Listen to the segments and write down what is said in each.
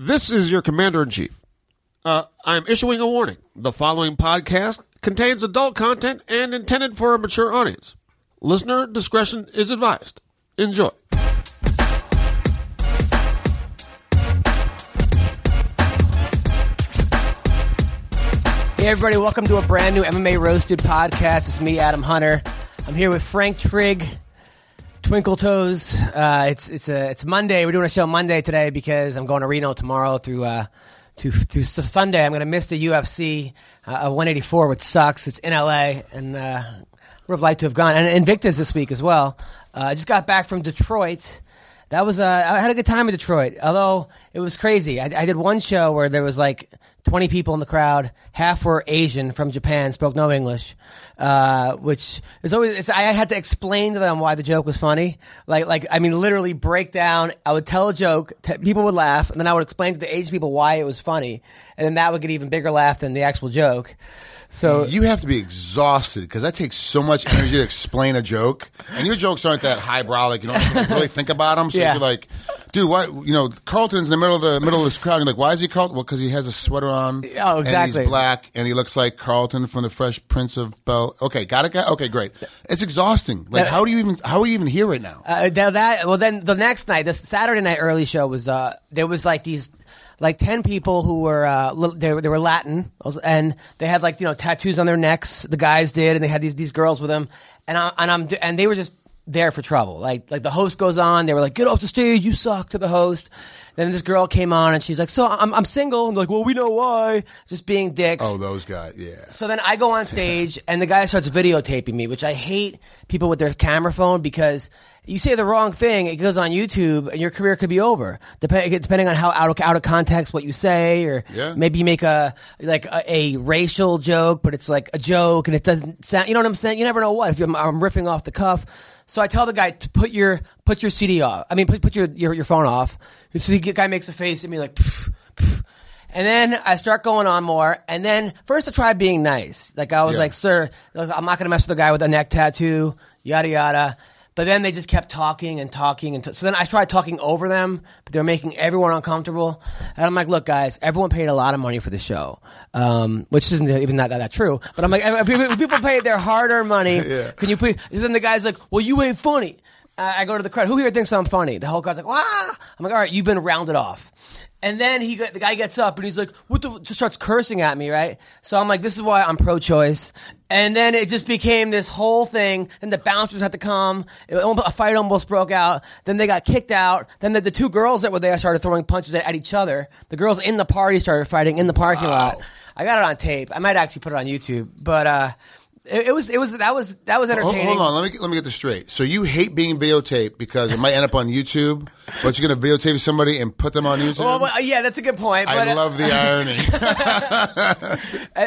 This is your Commander-in-Chief. I'm issuing a warning. The following podcast contains adult content and intended for a mature audience. Listener discretion is advised. Enjoy. Hey, everybody. Welcome to a brand new MMA Roasted podcast. It's me, Adam Hunter. I'm here with Frank Trigg, Twinkle Toes. It's Monday. We're doing a show Monday today because I'm going to Reno tomorrow through Sunday. I'm going to miss the UFC 184, which sucks. It's in LA, and would have liked to have gone. And Invictus this week as well. I just got back from Detroit. That was I had a good time in Detroit, although it was crazy. I did one show where there was like 20 people in the crowd. Half were Asian from Japan, spoke no English, which is always. I had to explain to them why the joke was funny. I mean, literally break down. I would tell a joke, people would laugh, and then I would explain to the Asian people why it was funny, and then that would get even bigger laugh than the actual joke. So you have to be exhausted because that takes so much energy to explain a joke, and your jokes aren't that highbrow. Like you don't really think about them. So yeah. You're like, dude, why? You know, Carlton's in the middle of this crowd. And you're like, why is he Carlton? Well, because he has a sweater on. Oh, exactly. And he's black, and he looks like Carlton from the Fresh Prince of Bel. Okay, got it. Okay, great. It's exhausting. Like, how are you even here right now? Then the next night, the Saturday night early show was there was like these. Like 10 people who were they were Latin, and they had like, you know, tattoos on their necks. The guys did, and they had these girls with them, and they were just there for trouble. Like the host goes on, they were like, "Get off the stage, you suck," to the host. Then this girl came on and she's like, "So I'm single." I'm like, "Well, we know why." Just being dicks. Oh, those guys, yeah. So then I go on stage and the guy starts videotaping me, which I hate people with their camera phone because you say the wrong thing, it goes on YouTube and your career could be over. Depending on how out of context what you say, or maybe you make a racial joke, but it's like a joke and it doesn't sound. You know what I'm saying? You never know what if I'm riffing off the cuff. So I tell the guy to put your CD off. I mean, put your phone off. So the guy makes a face at me like, pff, pff. And then I start going on more. And then first I try being nice. Like I was like, "Sir, I'm not going to mess with the guy with a neck tattoo, yada, yada." But then they just kept talking and talking. So then I tried talking over them, but they were making everyone uncomfortable. And I'm like, "Look, guys, everyone paid a lot of money for the show," which isn't even that true. But I'm like, people paid their hard-earned money. Yeah. Can you please? And then the guy's like, "Well, you ain't funny." I go to the crowd. Who here thinks I'm funny? The whole crowd's like, "Wah!" I'm like, "All right, you've been rounded off." And then the guy gets up and he's like, "What the?" Just starts cursing at me, right? So I'm like, "This is why I'm pro-choice." And then it just became this whole thing. Then the bouncers had to come. A fight almost broke out. Then they got kicked out. Then the two girls that were there started throwing punches at each other. The girls in the party started fighting in the parking lot. I got it on tape. I might actually put it on YouTube, but It was entertaining. Hold on, let me get this straight. So you hate being videotaped because it might end up on YouTube, but you're going to videotape somebody and put them on YouTube? Well, yeah, that's a good point. I love the irony.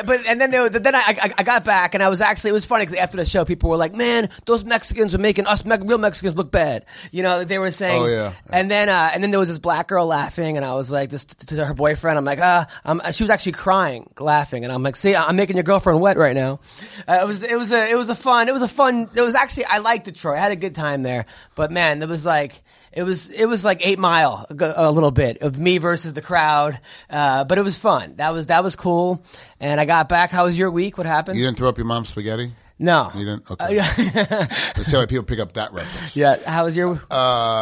But then I got back, and I was actually, it was funny because after the show, people were like, "Man, those Mexicans were making us real Mexicans look bad." You know, they were saying. Oh yeah. And then there was this black girl laughing, and I was like, this to her boyfriend. I'm like, she was actually crying, laughing, and I'm like, "See, I'm making your girlfriend wet right now." It was actually I liked Detroit. I had a good time there, but man, it was like 8 Mile a little bit of me versus the crowd, but it was fun. That was cool, and I got back. How was your week? What happened? You didn't throw up your mom's spaghetti? No, you didn't. Okay, let's see how people pick up that reference. Yeah, how was your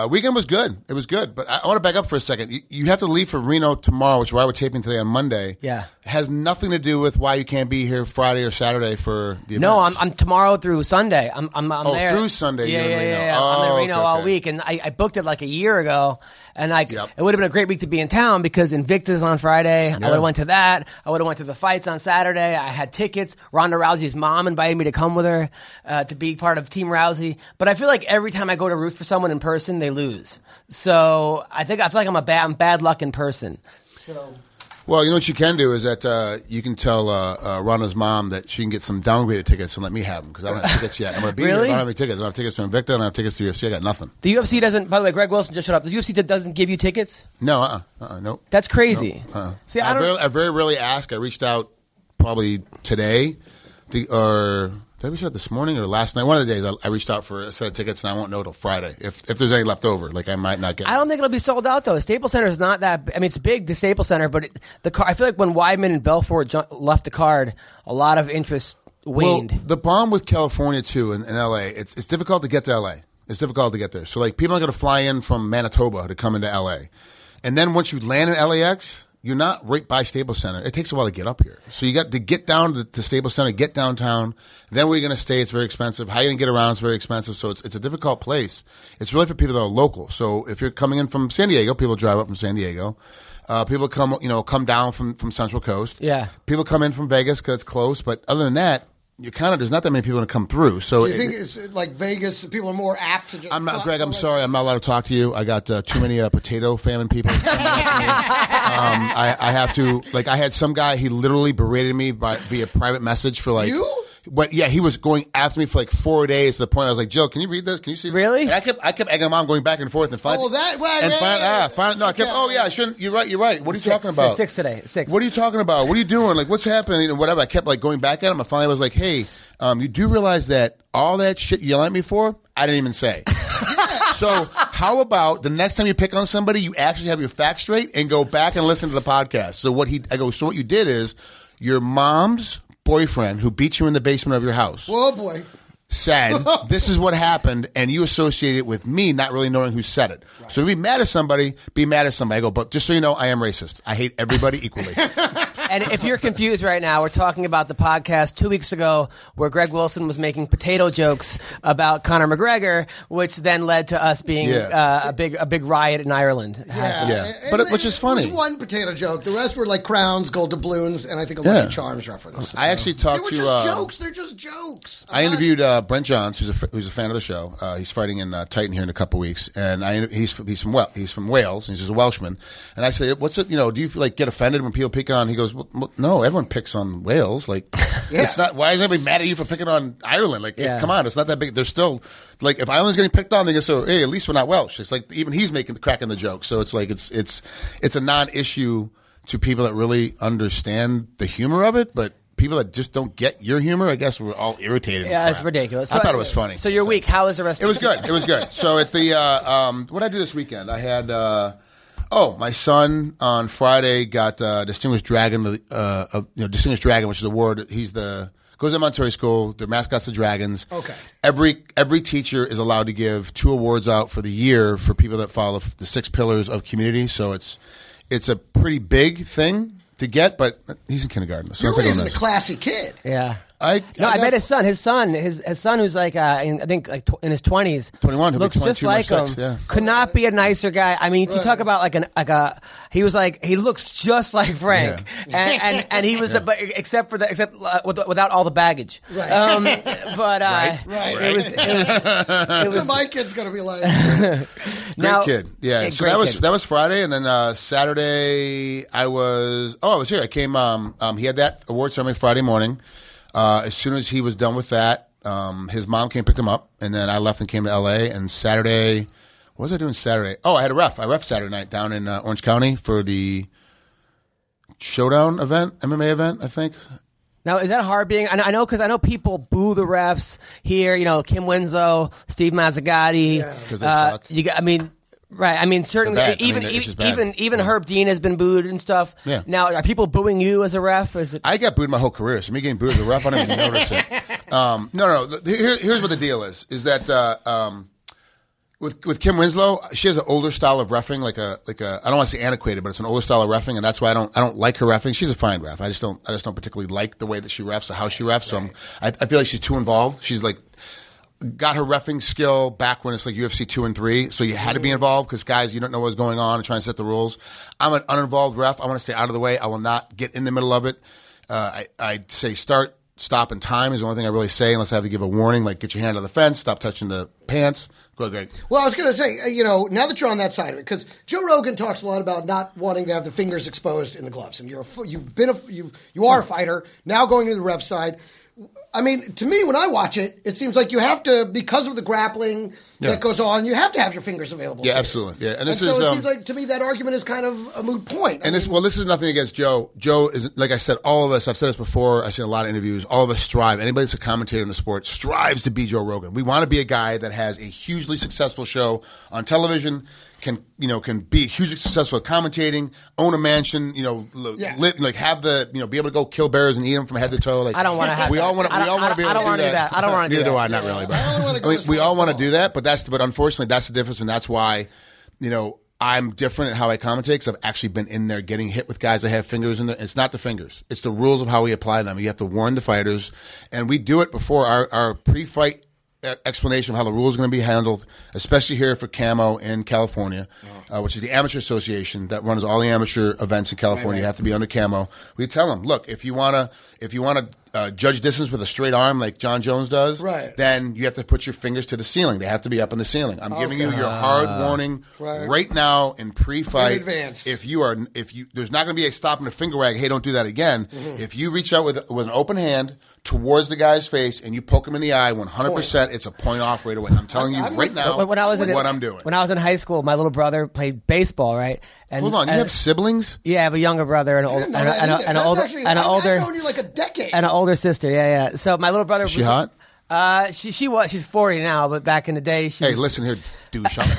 weekend? Was good. It was good, but I want to back up for a second. You have to leave for Reno tomorrow, which is why we're taping today on Monday. Yeah, it has nothing to do with why you can't be here Friday or Saturday for the events. No, I'm tomorrow through Sunday. I'm there through Sunday. Yeah, you're in Reno. I'm in Reno all week, and I booked it like a year ago. And like, it would have been a great week to be in town because Invicta's on Friday. I would have went to that. I would have went to the fights on Saturday. I had tickets. Ronda Rousey's mom invited me to come with her to be part of Team Rousey. But I feel like every time I go to root for someone in person, they lose. So I feel like I'm bad luck in person. So. Well, you know what you can do is that you can tell Ronda's mom that she can get some downgraded tickets and let me have them because I don't have tickets yet. I'm going to be here. I don't have any tickets. I don't have tickets to Invicta. I don't have tickets to UFC. I got nothing. The UFC doesn't, by the way, Greg Wilson just showed up. The UFC doesn't give you tickets? No, nope. That's crazy. Nope. See, I very rarely ask. I reached out probably today or did I reach out this morning or last night? One of the days I reached out for a set of tickets, and I won't know till Friday if there's any left over. Like I might not get. I don't think it'll be sold out though. Staples Center is not that. I mean, it's big, the Staples Center, but I feel like when Weidman and Belfort left the card, a lot of interest waned. Well, the problem with California too, and LA, it's difficult to get to LA. It's difficult to get there. So like people are going to fly in from Manitoba to come into LA, and then once you land in LAX. You're not right by Staples Center. It takes a while to get up here. So you got to get down to Staples Center, get downtown. Then where are you going to stay? It's very expensive. How are you going to get around? It's very expensive. So it's a difficult place. It's really for people that are local. So if you're coming in from San Diego, people drive up from San Diego. People come down from Central Coast. Yeah. People come in from Vegas because it's close. But other than that, there's not that many people going to come through. So do you think it's like Vegas? People are more apt to just. I'm not Greg. I'm sorry. I'm not allowed to talk to you. I got too many potato famine people. I have to. Like I had some guy. He literally berated me via private message for like you. But yeah, he was going after me for like 4 days to the point I was like, Jill, can you read this? Can you see? Really? And I kept egging him on, going back and forth and finally. Oh, that way. And finally, no, I kept. Oh yeah, I shouldn't. You're right. What are you talking about? Six today. Six. What are you talking about? What are you doing? Like, what's happening? And whatever. I kept like going back at him. And finally, I was like, hey, you do realize that all that shit you yelled at me for, I didn't even say. So how about the next time you pick on somebody, you actually have your facts straight and go back and listen to the podcast. So what you did is your mom's boyfriend who beat you in the basement of your house. Oh boy. Said, this is what happened, and you associate it with me not really knowing who said it. Right. So to be mad at somebody. I go, but just so you know, I am racist. I hate everybody equally. And if you're confused right now, we're talking about the podcast 2 weeks ago where Greg Wilson was making potato jokes about Conor McGregor, which then led to us being a big riot in Ireland. Yeah. But which is funny. It was one potato joke. The rest were like crowns, gold doubloons, and I think a Lucky Charms reference. I actually talked to... They were just jokes. They're just jokes. I interviewed Brent Johns, who's a fan of the show. He's fighting in Titan here in a couple weeks, and he's from Wales, and he's just a Welshman. And I say, what's it? You know, do you like get offended when people pick on? He goes, well, no, everyone picks on Wales. Like, it's not. Why is everybody mad at you for picking on Ireland? Like, come on, it's not that big. They're still like, if Ireland's getting picked on, they go, so hey, at least we're not Welsh. It's like even he's cracking the joke. So it's like it's a non-issue to people that really understand the humor of it, but. People that just don't get your humor, I guess, we're all irritated. Yeah, it's ridiculous. I thought it was funny. So your week, how was the rest of it? It was good. So at the what did I do this weekend? I had my son on Friday got Distinguished Dragon Distinguished Dragon, which is the award. He's goes to Montessori school. Their mascot's the dragons. Okay. Every teacher is allowed to give 2 awards out for the year for people that follow the 6 pillars of community. So it's a pretty big thing to get, but he's in kindergarten. So you're raising a classy kid. Yeah. I met his son. His son, who's like in his 20s, 21, looks just like him. Could not be a nicer guy. I mean, you talk about he looks just like Frank, and he was without all the baggage. Right. It was. So my kid's gonna be like great kid. Yeah. So that was Friday, and then Saturday I was here. I came. He had that award ceremony Friday morning. As soon as he was done with that, his mom came and picked him up, and then I left and came to L.A. And Saturday, what was I doing Saturday? Oh, I had a ref. I ref Saturday night down in Orange County for the Showdown event, MMA event, I think. Now, is that hard being? I know because I know people boo the refs here. You know, Kim Winslow, Steve Mazzagatti. Yeah, because they suck. Right, I mean, certainly, even Herb Dean has been booed and stuff. Yeah. Now, are people booing you as a ref? I got booed my whole career, so me getting booed as a ref, I don't even notice it. No. Here's what the deal is that with Kim Winslow, she has an older style of reffing, like a I don't want to say antiquated, but it's an older style of reffing, and that's why I don't like her reffing. She's a fine ref. I just don't particularly like the way that she refs or how she refs. Right. So I feel like she's too involved. She's like. got her reffing skill back when it's like UFC 2 and 3. So you had to be involved because, guys, you don't know what's going on and trying to set the rules. I'm an uninvolved ref. I want to stay out of the way. I will not get in the middle of it. I say start, stop, and time is the only thing I really say unless I have to give a warning, like get your hand on the fence, stop touching the pants. Go, Greg. Well, I was going to say, you know, now that you're on that side of it, because Joe Rogan talks a lot about not wanting to have the fingers exposed in the gloves. And you are a fighter, now going to the ref side. I mean, to me, when I watch it, it seems like you have to, because of the grappling that goes on, you have to have your fingers available. Yeah, absolutely. Yeah, and so it seems like to me that argument is kind of a moot point. This is nothing against Joe. Joe is, like I said, all of us. I've said this before. I've seen a lot of interviews. All of us strive. Anybody that's a commentator in the sport strives to be Joe Rogan. We want to be a guy that has a hugely successful show on television. Can be hugely successful at commentating, own a mansion, be able to go kill bears and eat them from head to toe. Like, I don't want to have. We all want to be able to do that. I don't want to do that. Neither do I. Not really. But we all want to do that. But unfortunately, that's the difference, and that's why, I'm different at how I commentate because I've actually been in there getting hit with guys that have fingers in there. It's not the fingers. It's the rules of how we apply them. You have to warn the fighters, and we do it before our pre-fight explanation of how the rules are going to be handled, especially here for CAMO in California, which is the amateur association that runs all the amateur events in California. Right. You have to be under CAMO. We tell them, look, if you want to judge distance with a straight arm like John Jones does, right, then you have to put your fingers to the ceiling. They have to be up on the ceiling. I'm giving you your hard warning right now in pre-fight. In advance. If there's not going to be a stop and a finger wag. Hey, don't do that again. Mm-hmm. If you reach out with an open hand towards the guy's face and you poke him in the eye, 100%, it's a point off right away. I'm telling you right now what I'm doing. When I was in high school, my little brother played baseball, right? And, hold on, you have siblings? Yeah, I have a younger brother and an older. I've known you like a decade. And an older sister, yeah. So my little brother. Is she hot? She was. She's 40 now, but back in the day, she. Hey, listen here, douche. I'm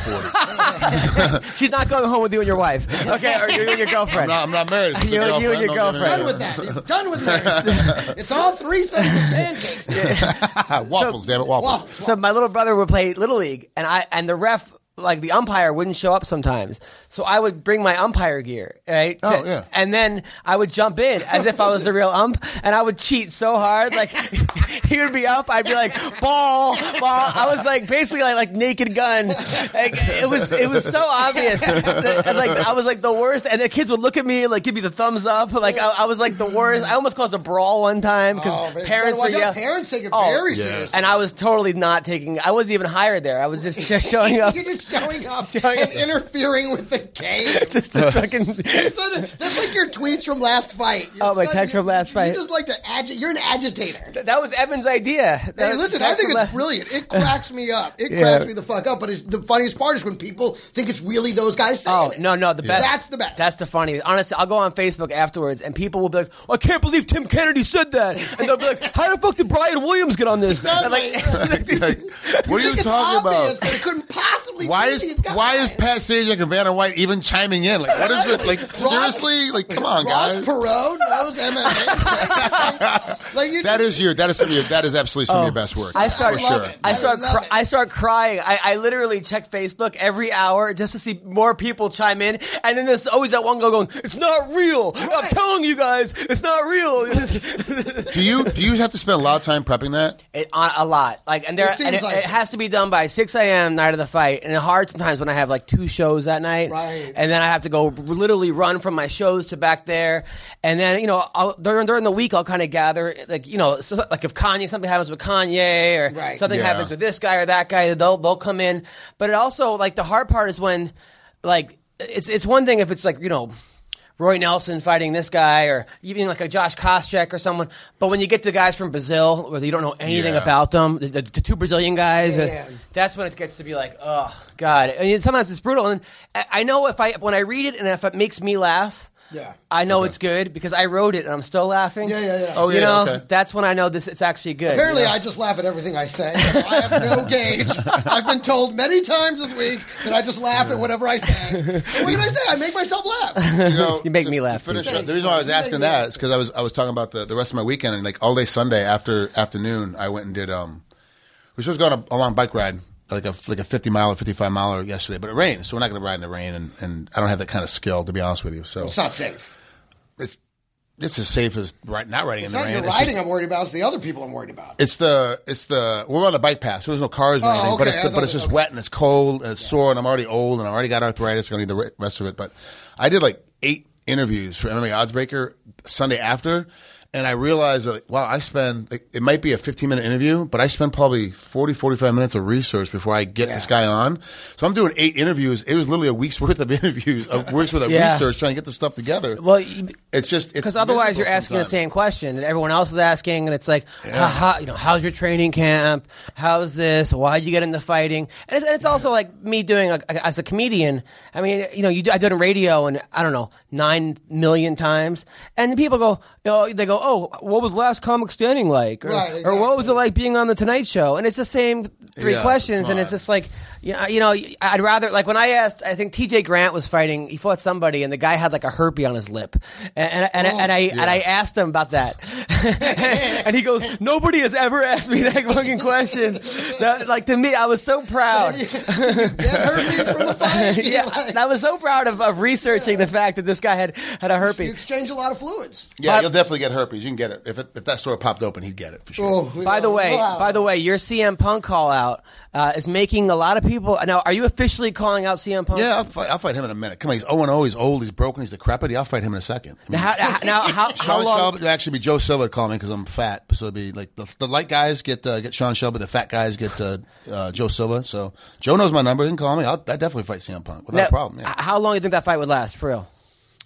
40. She's not going home with you and your wife, okay? Or you and your girlfriend. I'm not married. You and your girlfriend. He's done with that. It's all three sets of pancakes. Yeah. Waffles, damn it, waffles. So my little brother would play Little League, and the ref. Like the umpire wouldn't show up sometimes, so I would bring my umpire gear, right? And then I would jump in as if I was the real ump, and I would cheat so hard. Like he would be up, I'd be like ball. I was like basically like Naked Gun. Like it was so obvious. And like I was like the worst, and the kids would look at me like give me the thumbs up. Like I was like the worst. I almost caused a brawl one time because parents were yelling. Parents take it very seriously, and I was totally not taking. I wasn't even hired there. I was just showing up. Showing up and interfering with the game. Just a fucking. That's like your tweets from last fight. My text from last fight. You just like to agitate. You're an agitator. That was Evan's idea. Hey, listen, I think it's brilliant. It cracks me up. It cracks me the fuck up. But the funniest part is when people think it's really those guys saying it. No, the best. That's the best. That's the funny. Honestly, I'll go on Facebook afterwards and people will be like, I can't believe Tim Kennedy said that. And they'll be like, how the fuck did Brian Williams get on this? Exactly. And like, what are you talking about? They couldn't possibly. Why is Pat Sajak and Vanna White even chiming in? Like, what is it? Like, seriously? Like, come on, guys. Ross Perot knows MMA. That is absolutely some of your best work. I start crying. I literally check Facebook every hour just to see more people chime in, and then there's always that one guy going, "It's not real. Right. I'm telling you guys, it's not real." Do you have to spend a lot of time prepping that? A lot. Like, it has to be done by 6 a.m. night of the fight. And hard sometimes when I have like two shows that night, right, and then I have to go literally run from my shows to back there, and then during the week I'll kind of gather like if something happens with Kanye or something happens with this guy or that guy, they'll come in. But it also, like, the hard part is when, like, it's one thing if it's like Roy Nelson fighting this guy, or even like a Josh Koscheck or someone. But when you get the guys from Brazil, where you don't know anything about them, the two Brazilian guys, that's when it gets to be like, oh God. I mean, sometimes it's brutal. And I know when I read it and if it makes me laugh, I know it's good because I wrote it and I'm still laughing. Yeah. Oh, yeah. That's when I know it's actually good. Apparently, I just laugh at everything I say. So I have no gauge. I've been told many times this week that I just laugh at whatever I say. So what can I say? I make myself laugh. You make me laugh. The reason why I was asking that is because I was talking about the rest of my weekend, and like all day Sunday afternoon, I went and did. We were supposed to go on a long bike ride, like a 50-mile or 55-miler yesterday, but it rained, so we're not going to ride in the rain, and I don't have that kind of skill, to be honest with you. So it's not safe. It's It's as safe as not riding in the rain. It's not your riding I'm worried about. It's the other people I'm worried about. We're on the bike path, so there's no cars or anything. Okay. But it's just wet and it's cold and it's sore, and I'm already old and I already got arthritis. I'm going to need the rest of it. But I did like 8 interviews for MMA Oddsbreaker Sunday after, and I realized that, wow, I spend – it might be a 15-minute interview, but I spend probably 40, 45 minutes of research before I get this guy on. So I'm doing 8 interviews. It was literally a week's worth of interviews, a week's worth of research trying to get this stuff together. Well, it's just – because otherwise you're asking the same question that everyone else is asking, and it's like, how's your training camp? How's this? Why'd you get into fighting? And it's also like me doing as a comedian. I mean, I did a radio and, I don't know, 9 million times, and people go – they go, oh, what was Last Comic Standing like? Or, exactly. Or what was it like being on The Tonight Show? And it's the same 3 questions. Right. And it's just like, I'd rather, like when I asked, I think TJ Grant was fighting, he fought somebody and the guy had like a herpy on his lip. And I asked him about that. And he goes, nobody has ever asked me that fucking question. That, like, to me, I was so proud. And I was so proud of researching the fact that this guy had a herpy. You exchange a lot of fluids. Yeah, you'll definitely get herpes. You can get it. If that sort of popped open, he'd get it for sure. Oh, by the way, your CM Punk call out is making a lot of people. Now, are you officially calling out CM Punk? Yeah, I'll fight him in a minute. Come on, he's 0-0, he's old, he's broken, he's decrepit. I'll fight him in a second. I mean, now, how long? Shelby, actually, be Joe Silva calling me because I'm fat. So it'd be like the light guys get Sean Shelby, the fat guys get Joe Silva. So Joe knows my number. He can call me. I definitely fight CM Punk without a problem. Yeah. How long do you think that fight would last, for real?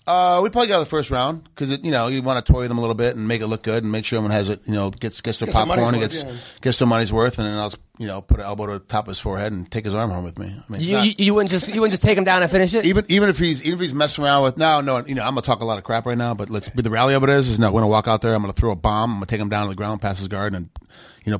We probably got out of the first round because you want to toy them a little bit and make it look good and make sure everyone has it, gets their popcorn and gets their money's worth, and then I'll put an elbow to the top of his forehead and take his arm home with me. I mean, you wouldn't just take him down and finish it, even if he's messing around with I'm gonna talk a lot of crap right now, but let's be the rally of it is no. When I walk out there, I'm gonna throw a bomb. I'm gonna take him down to the ground, pass his guard, and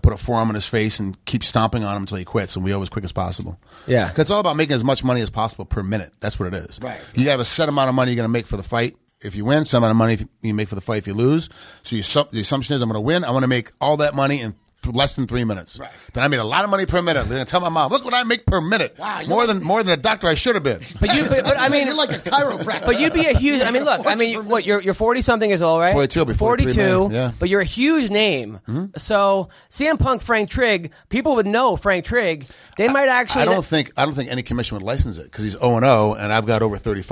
put a forearm on his face and keep stomping on him until he quits, and we go as quick as possible. Yeah, because it's all about making as much money as possible per minute. That's what it is. Right. You have a set amount of money you're gonna make for the fight if you win, some amount of money you make for the fight if you lose. So the assumption is I'm gonna win. I want to make all that money in less than 3 minutes. Right. Then I made a lot of money per minute. Then I tell my mom, look what I make per minute. Wow, more than a doctor I should have been. But I mean, you're like a chiropractor. But you'd be a huge. I mean, look. I mean, what you're 40-something years old, right? 42. Yeah. But you're a huge name. Mm-hmm. So CM Punk, Frank Trigg, people would know Frank Trigg. They might actually. I don't think any commission would license it because he's 0-0, and I've got over 30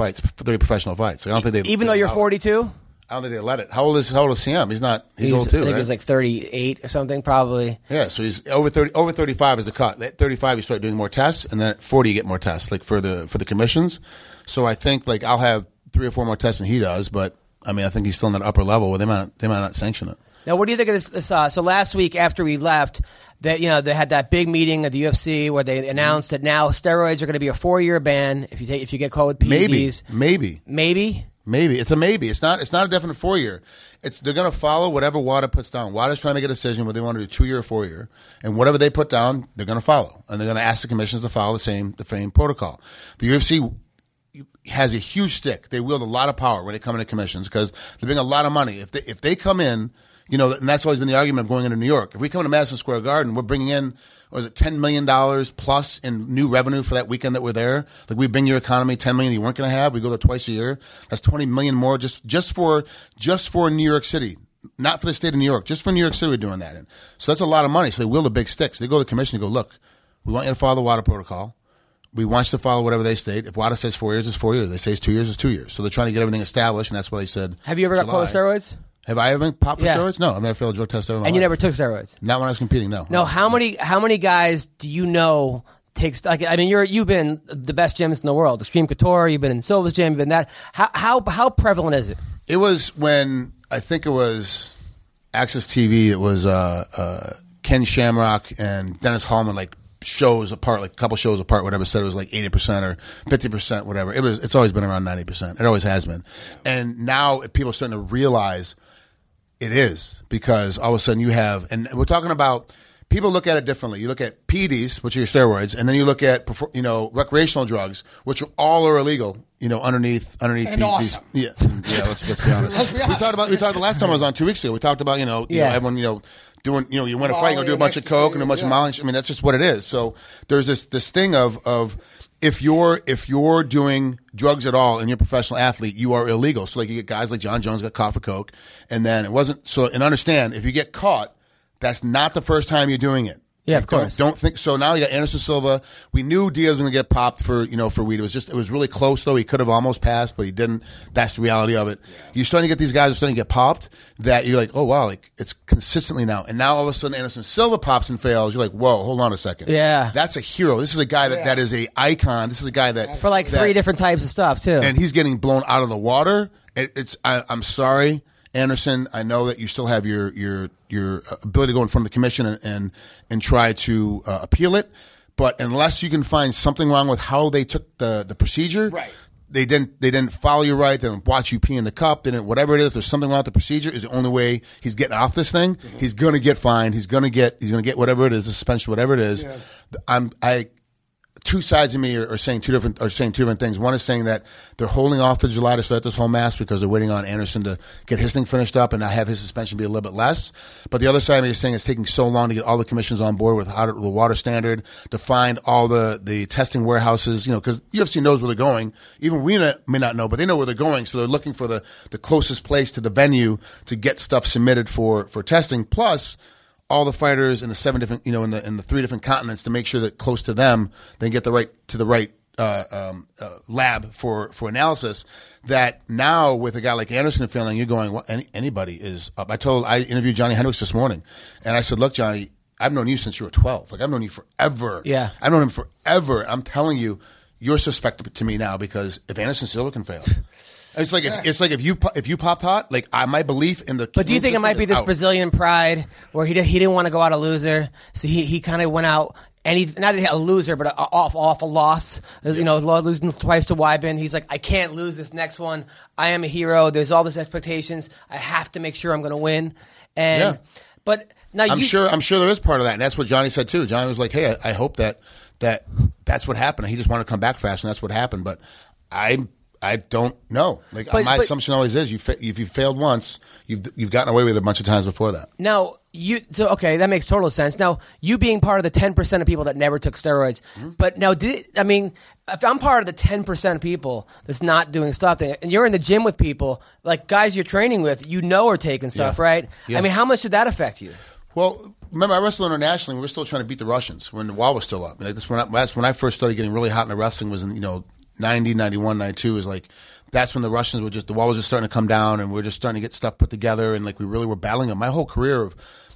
professional fights. So I don't think they. Even though you're 42. I don't think they let it. How old is CM? He's not. He's old too. I think he's like 38 or something, probably. Yeah, so he's over 30. Over 35 is the cut. At 35, you start doing more tests, and then at 40, you get more tests, like for the commissions. So I think like I'll have 3 or 4 more tests than he does, but I mean I think he's still in that upper level where they might not sanction it. Now, what do you think of this? So last week after we left, that they had that big meeting at the UFC where they announced that now steroids are going to be a 4-year ban if you get caught with PEDs. Maybe. Maybe. It's a maybe. It's not a definite 4-year. They're going to follow whatever WADA puts down. WADA's trying to make a decision whether they want to do 2-year or 4-year. And whatever they put down, they're going to follow. And they're going to ask the commissions to follow the same protocol. The UFC has a huge stick. They wield a lot of power when they come into commissions because they bring a lot of money. If they come in, and that's always been the argument of going into New York. If we come to Madison Square Garden, we're bringing in, was it $10 million plus in new revenue for that weekend that we're there? Like, we bring your economy $10 million you weren't going to have. We go there twice a year. That's $20 million more just for New York City. Not for the state of New York. Just for New York City, we're doing that in. So that's a lot of money. So they wield the big sticks. They go to the commission and go, look, we want you to follow the WADA protocol. We want you to follow whatever they state. If WADA says 4 years, it's 4 years. They say it's 2 years, it's 2 years. So they're trying to get everything established, and that's why they said have you ever got caught with steroids? Have I ever been popped for steroids? No, I've never failed a drug test ever in my life. And you never took steroids? Not when I was competing, no. No, how many guys do you know takes? Like, I mean, you've been the best gyms in the world, Extreme Couture. You've been in Silva's gym. You've been that. How prevalent is it? It was when I think it was Access TV. It was Ken Shamrock and Dennis Hallman, like shows apart, like a couple shows apart, whatever. Said it was like 80% or 50%, whatever. It's always been around 90%. It always has been, and now people are starting to realize. It is, because all of a sudden you have, and we're talking about, people look at it differently. You look at PEDs, which are your steroids, and then you look at recreational drugs, which are all illegal. Underneath and PEDs. Awesome. Yeah. Let's be honest. We talked the last time I was on 2 weeks ago. We talked about everyone doing you want to fight, you do a bunch of coke and a bunch of Molly. I mean, that's just what it is. So there's this thing of If you're doing drugs at all and you're a professional athlete, you are illegal. So like you get guys like John Jones got caught for coke, and then it wasn't. So and understand, if you get caught, that's not the first time you're doing it. Yeah, of course. Don't think so. Now you got Anderson Silva. We knew Diaz was going to get popped for weed. It was really close though. He could have almost passed, but he didn't. That's the reality of it. Yeah. You're starting to get these guys who are starting to get popped that you're like, oh wow, like it's consistently now. And now all of a sudden Anderson Silva pops and fails. You're like, whoa, hold on a second. Yeah, that's a hero. This is a guy that is an icon. This is a guy that for like three different types of stuff too. And he's getting blown out of the water. I'm sorry, Anderson, I know that you still have your ability to go in front of the commission and try to appeal it, but unless you can find something wrong with how they took the procedure, right? They didn't follow you right. They didn't watch you pee in the cup. They didn't whatever it is. If there's something wrong with the procedure, is the only way he's getting off this thing. Mm-hmm. He's gonna get fined. He's gonna get whatever it is, suspension, whatever it is. Yeah. Two sides of me are saying two different things. One is saying that they're holding off to July to start this whole mess because they're waiting on Anderson to get his thing finished up and not have his suspension be a little bit less. But the other side of me is saying it's taking so long to get all the commissions on board with how to, the water standard, to find all the testing warehouses, because UFC knows where they're going. Even we may not know, but they know where they're going. So they're looking for the closest place to the venue to get stuff submitted for testing. Plus, all the fighters in the seven different, in the three different continents, to make sure that close to them they get the right lab for analysis. That now with a guy like Anderson failing, you're going, well, anybody is up. I interviewed Johnny Hendricks this morning, and I said, look, Johnny, I've known you since you were 12. Like I've known you forever. Yeah, I've known him forever. I'm telling you, you're suspect to me now because if Anderson Silva can fail. It's like if you popped hot, like my belief in the. But do you think it might be this out. Brazilian pride where he didn't want to go out a loser, so he kind of went out not a loser, but an awful loss. Yeah. Losing twice to Weidman. He's like, I can't lose this next one. I am a hero. There's all these expectations. I have to make sure I'm going to win. And but now I'm sure there is part of that, and that's what Johnny said too. Johnny was like, hey, I hope that's what happened. He just wanted to come back fast, and that's what happened. But I don't know. Like my assumption always is, if you failed once, you've gotten away with it a bunch of times before that. Now okay, that makes total sense. Now you being part of the 10% of people that never took steroids, mm-hmm. But now if I'm part of the 10% of people that's not doing stuff, and you're in the gym with people like guys you're training with, are taking stuff, right? Yeah. I mean, how much did that affect you? Well, remember, I wrestled internationally. We were still trying to beat the Russians when the wall was still up. Like that's when I first started getting really hot in the wrestling. Was in 90, 91, 92 is like, that's when the Russians were the wall was just starting to come down, and we were just starting to get stuff put together, and like we really were battling them. My whole career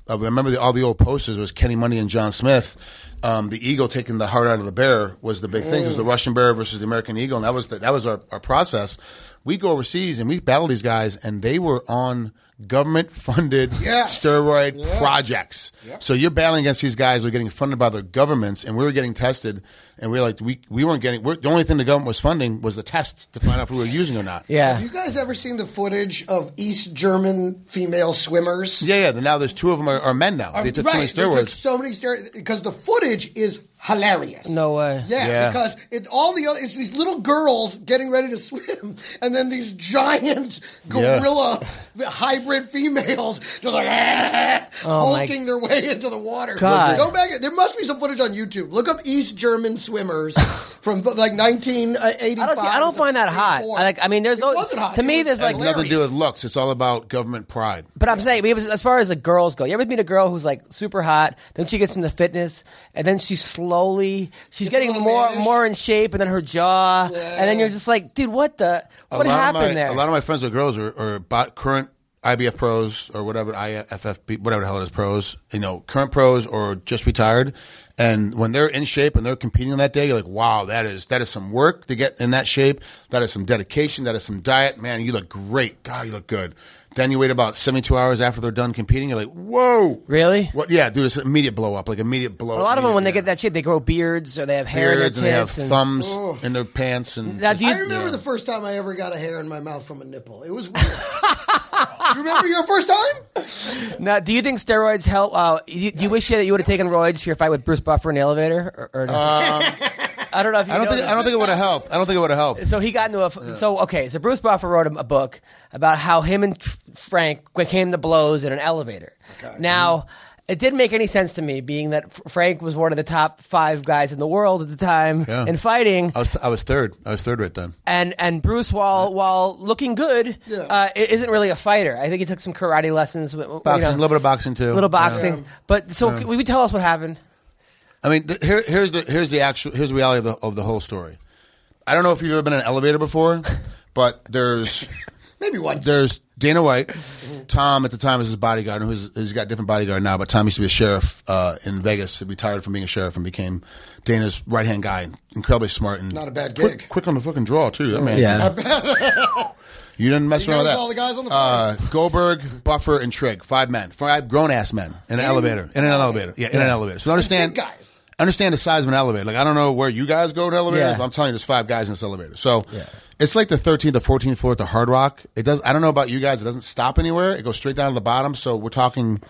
I remember all the old posters was Kenny Money and John Smith. The eagle taking the heart out of the bear was the big thing. It was the Russian bear versus the American eagle, and that was our process. We'd go overseas and we battled these guys, and they were on government-funded steroid projects. Yeah. So you're battling against these guys who are getting funded by their governments, and we were getting tested, and we were like, we weren't getting. The only thing the government was funding was the tests to find out if we were using or not. Yeah. Have you guys ever seen the footage of East German female swimmers? Yeah. Now there's two of them are men now. They took so many steroids. They took so many steroids because the footage is hilarious. No way. Yeah. Because it's these little girls getting ready to swim, and then these giant gorilla hybrid females just like hulking their way into the water. God. Go back. There must be some footage on YouTube. Look up East German swimmers from like 1985. I don't find that hot. Wasn't hot. To me, there's like nothing to do with looks. It's all about government pride. But I'm saying, as far as the girls go, you ever meet a girl who's like super hot, then she gets into fitness, and then she's slowly, she's getting more in shape, and then her jaw, and then you're just like, dude, what happened there? A lot of my friends with girls are current IBF pros or whatever, IFFB, whatever the hell it is, pros, current pros or just retired. And when they're in shape and they're competing on that day, you're like, wow, that is some work to get in that shape. That is some dedication. That is some diet. Man, you look great. God, you look good. Then you wait about 72 hours after they're done competing. You're like, whoa. Really? What? Yeah, dude, it's an immediate blow up. A lot of them, when they get that shit, they grow beards or they have hair in their tits. And they have thumbs in their pants. And I remember the first time I ever got a hair in my mouth from a nipple. It was weird. You remember your first time? Now, do you think steroids help? Do you wish that you would have taken roids for your fight with Bruce Buffer in the elevator? Or no? I don't know if you know that. I don't think it would have helped. I don't think it would have helped. So he got into So Bruce Buffer wrote a book about how him and Frank came to blows in an elevator. Okay. Now, It didn't make any sense to me, being that Frank was one of the top 5 guys in the world at the time in fighting. I was third. I was third right then. And Bruce, while looking good, isn't really a fighter. I think he took some karate lessons. Boxing, a little bit of boxing too. But can you tell us what happened? I mean, here's the reality of the whole story. I don't know if you've ever been in an elevator before, but there's maybe once. There's Dana White. Tom at the time is his bodyguard, and he's got a different bodyguard now. But Tom used to be a sheriff in Vegas. He retired from being a sheriff and became Dana's right hand guy. Incredibly smart and not a bad gig. Quick on the fucking draw too. That man. Yeah. You didn't mess around with that. All the guys on the Goldberg, Buffer, and Trigg. 5 men. 5 grown-ass men in an elevator. In an elevator. Yeah, in an elevator. So understand the size of an elevator. Like, I don't know where you guys go to elevators, but I'm telling you, there's 5 guys in this elevator. So it's like the 13th or 14th floor at the Hard Rock. I don't know about you guys. It doesn't stop anywhere. It goes straight down to the bottom. So we're talking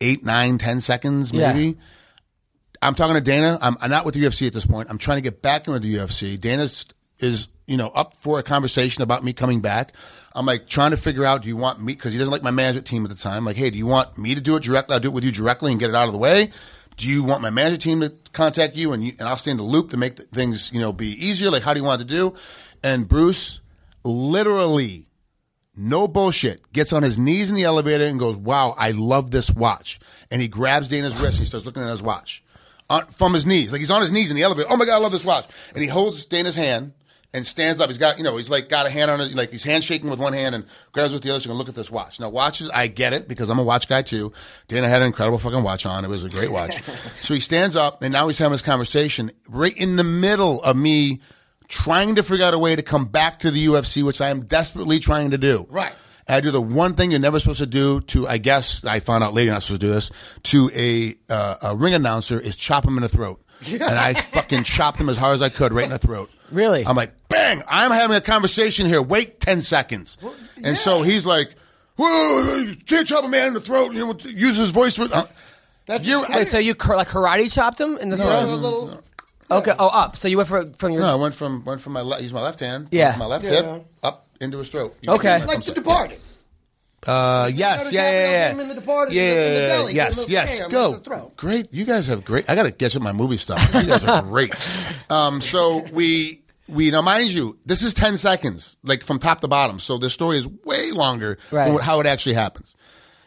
8, 9, 10 seconds maybe. Yeah. I'm talking to Dana. I'm not with the UFC at this point. I'm trying to get back in with the UFC. Dana's is... up for a conversation about me coming back. I'm like trying to figure out, do you want me, because he doesn't like my management team at the time. Like, hey, do you want me to do it directly? I'll do it with you directly and get it out of the way. Do you want my management team to contact you and I'll stay in the loop to make things, be easier? Like, how do you want it to do? And Bruce, literally, no bullshit, gets on his knees in the elevator and goes, wow, I love this watch. And he grabs Dana's wrist and he starts looking at his watch from his knees. Like, he's on his knees in the elevator. Oh my God, I love this watch. And he holds Dana's hand. And stands up. He's got, he's like got a hand on his, like he's handshaking with one hand and grabs with the other. So you can look at this watch. Now, watches, I get it because I'm a watch guy too. Dana had an incredible fucking watch on. It was a great watch. So he stands up and now he's having this conversation right in the middle of me trying to figure out a way to come back to the UFC, which I am desperately trying to do. Right. And I do the one thing you're never supposed to do to, I guess, I found out later you're not supposed to do this, to a ring announcer is chop him in the throat. And I fucking chopped him as hard as I could right in the throat. Really? I'm like, bang, I'm having a conversation here. Wait 10 seconds. Well, yeah. And so he's like, whoa, you can't chop a man in the throat. Use his voice. So you like karate chopped him in the throat? No, a little. No. Okay, up. So you went from your... No, I went from my left, used my left hand, from my left hip, up into his throat. Okay. Like The Departed. Yes. Great. You guys have great. I got to guess at my movie stuff. You guys are great. So we now, mind you, this is 10 seconds, like from top to bottom. So this story is way longer than how it actually happens.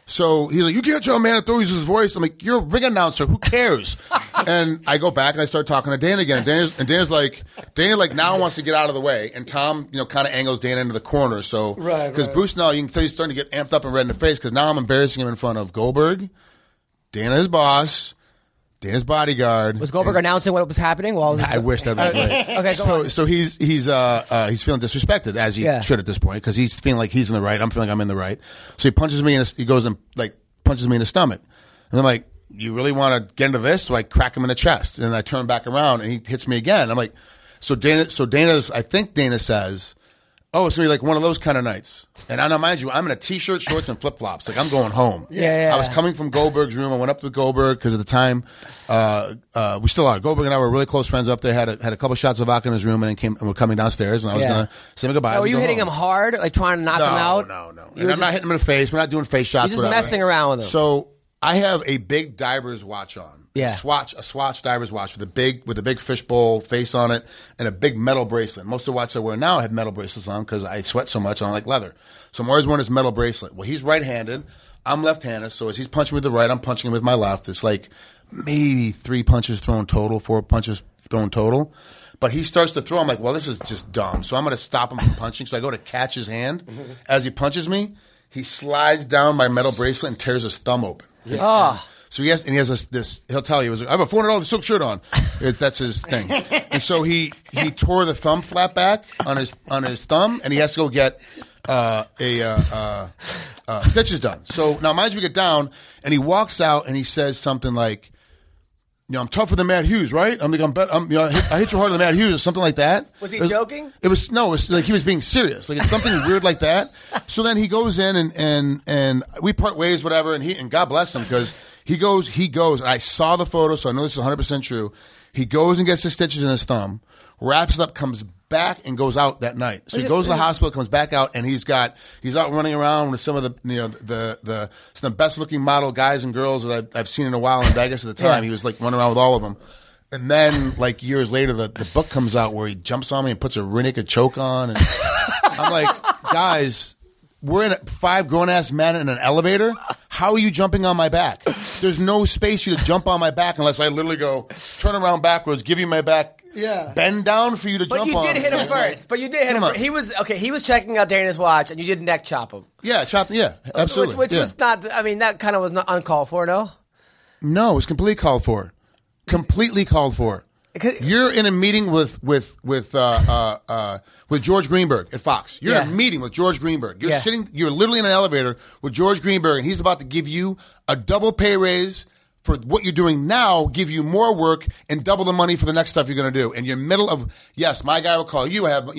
So he's like, you can't tell a man to throw his voice. I'm like, you're a ring announcer. Who cares? And I go back and I start talking to Dana again. Dana now wants to get out of the way. And Tom, kind of angles Dana into the corner. So, because Bruce now, you can tell he's starting to get amped up and red in the face because now I'm embarrassing him in front of Goldberg, Dana, his boss, Dana's bodyguard. Was Goldberg announcing what was happening? I wish that was right. Okay, so he's feeling disrespected, as he should at this point, because he's feeling like he's in the right. I'm feeling like I'm in the right. So he punches me, and he goes and like punches me in the stomach. And I'm like, you really want to get into this? So I crack him in the chest, and I turn back around, and he hits me again. I'm like, Dana says, oh, it's going to be like one of those kind of nights. And I know, mind you, I'm in a T-shirt, shorts, and flip-flops. Like, I'm going home. Yeah. I was coming from Goldberg's room. I went up to Goldberg because at the time, we still are. Goldberg and I were really close friends up there. Had a couple shots of vodka in his room and were coming downstairs. And I was going to say goodbye. Were you hitting him hard? Like, trying to knock him out? No. And I'm not hitting him in the face. We're not doing face shots. You're just messing around with him. So I have a big diver's watch on. Yeah. A Swatch diver's watch with a big fishbowl face on it and a big metal bracelet. Most of the watches I wear now have metal bracelets on because I sweat so much and I like leather. So I'm always wearing this metal bracelet. Well, he's right-handed. I'm left-handed. So as he's punching me with the right, I'm punching him with my left. It's like maybe 3 punches thrown total, 4 punches thrown total. But he starts to throw. I'm like, well, this is just dumb. So I'm going to stop him from punching. So I go to catch his hand. As he punches me, he slides down my metal bracelet and tears his thumb open. Yeah. Oh. So he has this. He'll tell you, "I have a $400 silk shirt on." That's his thing. And so he tore the thumb flap back on his thumb, and he has to go get stitches done. So now, mind you, we get down, and he walks out, and he says something like, "I'm tougher than Matt Hughes, right? I hit you harder than Matt Hughes," or something like that. Was he joking? It was like he was being serious. Like it's something weird like that. So then he goes in, and we part ways, whatever. And God bless him because. He goes, and I saw the photo, so I know this is 100% true. He goes and gets the stitches in his thumb, wraps it up, comes back and goes out that night. So he goes to the hospital, comes back out, and he's out running around with some of the best looking model guys and girls that I've seen in a while in Vegas at the time. Yeah. He was like running around with all of them. And then, like, years later, the book comes out where he jumps on me and puts a Rinneker choke on. And I'm like, guys, we're in 5 grown-ass men in an elevator. How are you jumping on my back? There's no space for you to jump on my back unless I literally go, turn around backwards, give you my back, bend down for you to jump on. But you did hit him first. But you did hit him first. He was checking out Dana's watch, and you did neck chop him. Yeah, absolutely. Which was not, I mean, that kind of was not uncalled for, no? No, it was completely called for. Completely called for. You're in a meeting with George Greenberg at Fox. You're in a meeting with George Greenberg. You're sitting. You're literally in an elevator with George Greenberg, and he's about to give you a double pay raise for what you're doing now, give you more work, and double the money for the next stuff you're going to do. And you're in the middle of, yes, my guy will call you. I have, blah,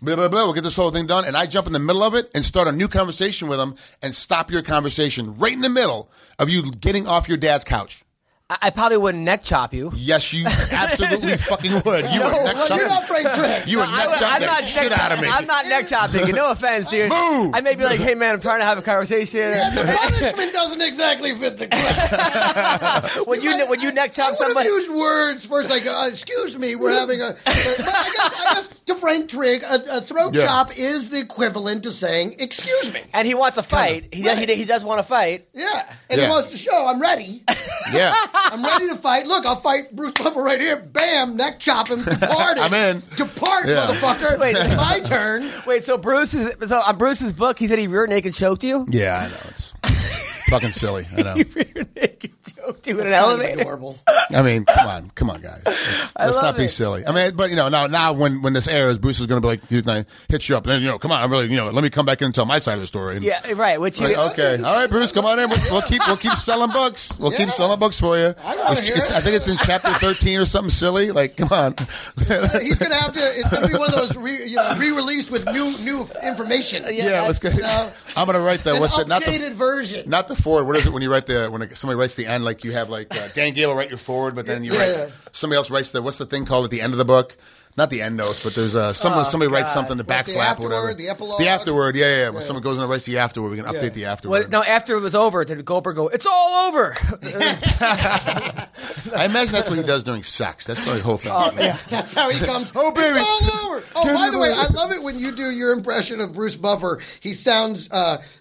blah, blah. We'll get this whole thing done. And I jump in the middle of it and start a new conversation with him and stop your conversation right in the middle of you getting off your dad's couch. I probably wouldn't neck chop you. Yes, you absolutely fucking would. You're not Frank Drake. You would neck chop the shit out of me. I'm not neck chopping you. No offense, dude. Move. I may be like, hey, man, I'm trying to have a conversation. Yeah, the punishment doesn't exactly fit the crime. When you neck chop somebody. I would have used words first, like, excuse me, we're having a... But I guess to Frank Drake, a throat chop is the equivalent to saying, excuse me. And he wants a fight. Right. He does want to fight. Yeah. And he wants to show, I'm ready. Yeah. I'm ready to fight. Look, I'll fight Bruce Buffer right here. Bam, neck chop him. Departed. I'm in. Depart, motherfucker. Wait, it's my turn. Wait, so on Bruce's book, he said he rear naked choked you? Yeah, I know. It's fucking silly. I know. He rear naked choked you in an elevator. Adorable. I mean, come on, guys. Let's not be silly. I mean, but now when this airs, Bruce is going to be like, hit you up, and then come on, I'm really, let me come back in and tell my side of the story. And, yeah, right. Which like, okay, all right, Bruce, come on in. We'll keep selling books. We'll keep selling books for you. I think it's in chapter 13 or something silly. Like, come on. He's going to have to. It's going to be one of those re-released with new information. Yeah, let's go. I'm going to write that. What's it? Not the updated version. Not the forward. What is it when you write when somebody writes the end? Like you have Dan Gale will write your forward, but then you write somebody else writes what's the thing called at the end of the book? Not the end notes, but there's somebody writes something, the back flap or whatever. The epilogue? The afterword, yeah. When someone goes in and writes the afterword, we can update the afterword. Well, now, after it was over, did Goldberg go, it's all over? I imagine that's what he does during sex. That's the whole thing. Oh, yeah. That's how he comes, oh, baby. It's all over. Oh, by the way, I love it when you do your impression of Bruce Buffer. He sounds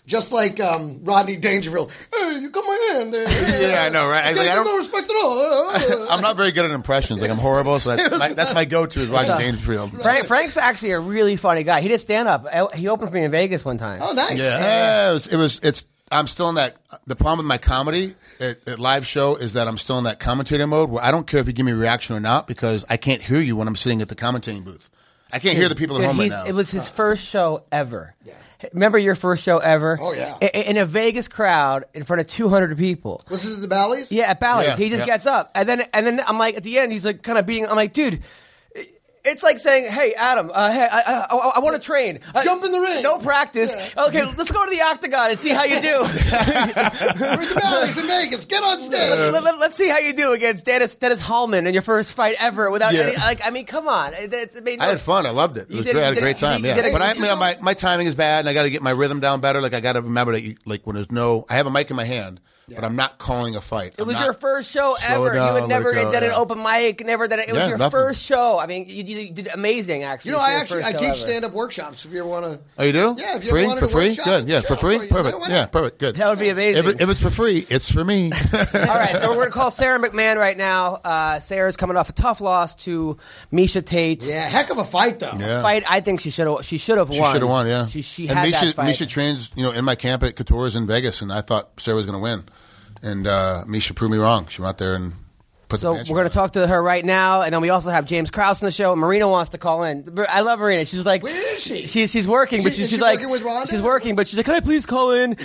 just like Rodney Dangerfield. Hey, you cut my hand. Yeah, I know, right? I have no respect at all. I'm not very good at impressions. Like, I'm horrible, so that's my go-to is Rodney Dangerfield. Frank's actually a really funny guy. He did stand-up. He opened for me in Vegas one time. Oh, nice. Yeah. I'm still in that. The problem with my comedy at live show is that I'm still in that commentator mode where I don't care if you give me a reaction or not because I can't hear you when I'm sitting at the commentating booth. I can't hear the people at home right now. It was his first show ever. Yeah. Remember your first show ever? Oh, yeah. In a Vegas crowd in front of 200 people. Was this at the Bally's? Yeah, at Bally's. Yeah, he just gets up. And then I'm like, at the end, he's like kind of beating. I'm like, dude. It's like saying, hey, Adam, I want to train. Jump in the ring. No practice. Yeah. Okay, let's go to the Octagon and see how you do. We're the Bally's in Vegas. Get on stage. Let's see how you do against Dennis Hallman in your first fight ever. Without any, come on. I had fun. I loved it. It was great. I had a great time. But my timing is bad, and I got to get my rhythm down better. Like I got to remember that. When there's I have a mic in my hand. Yeah. But I'm not calling a fight. It was your first show ever. Down, you had never done an open mic. Never done it. It was your first show. I mean, you did amazing, actually. I teach stand-up workships if you ever want to. Oh, you do? Yeah, if you ever want to. For free? Good. Yeah, for free? Perfect. Yeah, perfect. Good. That would be amazing. If it's for free, it's for me. All right, so we're going to call Sarah McMahon right now. Sarah's coming off a tough loss to Miesha Tate. Yeah, heck of a fight, though. Yeah. Fight, I think she should have won. She should have won, yeah. She had that fight. Miesha trains in my camp at Couture's in Vegas, and I thought Sarah was going to win. And Miesha proved me wrong. She went out there and put the match. So we're going to talk to her right now. And then we also have James Krause on the show. Marina wants to call in. I love Marina. She's like, where is she? She's working, but she's like, she's working, but she's like, can I please call in?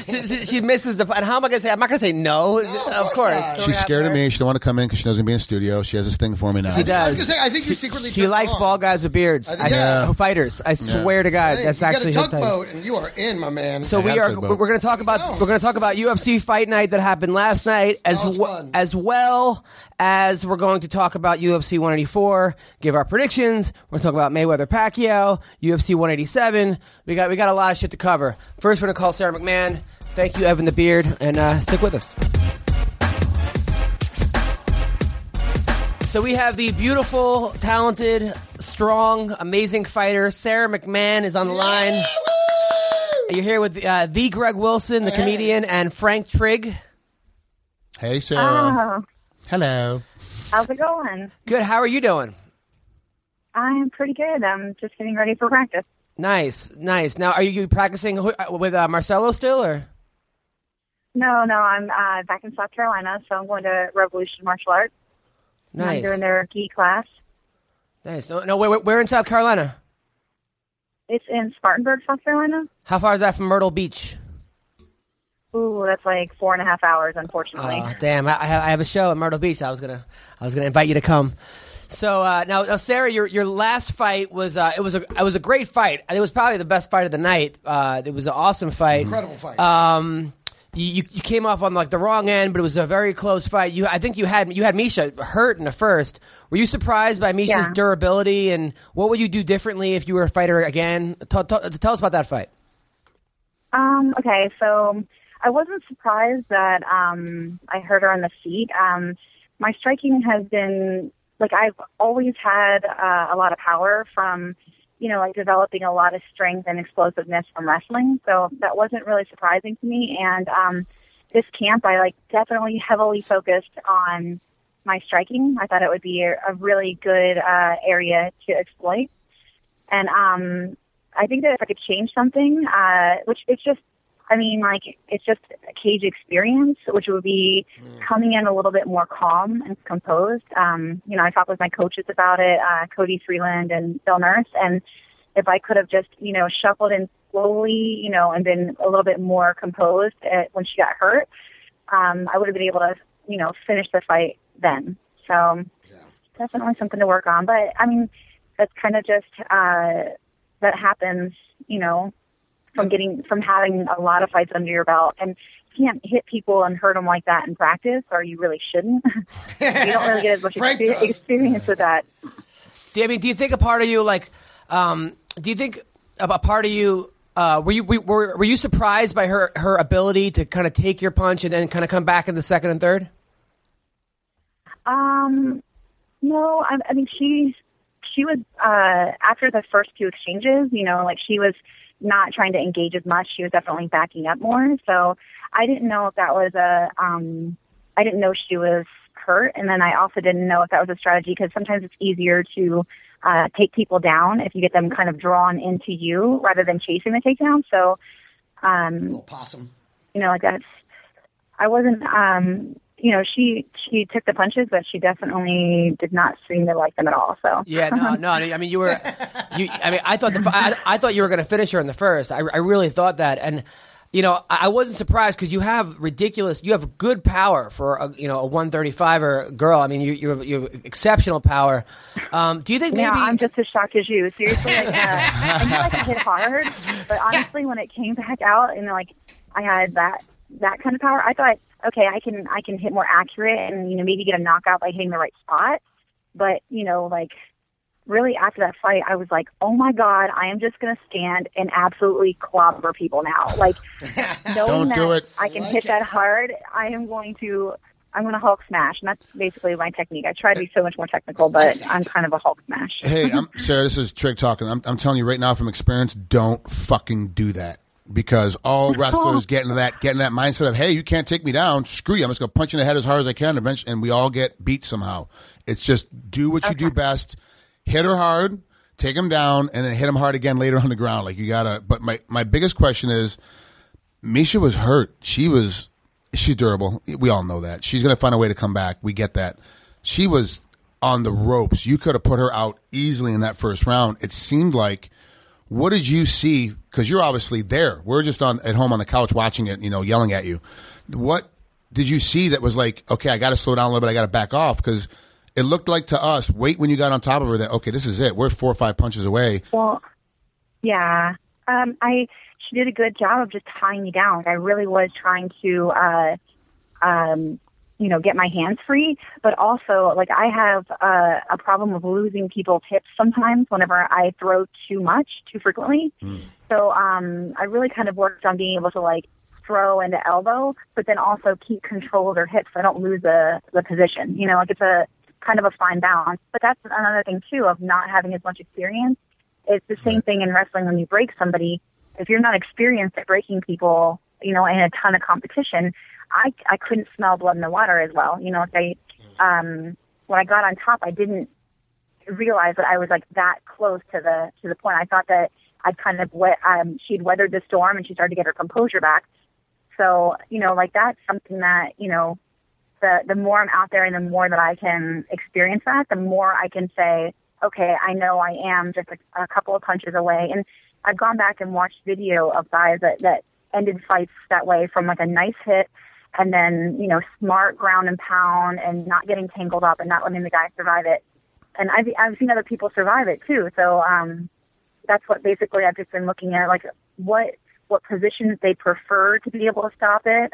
She misses the. And how am I going to say? I'm not going to say no. Of course. She's scared of me. She don't want to come in because she knows I'm going to be in the studio. She has this thing for me now. She does. I was going to say, I think you secretly. She likes bald guys with beards. Fighters. I swear to God, that's actually her thing. You got a tugboat, and you are in, my man. So we're going to talk about UFC fight night that happened last night, as well as as we're going to talk about UFC 184, give our predictions. We're going to talk about Mayweather-Pacquiao, UFC 187. We got a lot of shit to cover. First, we're going to call Sarah McMahon. Thank you, Evan the Beard, and stick with us. So we have the beautiful, talented, strong, amazing fighter Sarah McMahon is on the line. Yeah, you're here with the Greg Wilson, the comedian, and Frank Trigg. Hey, Sarah. Oh. Hello. How's it going? Good. How are you doing? I'm pretty good. I'm just getting ready for practice. Nice. Now, are you practicing with Marcelo still, or? No. I'm back in South Carolina, so I'm going to Revolution Martial Arts. Nice. I'm doing their gi class. Nice. No, where in South Carolina? It's in Spartanburg, South Carolina. How far is that from Myrtle Beach? Ooh, that's like 4.5 hours, unfortunately. Oh, damn. I have a show in Myrtle Beach. I was gonna invite you to come. So now, Sarah, your last fight was it was a great fight. It was probably the best fight of the night. It was an awesome fight, incredible fight. You came off on like the wrong end, but it was a very close fight. I think you had Miesha hurt in the first. Were you surprised by Miesha's durability, and what would you do differently if you were a fighter again? Tell us about that fight. Okay, so I wasn't surprised that I hurt her on the feet. My striking has been like I've always had a lot of power from, you know, like developing a lot of strength and explosiveness from wrestling. So that wasn't really surprising to me. And this camp, I like definitely heavily focused on my striking. I thought it would be a really good area to exploit. And I think that if I could change something, which it's just, I mean, like it's just a cage experience, which would be coming in a little bit more calm and composed. You know, I talked with my coaches about it, Cody Freeland and Bill Nurse, and if I could have just, you know, shuffled in slowly, you know, and been a little bit more composed when she got hurt, I would have been able to, you know, finish the fight then. So definitely something to work on. But I mean, that's kind of just that happens, you know, from having a lot of fights under your belt, and you can't hit people and hurt them like that in practice, or you really shouldn't. You don't really get as much experience with that. Were you surprised by her ability to kind of take your punch and then kind of come back in the second and third? No, I mean, she was, after the first two exchanges, you know, like she was not trying to engage as much. She was definitely backing up more. So I didn't know if that was I didn't know she was hurt. And then I also didn't know if that was a strategy, because sometimes it's easier to take people down if you get them kind of drawn into you rather than chasing the takedown. So, a little possum, you know, like that's, I wasn't, you know, she took the punches, but she definitely did not seem to like them at all. So yeah, no. I mean, I thought you were going to finish her in the first. I really thought that, and you know, I wasn't surprised because you have good power for a 135er girl. I mean, you have exceptional power. Do you think maybe I'm just as shocked as you? Seriously, I knew I could hit hard, but honestly, when it came back out and like I had that kind of power, I thought, okay, I can hit more accurate and, you know, maybe get a knockout by hitting the right spot. But, you know, like really after that fight, I was like, oh my God, I am just going to stand and absolutely clobber people now. Like knowing that I can hit that hard, I'm going to Hulk smash. And that's basically my technique. I try to be so much more technical, but I'm kind of a Hulk smash. Hey, Sarah, this is Trigg talking. I'm telling you right now from experience, don't fucking do that. Because all wrestlers get into that mindset of, hey, you can't take me down, screw you, I'm just going to punch you in the head as hard as I can, eventually, and we all get beat somehow. It's just do what you do best, hit her hard, take him down, and then hit him hard again later on the ground. Like you gotta. But my biggest question is, Miesha was hurt. She's durable. We all know that. She's going to find a way to come back. We get that. She was on the ropes. You could have put her out easily in that first round. It seemed like. What did you see? Because you're obviously there. We're just at home on the couch watching it, you know, yelling at you. What did you see that was like, okay, I got to slow down a little bit. I got to back off, because it looked like to us, when you got on top of her, that, okay, this is it. We're 4 or 5 punches away. Well, yeah. She did a good job of just tying me down. I really was trying to get my hands free. But also, like, I have a problem of losing people's hips sometimes whenever I throw too much, too frequently. So I really kind of worked on being able to, like, throw into elbow, but then also keep control of their hips so I don't lose the position. You know, like, it's a kind of a fine balance. But that's another thing, too, of not having as much experience. It's the same thing in wrestling when you break somebody. If you're not experienced at breaking people, you know, in a ton of competition, I couldn't smell blood in the water as well. You know, if I, when I got on top, I didn't realize that I was, like, that close to the point. I thought that I'd kind of, she'd weathered the storm and she started to get her composure back. So, you know, like, that's something that, you know, the more I'm out there and the more that I can experience that, the more I can say, okay, I know I am just a couple of punches away. And I've gone back and watched video of guys that ended fights that way, from, like, a nice hit and then, you know, smart ground and pound and not getting tangled up and not letting the guy survive it. And I've seen other people survive it too. So that's what basically I've just been looking at, like, what positions they prefer to be able to stop it.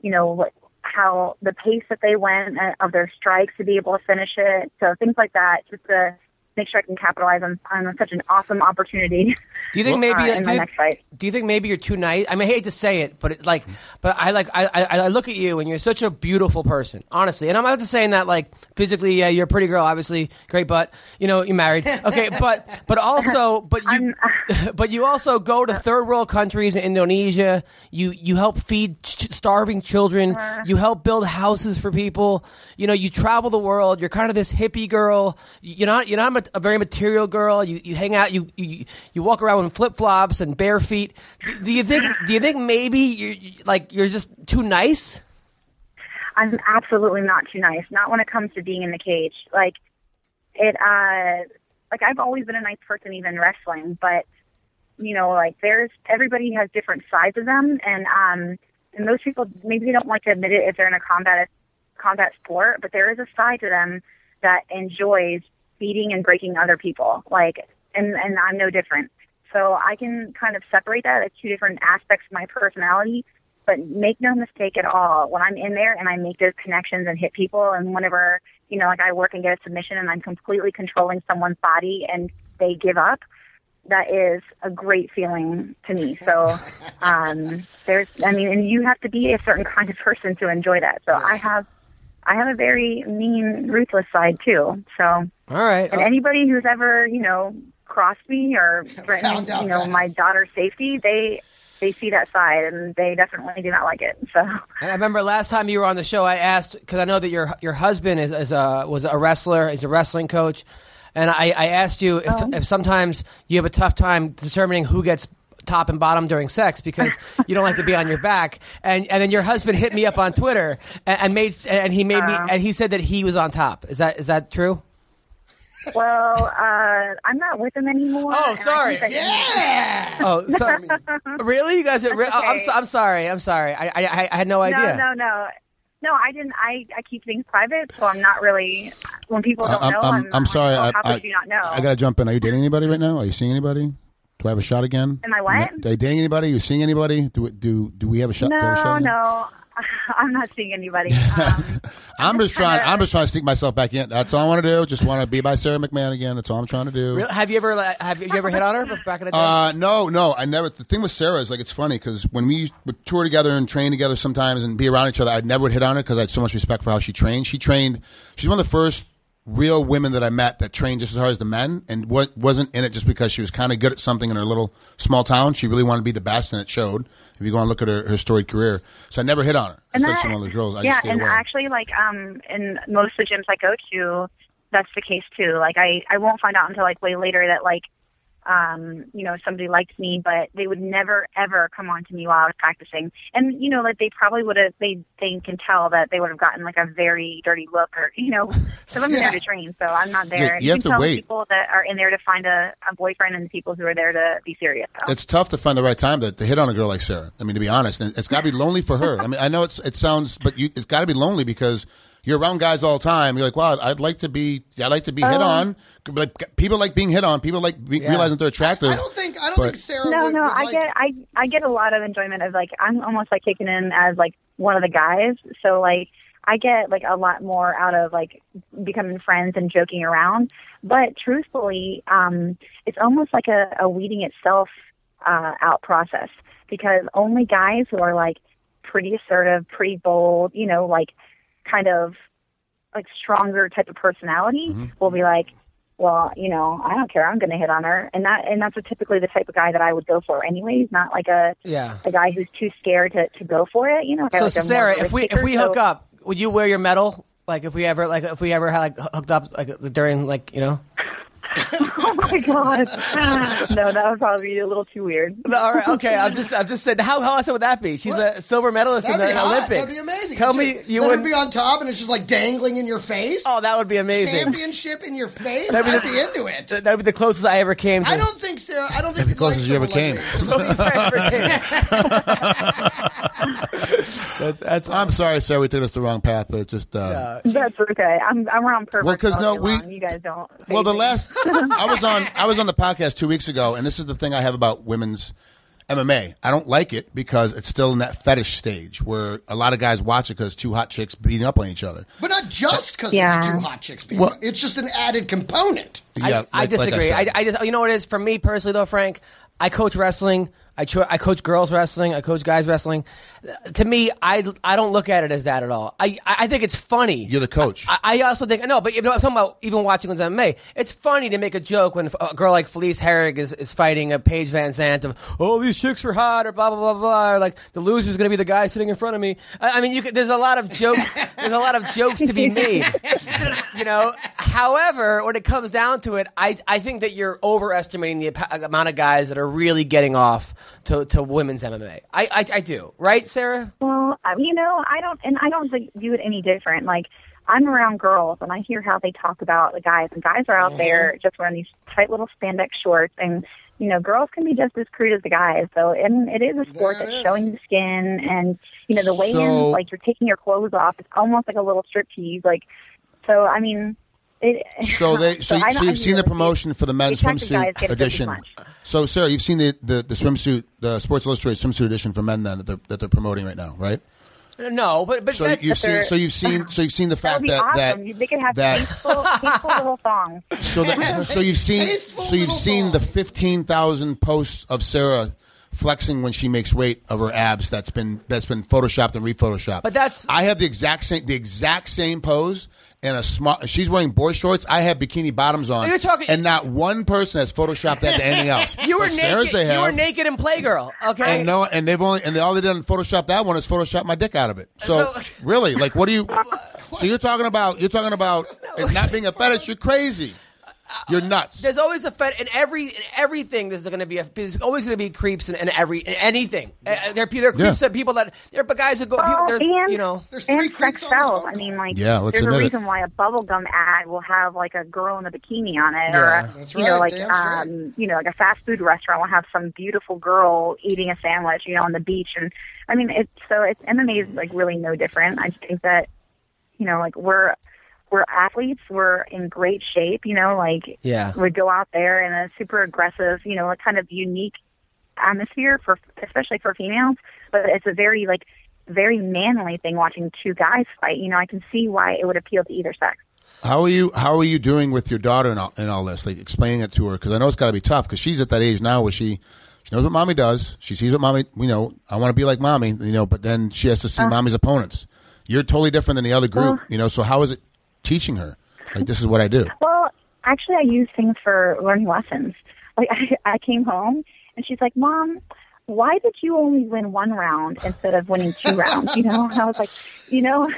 You know, how the pace that they went of their strikes to be able to finish it. So things like that, just to make sure I can capitalize on such an awesome opportunity. Do you think maybe in my next fight? Do you think maybe you're too nice? I mean, I hate to say it, but I look at you and you're such a beautiful person, honestly. And I'm not just saying that, like, physically. Yeah, you're a pretty girl, obviously, great butt. You know, you're married, okay? But you also go to third world countries in Indonesia. You help feed starving children. You help build houses for people. You know, you travel the world. You're kind of this hippie girl. You're not a very material girl. You hang out. You walk around in flip flops and bare feet. Do you think maybe you're just too nice? I'm absolutely not too nice. Not when it comes to being in the cage. Like, it. Like, I've always been a nice person, even wrestling. But, you know, like, everybody has different sides of them, and most people, maybe they don't like to admit it if they're in a combat sport. But there is a side to them that enjoys beating and breaking other people, like, and I'm no different. So I can kind of separate that as two different aspects of my personality, but make no mistake at all, when I'm in there and I make those connections and hit people, and whenever, you know, like, I work and get a submission and I'm completely controlling someone's body and they give up, that is a great feeling to me. So and you have to be a certain kind of person to enjoy that. So I have a very mean, ruthless side too. So, all right. And anybody who's ever, you know, crossed me or threatened, you know, my daughter's safety, they see that side and they definitely do not like it. So, and I remember last time you were on the show, I asked, because I know that your husband was a wrestler, is a wrestling coach, and I asked you if sometimes you have a tough time determining who gets top and bottom during sex because you don't like to be on your back, and then your husband hit me up on Twitter and he said that he was on top. Is that true? Well, I'm not with him anymore. Oh, sorry. Oh, sorry. Really? You guys? Okay. I'm sorry. I had no idea. No, I didn't. I keep things private, so I'm not really. When people don't know, I'm sorry. How could you not know? I gotta jump in. Are you dating anybody right now? Are you seeing anybody? Do I have a shot again? Am I what? Are you dating anybody? Are you seeing anybody? Do we have a shot? No. I'm not seeing anybody. I'm just trying to sneak myself back in. That's all I want to do. Just want to be by Sarah McMahon again. That's all I'm trying to do. Really? Have you ever hit on her back in the day? No, I never. The thing with Sarah is, like, it's funny because when we would tour together and train together sometimes and be around each other, I never would hit on her because I had so much respect for how she trained. She's one of the first real women that I met that trained just as hard as the men and wasn't in it just because she was kind of good at something in her little small town. She really wanted to be the best, and it showed if you go and look at her storied career. So I never hit on her. And that's one of the girls. Yeah, actually, like, in most of the gyms I go to, that's the case too. Like, I won't find out until, like, way later that, like, you know, somebody liked me, but they would never, ever come on to me while I was practicing. And, you know, like, they probably would have, they can tell that they would have gotten, like, a very dirty look or, you know, because I'm there to train, so I'm not there. Yeah, you have to wait. The people that are in there to find a boyfriend and the people who are there to be serious. So. It's tough to find the right time to hit on a girl like Sarah. I mean, to be honest, and it's got to be lonely for her. I mean, I know it's got to be lonely because you're around guys all the time. You're like, wow, I'd like to be hit on. Like, people like being hit on. People like realizing they're attractive. I don't think Sarah. No, would I like... I get a lot of enjoyment of, like, I'm almost, like, taken in as, like, one of the guys. So, like, I get like a lot more out of like becoming friends and joking around. But truthfully, it's almost like a weeding itself out process, because only guys who are like pretty assertive, pretty bold, you know, like kind of like stronger type of personality mm-hmm. will be like, well, you know, I don't care. I'm going to hit on her. And that's typically the type of guy that I would go for anyways, not like a guy who's too scared to go for it, you know. So like Sarah, if we hook up, would you wear your medal? Like if we ever had like hooked up like during like, you know. Oh my God. No, that would probably be a little too weird. No, all right, okay. I'm just saying, how awesome would that be? She's a silver medalist in the Olympics. That'd be amazing. Tell me you would be on top, and it's just like dangling in your face. Oh, that would be amazing. Championship in your face. I'd be into it. That'd be the closest I ever came. To... I don't think the closest you ever came. Closest I ever came. That's I'm sorry, Sarah. We took us the wrong path, but it's just. That's okay. I'm on purpose. Well, because you guys don't. Well, the last. I was on the podcast 2 weeks ago, and this is the thing I have about women's MMA. I don't like it because it's still in that fetish stage where a lot of guys watch it because two hot chicks beating up on each other. But not just because it's two hot chicks beating up. It's just an added component. Yeah, I disagree. Like I just, you know what it is? For me personally, though, Frank, I coach wrestling. I coach girls wrestling. I coach guys wrestling. To me, I don't look at it as that at all. I think it's funny. You're the coach. I also think no, but you know, I'm talking about even watching one's MMA. It's funny to make a joke when a girl like Felice Herrig is fighting a Paige VanZant of these chicks are hot or blah blah blah blah, or like the loser's going to be the guy sitting in front of me. I mean, there's a lot of jokes. There's a lot of jokes to be made. You know. However, when it comes down to it, I think that you're overestimating the amount of guys that are really getting off to women's MMA. I do. Right, Sarah? Well, you know, I don't do it any different. Like, I'm around girls, and I hear how they talk about the guys. And guys are out mm-hmm. there just wearing these tight little spandex shorts. And, you know, girls can be just as crude as the guys. So, and it is a sport that's showing the skin. And, you know, the way in, like, you're taking your clothes off. It's almost like a little striptease. Like, so, I mean... So you've seen the promotion for the men's swimsuit edition. So Sarah, you've seen the swimsuit, the Sports Illustrated swimsuit edition for men then that they're promoting right now, right? No, but so that's, you've seen the fact that they could have tasteful little songs. So you've seen the 15,000 posts of Sarah flexing when she makes weight of her abs. That's been photoshopped and re-photoshopped. But I have the exact same pose. And she's wearing board shorts. I have bikini bottoms on. And not one person has photoshopped that to anything else. You were naked in Playgirl. Okay. And no, and they've only, and all they did on Photoshop that one is Photoshop my dick out of it. So really, like, what do you? So you're talking about it not being a fetish. You're crazy. You're nuts. There's always a fed in everything. There's always going to be creeps in anything. There are creeps that people that there are guys who go. There's three creeps. I mean, like, there's a reason why a bubblegum ad will have like a girl in a bikini on it, or like a fast food restaurant will have some beautiful girl eating a sandwich, you know, on the beach. And I mean, it's MMA is like really no different. I just think that, you know, like we're athletes. We're in great shape, you know, like we go out there in a super aggressive, you know, a kind of unique atmosphere for, especially for females, but it's a very, like, very manly thing watching two guys fight. You know, I can see why it would appeal to either sex. How are you doing with your daughter in all this? Like explaining it to her? Cause I know it's gotta be tough cause she's at that age now where she knows what mommy does. She sees what mommy, you know, I want to be like mommy, you know, but then she has to see mommy's opponents. You're totally different than the other group, you know? So how is it teaching her, like, this is what I do? Well, actually, I use things for learning lessons. Like, I came home, and she's like, Mom, why did you only win one round instead of winning two rounds? You know, and I was like, you know,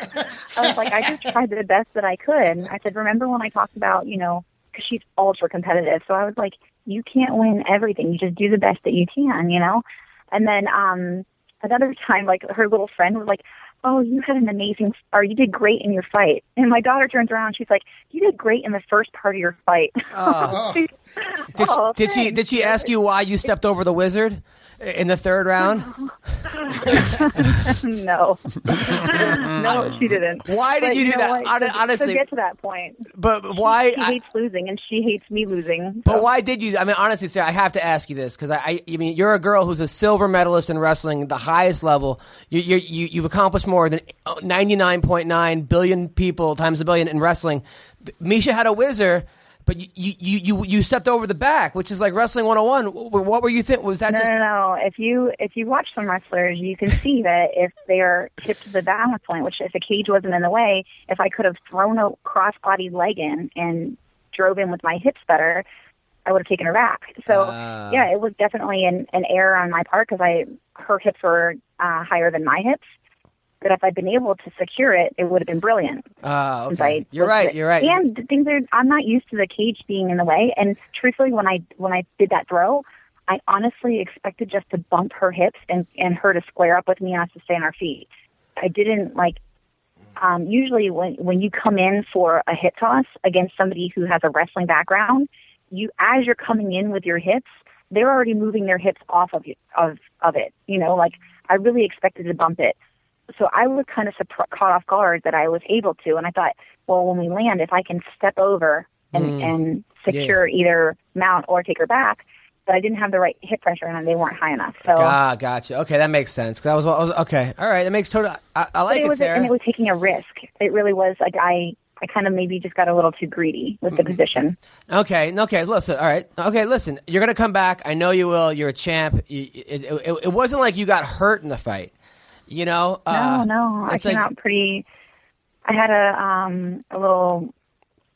I just tried the best that I could. And I said, remember when I talked about, you know, because she's ultra competitive. So I was like, you can't win everything. You just do the best that you can, you know? And then another time, like, her little friend was like, oh, you had an amazing, or you did great in your fight. And my daughter turns around, she's like, you did great in the first part of your fight. Did she ask you why you stepped over the wizard? In the third round? No. No, she didn't. Why did you do that? Honestly. To get to that point. But why? She hates losing, and she hates me losing. But why did you? I mean, honestly, Sarah, I have to ask you this because I mean, you're a girl who's a silver medalist in wrestling, the highest level. You've accomplished more than 99.9 billion people times a billion in wrestling. Misha had a whizzer. But you stepped over the back, which is like wrestling 101. What were you thinking? Was that No. If you watch some wrestlers, you can see that if they're tipped to the balance point, which if the cage wasn't in the way, if I could have thrown a cross-body leg in and drove in with my hips better, I would have taken her back. So, yeah, it was definitely an error on my part because her hips were higher than my hips. But if I'd been able to secure it, it would have been brilliant. Okay. You're right. And the things I'm not used to the cage being in the way. And truthfully, when I did that throw, I honestly expected just to bump her hips and her to square up with me and us to stay on our feet. I didn't like. Usually, when you come in for a hip toss against somebody who has a wrestling background, as you're coming in with your hips, they're already moving their hips off of you, of it. You know, like I really expected to bump it. So I was kind of caught off guard that I was able to. And I thought, well, when we land, if I can step over and secure either mount or take her back, but I didn't have the right hip pressure and they weren't high enough. So, gotcha. Okay, that makes sense. Because I was okay. All right, that makes total. I like it, Sarah. And it was taking a risk. It really was. Like I kind of maybe just got a little too greedy with the position. Okay. Listen. All right. Okay. Listen. You're gonna come back. I know you will. You're a champ. It wasn't like you got hurt in the fight. You know, no, I came out pretty. I had a little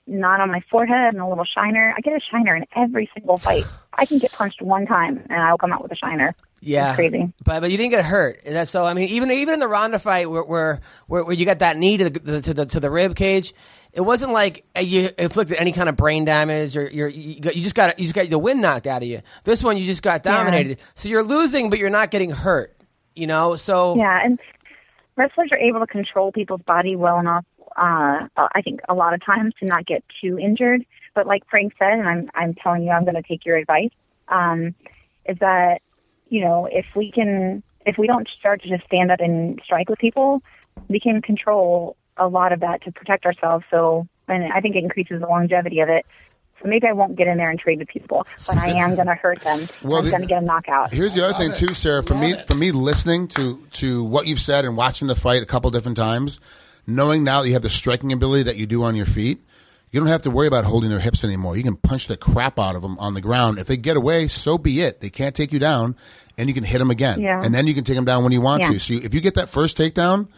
knot on my forehead and a little shiner. I get a shiner in every single fight. I can get punched one time and I'll come out with a shiner. Yeah, it's crazy. But you didn't get hurt. That's so. I mean, even in the Ronda fight where you got that knee to the rib cage, it wasn't like you inflicted any kind of brain damage or you just got the wind knocked out of you. This one you just got dominated. Yeah. So you're losing, but you're not getting hurt. You know, so yeah, and wrestlers are able to control people's body well enough. I think a lot of times to not get too injured. But like Frank said, and I'm telling you, I'm going to take your advice. Is that you know if we don't start to just stand up and strike with people, we can control a lot of that to protect ourselves. So, and I think it increases the longevity of it. So maybe I won't get in there and trade with people, but I am going to hurt them. Well, I'm going to get a knockout. Here's the other thing, too, Sarah. For me, listening to what you've said and watching the fight a couple different times, knowing now that you have the striking ability that you do on your feet, you don't have to worry about holding their hips anymore. You can punch the crap out of them on the ground. If they get away, so be it. They can't take you down, and you can hit them again. Yeah. And then you can take them down when you want to. So if you get that first takedown,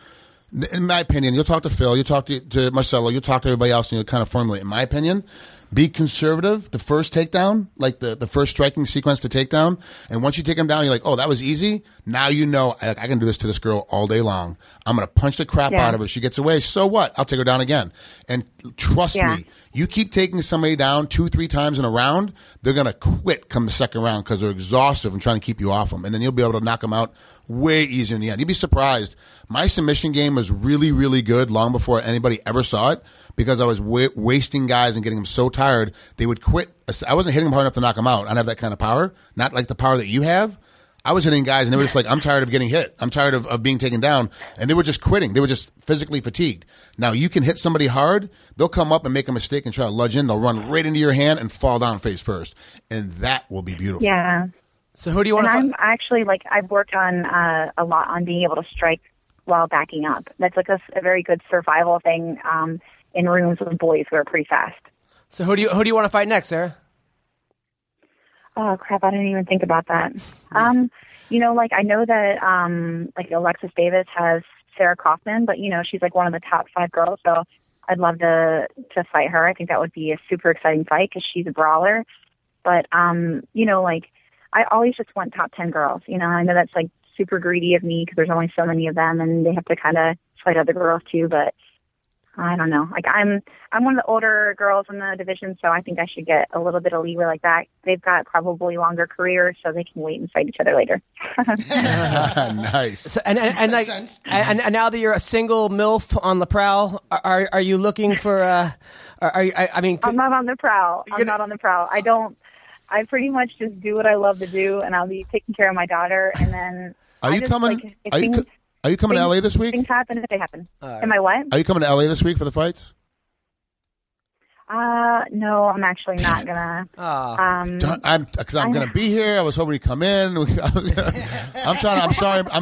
in my opinion, you'll talk to Phil, you'll talk to Marcelo, you'll talk to everybody else, and you'll kind of formulate, in my opinion, be conservative, the first takedown, like the first striking sequence to takedown. And once you take them down, you're like, oh, that was easy. Now you know I can do this to this girl all day long. I'm going to punch the crap out of her. She gets away. So what? I'll take her down again. And trust me, you keep taking somebody down 2-3 times in a round, they're going to quit come the second round because they're exhausted and trying to keep you off them. And then you'll be able to knock them out way easier in the end. You'd be surprised. My submission game was really, really good long before anybody ever saw it because I was wasting guys and getting them so tired they would quit. I wasn't hitting them hard enough to knock them out. I don't have that kind of power, not like the power that you have. I was hitting guys and they were just like, I'm tired of getting hit. I'm tired of being taken down. And they were just quitting. They were just physically fatigued. Now you can hit somebody hard. They'll come up and make a mistake and try to lunge in. They'll run right into your hand and fall down face first. And that will be beautiful. Yeah. So who do you want to fight? I'm actually like, I've worked on a lot on being able to strike while backing up. That's like a very good survival thing in rooms with boys who are pretty fast. So who do you want to fight next, Sarah? Oh crap! I didn't even think about that. You know, like I know that like Alexis Davis has Sarah Kaufman, but you know she's like one of the top 5 girls. So I'd love to fight her. I think that would be a super exciting fight because she's a brawler. But you know, like I always just want top 10 girls. You know, I know that's like super greedy of me because there's only so many of them, and they have to kind of fight other girls too. But I don't know. Like I'm one of the older girls in the division, so I think I should get a little bit of leeway like that. They've got probably longer careers, so they can wait and fight each other later. Nice. So, and like and now that you're a single MILF on the prowl, are you looking for? I mean, I'm not on the prowl. I'm not on the prowl. I don't. I pretty much just do what I love to do, and I'll be taking care of my daughter. And then are you coming to LA this week? Things happen if they happen. Am I what? Are you coming to LA this week for the fights? No, I'm actually not gonna. I'm gonna be here. I was hoping you'd come in. I'm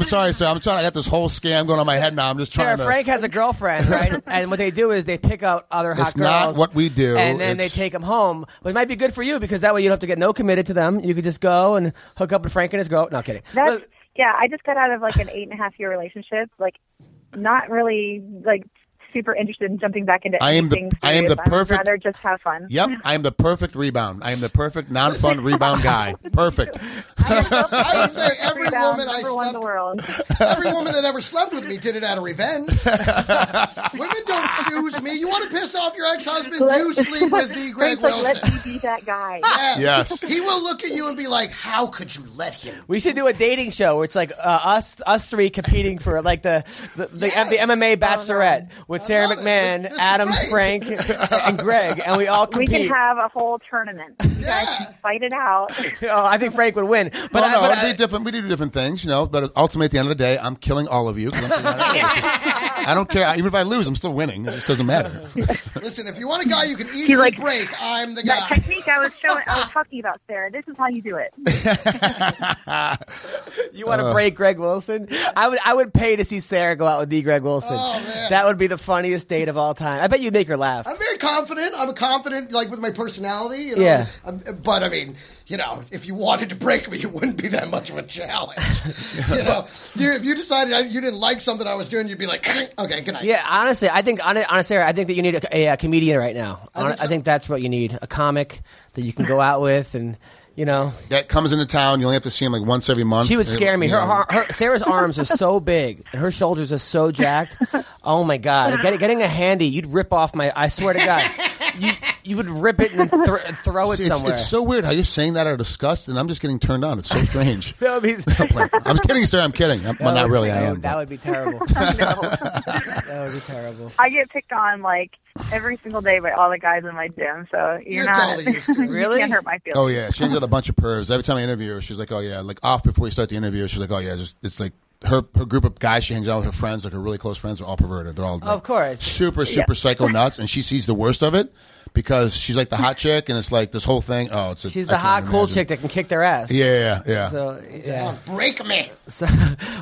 sorry, sir. I'm trying. I got this whole scam going on my head now. I'm just trying. Frank has a girlfriend, right? And what they do is they pick out other hot girls. That's not what we do. And then they take them home. But it might be good for you because that way you don't have to get no committed to them. You could just go and hook up with Frank and his girl. No, kidding. Yeah, I just got out of like an 8.5-year relationship. Like, not really like. Super interested in jumping back into anything. I am the perfect. I'd rather just have fun. Yep, I am the perfect rebound. I am the perfect non-fun rebound guy. Perfect. I would say every woman I slept with, every woman that ever slept with me did it out of revenge. Women don't choose me. You want to piss off your ex-husband? You sleep with the Greg Wilson. Let me be that guy. Yes. He will look at you and be like, "How could you let him?" We should do a dating show where it's like us three competing for like the MMA Bachelorette. With Sarah McMahon, Adam, Frank, and Greg, and we all compete. We can have a whole tournament. You guys can fight it out. Oh, I think Frank would win. But it'd be different. We do different things, you know. But ultimately, at the end of the day, I'm killing all of you. I don't care. Even if I lose, I'm still winning. It just doesn't matter. Listen, if you want a guy you can easily break, I'm the guy. That technique I was talking about, Sarah. This is how you do it. You want to break Greg Wilson? I would pay to see Sarah go out with the Greg Wilson. Oh, man. That would be the funniest date of all time. I bet you'd make her laugh. I'm very confident. I'm confident, like, with my personality. You know? Yeah. But, I mean, you know, if you wanted to break me, it wouldn't be that much of a challenge. You know, if you decided you didn't like something I was doing, you'd be like, okay, good night. Yeah, honestly, I think that you need a comedian right now. I think that's what you need, a comic that you can go out with and... You know, that comes into town. You only have to see him like once every month. She would scare me. Her Sarah's arms are so big and her shoulders are so jacked. Oh my God! Getting a handy, you'd rip off my. I swear to God, you would rip it and then throw it somewhere. It's so weird how you're saying that out of disgust, and I'm just getting turned on. It's so strange. I'm kidding, sir. I'm kidding. I am. That would be terrible. That would be terrible. I get picked on like. Every single day by all the guys in my gym, so you're not totally used to it. Really? You can't hurt my feelings. Oh yeah, she's got a bunch of pervs. Every time I interview her, she's like, "Oh yeah," like off before we start the interview, she's like, "Oh yeah," just, it's like her group of guys she hangs out with, her friends, like her really close friends, are all perverted. They're all like, of course super psycho nuts, and she sees the worst of it. Because she's like the hot chick, and it's like this whole thing. Oh, she's the hot, cool chick that can kick their ass. Yeah. So, yeah. Oh, break me. So,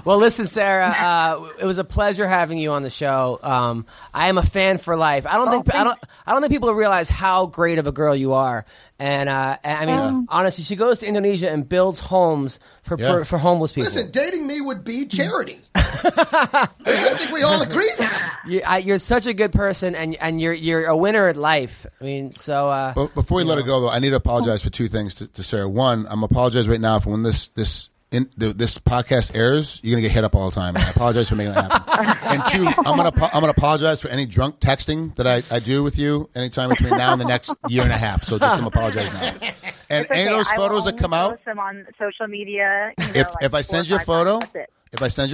well, listen, Sarah, it was a pleasure having you on the show. I am a fan for life. I don't think people realize how great of a girl you are. And I mean, honestly, she goes to Indonesia and builds homes for homeless people. Listen, dating me would be charity. I think we all agree that. You're such a good person, and you're a winner at life. I mean, so. But before we let it go, though, I need to apologize for two things to Sarah. One, I'm apologizing right now for when this podcast airs, you're gonna get hit up all the time. I apologize for making that happen. And two, I'm gonna apologize for any drunk texting that I do with you anytime between now and the next year and a half. So just I'm apologizing now. And any of those photos that come out, post them on social media. You know, if I send you a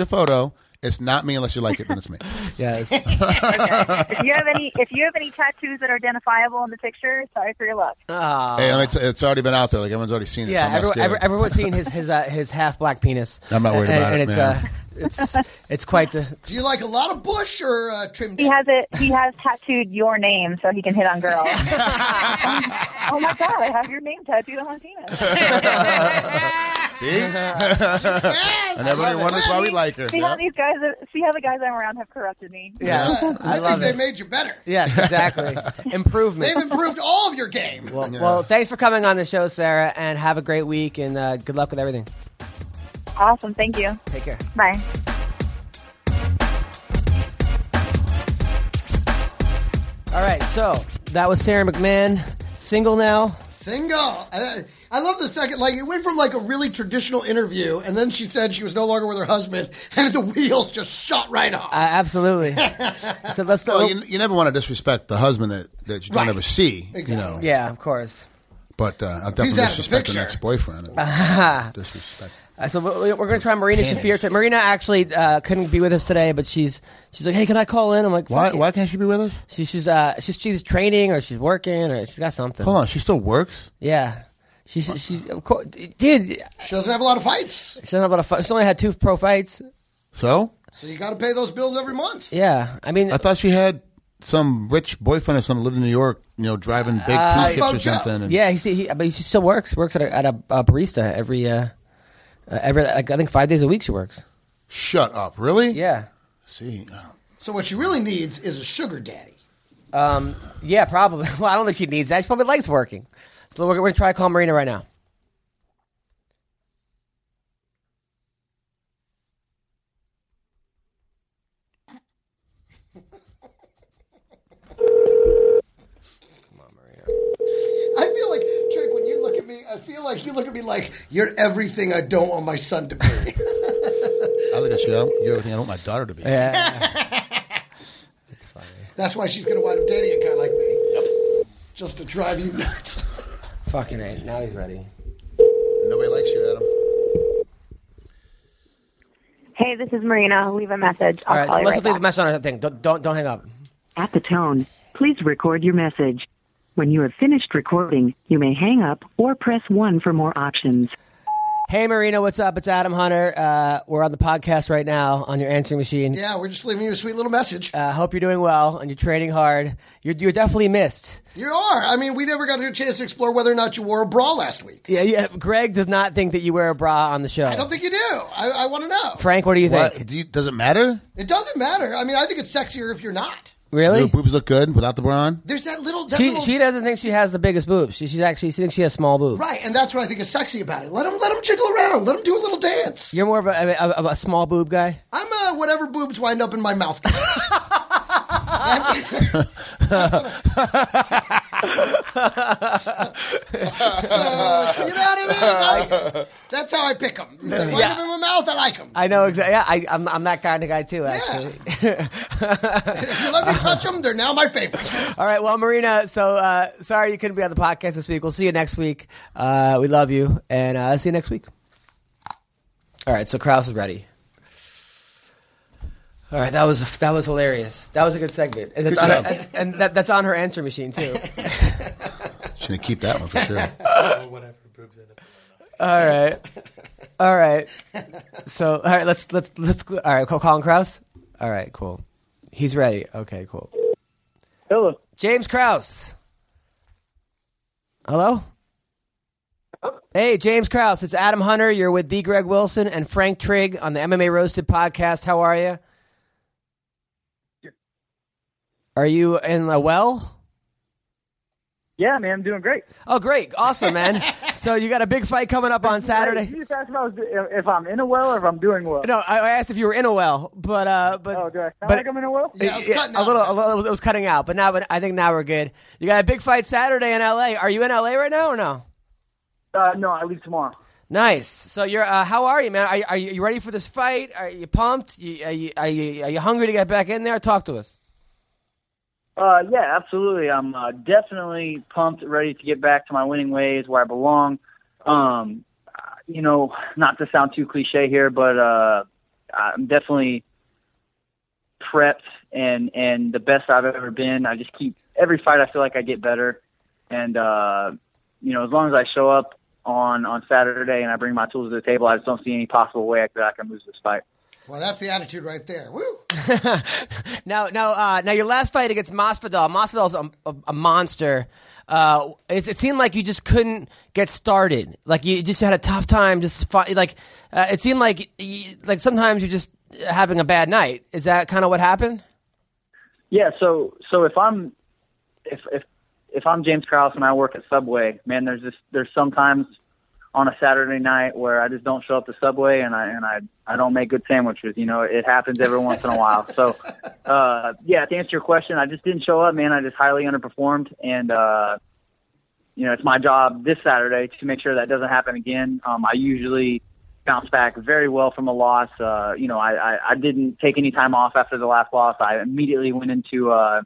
photo, it's not me unless you like it, then it's me. Yes. Okay. If you have any tattoos that are identifiable in the picture, sorry for your luck. Hey, it's already been out there. Like everyone's already seen it. Yeah, so everyone's seen his half black penis. I'm not worried about it. And it's quite the. Do you like a lot of bush or trimmed? He has tattooed your name so he can hit on girls. Oh my God! I have your name tattooed on my penis. See? Yes, and everybody wonders why we like her. See how the guys I'm around have corrupted me. Yes. I think they made you better. Yes, exactly. Improvement. They've improved all of your game. Well, thanks for coming on the show, Sarah, and have a great week, and good luck with everything. Awesome. Thank you. Take care. Bye. All right, so that was Sarah McMahon. Single now. Single. I love the second, like, it went from, like, a really traditional interview, and then she said she was no longer with her husband, and the wheels just shot right off. Absolutely. So let's go. Well, you never want to disrespect the husband that you don't ever see. Exactly. You know. Yeah, of course. But I'll definitely disrespect the next boyfriend. Disrespect. So we're going to try Marina Shafir. Marina actually couldn't be with us today, but she's like, hey, can I call in? I'm like, why? Why can't she be with us? She's training or she's working or she's got something. Hold on, she still works? Yeah. She doesn't have a lot of fights. She only had 2 pro fights. So you got to pay those bills every month. Yeah, I mean, I thought she had some rich boyfriend or something lived in New York, you know, driving big cruise ships or something. And yeah, she still works at a barista every I think 5 days a week she works. Shut up, really? Yeah. See, so what she really needs is a sugar daddy. Yeah, probably. Well, I don't think she needs that. She probably likes working. So we're going to try to call Marina right now. I feel like you look at me like you're everything I don't want my son to be. I look at you, you're everything I don't want my daughter to be. Yeah. That's funny. That's why she's going to wind up dating a guy like me. Yep. Just to drive you nuts. Fucking A. Now he's ready. Nobody likes you, Adam. Hey, this is Marina. Leave a message. All right, so let's leave a message on her thing. Don't hang up. At the tone, please record your message. When you have finished recording, you may hang up or press 1 for more options. Hey, Marina, what's up? It's Adam Hunter. We're on the podcast right now on your answering machine. Yeah, we're just leaving you a sweet little message. Hope you're doing well and you're training hard. You're definitely missed. You are. I mean, we never got a chance to explore whether or not you wore a bra last week. Yeah. Greg does not think that you wear a bra on the show. I don't think you do. I want to know. Frank, what do you think? Does it matter? It doesn't matter. I mean, I think it's sexier if you're not. Really? Your boobs look good without the bra on? There's that little... She doesn't think she has the biggest boobs. She thinks she has small boobs. Right, and that's what I think is sexy about it. Let them jiggle around. Let them do a little dance. You're more of a small boob guy? I'm whatever boobs wind up in my mouth. So you know what I mean? That's how I pick them. Like, yeah. In my mouth, I like them. I know exactly. Yeah, I'm that kind of guy too. Actually, yeah. If you let me touch them, they're now my favorite. All right, well, Marina. So sorry you couldn't be on the podcast this week. We'll see you next week. We love you, and see you next week. All right, so Krause is ready. All right, that was hilarious. That was a good segment, and that's on her answer machine too. She's gonna keep that one for sure. Whatever boobs in it. All right. So all right, let's all right. Colin Krause. All right, cool. He's ready. Okay, cool. Hello, James Krause. Hello. Hey, James Krause. It's Adam Hunter. You're with the Greg Wilson and Frank Trigg on the MMA Roasted podcast. How are you? Are you in a well? Yeah, man, I'm doing great. Oh, great. Awesome, man. So you got a big fight coming up on Saturday. You just asked if I'm in a well or if I'm doing well. No, I asked if you were in a well, but oh, do I sound like I'm in a well? Yeah, a little. It was cutting out, but now, I think now we're good. You got a big fight Saturday in L.A. Are you in L.A. right now or no? No, I leave tomorrow. Nice. So you're. How are you, man? Are you ready for this fight? Are you pumped? Are you hungry to get back in there? Talk to us. Yeah, absolutely. I'm definitely pumped, ready to get back to my winning ways where I belong. You know, not to sound too cliche here, but I'm definitely prepped and the best I've ever been. I just keep every fight. I feel like I get better, and you know, as long as I show up on Saturday and I bring my tools to the table, I just don't see any possible way that I can lose this fight. Well, that's the attitude right there. Woo! Now, your last fight against Masvidal. Masvidal's a monster. It seemed like you just couldn't get started. Like you just had a tough time. Just it seemed like sometimes you're just having a bad night. Is that kind of what happened? Yeah. So if I'm James Krause and I work at Subway, man, there's sometimes on a Saturday night where I just don't show up to Subway and I don't make good sandwiches. You know, it happens every once in a while. So, yeah, to answer your question, I just didn't show up, man. I just highly underperformed. And, you know, it's my job this Saturday to make sure that doesn't happen again. I usually bounce back very well from a loss. You know, I didn't take any time off after the last loss. I immediately went into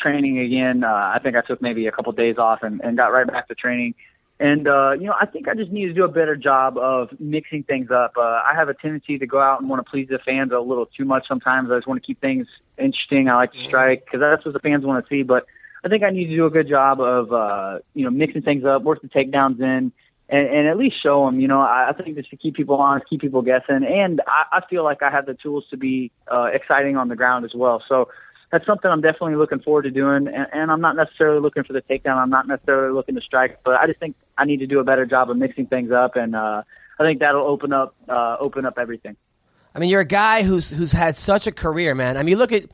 training again. I think I took maybe a couple days off and got right back to training. And, you know, I think I just need to do a better job of mixing things up. I have a tendency to go out and want to please the fans a little too much sometimes. I just want to keep things interesting. I like to strike because that's what the fans want to see. But I think I need to do a good job of, mixing things up, work the takedowns in, and at least show them, I think this to keep people honest, keep people guessing. And I feel like I have the tools to be exciting on the ground as well. So that's something I'm definitely looking forward to doing. And I'm not necessarily looking for the takedown. I'm not necessarily looking to strike, but I just think I need to do a better job of mixing things up. And I think that'll open up everything. I mean, you're a guy who's had such a career, man. I mean, you're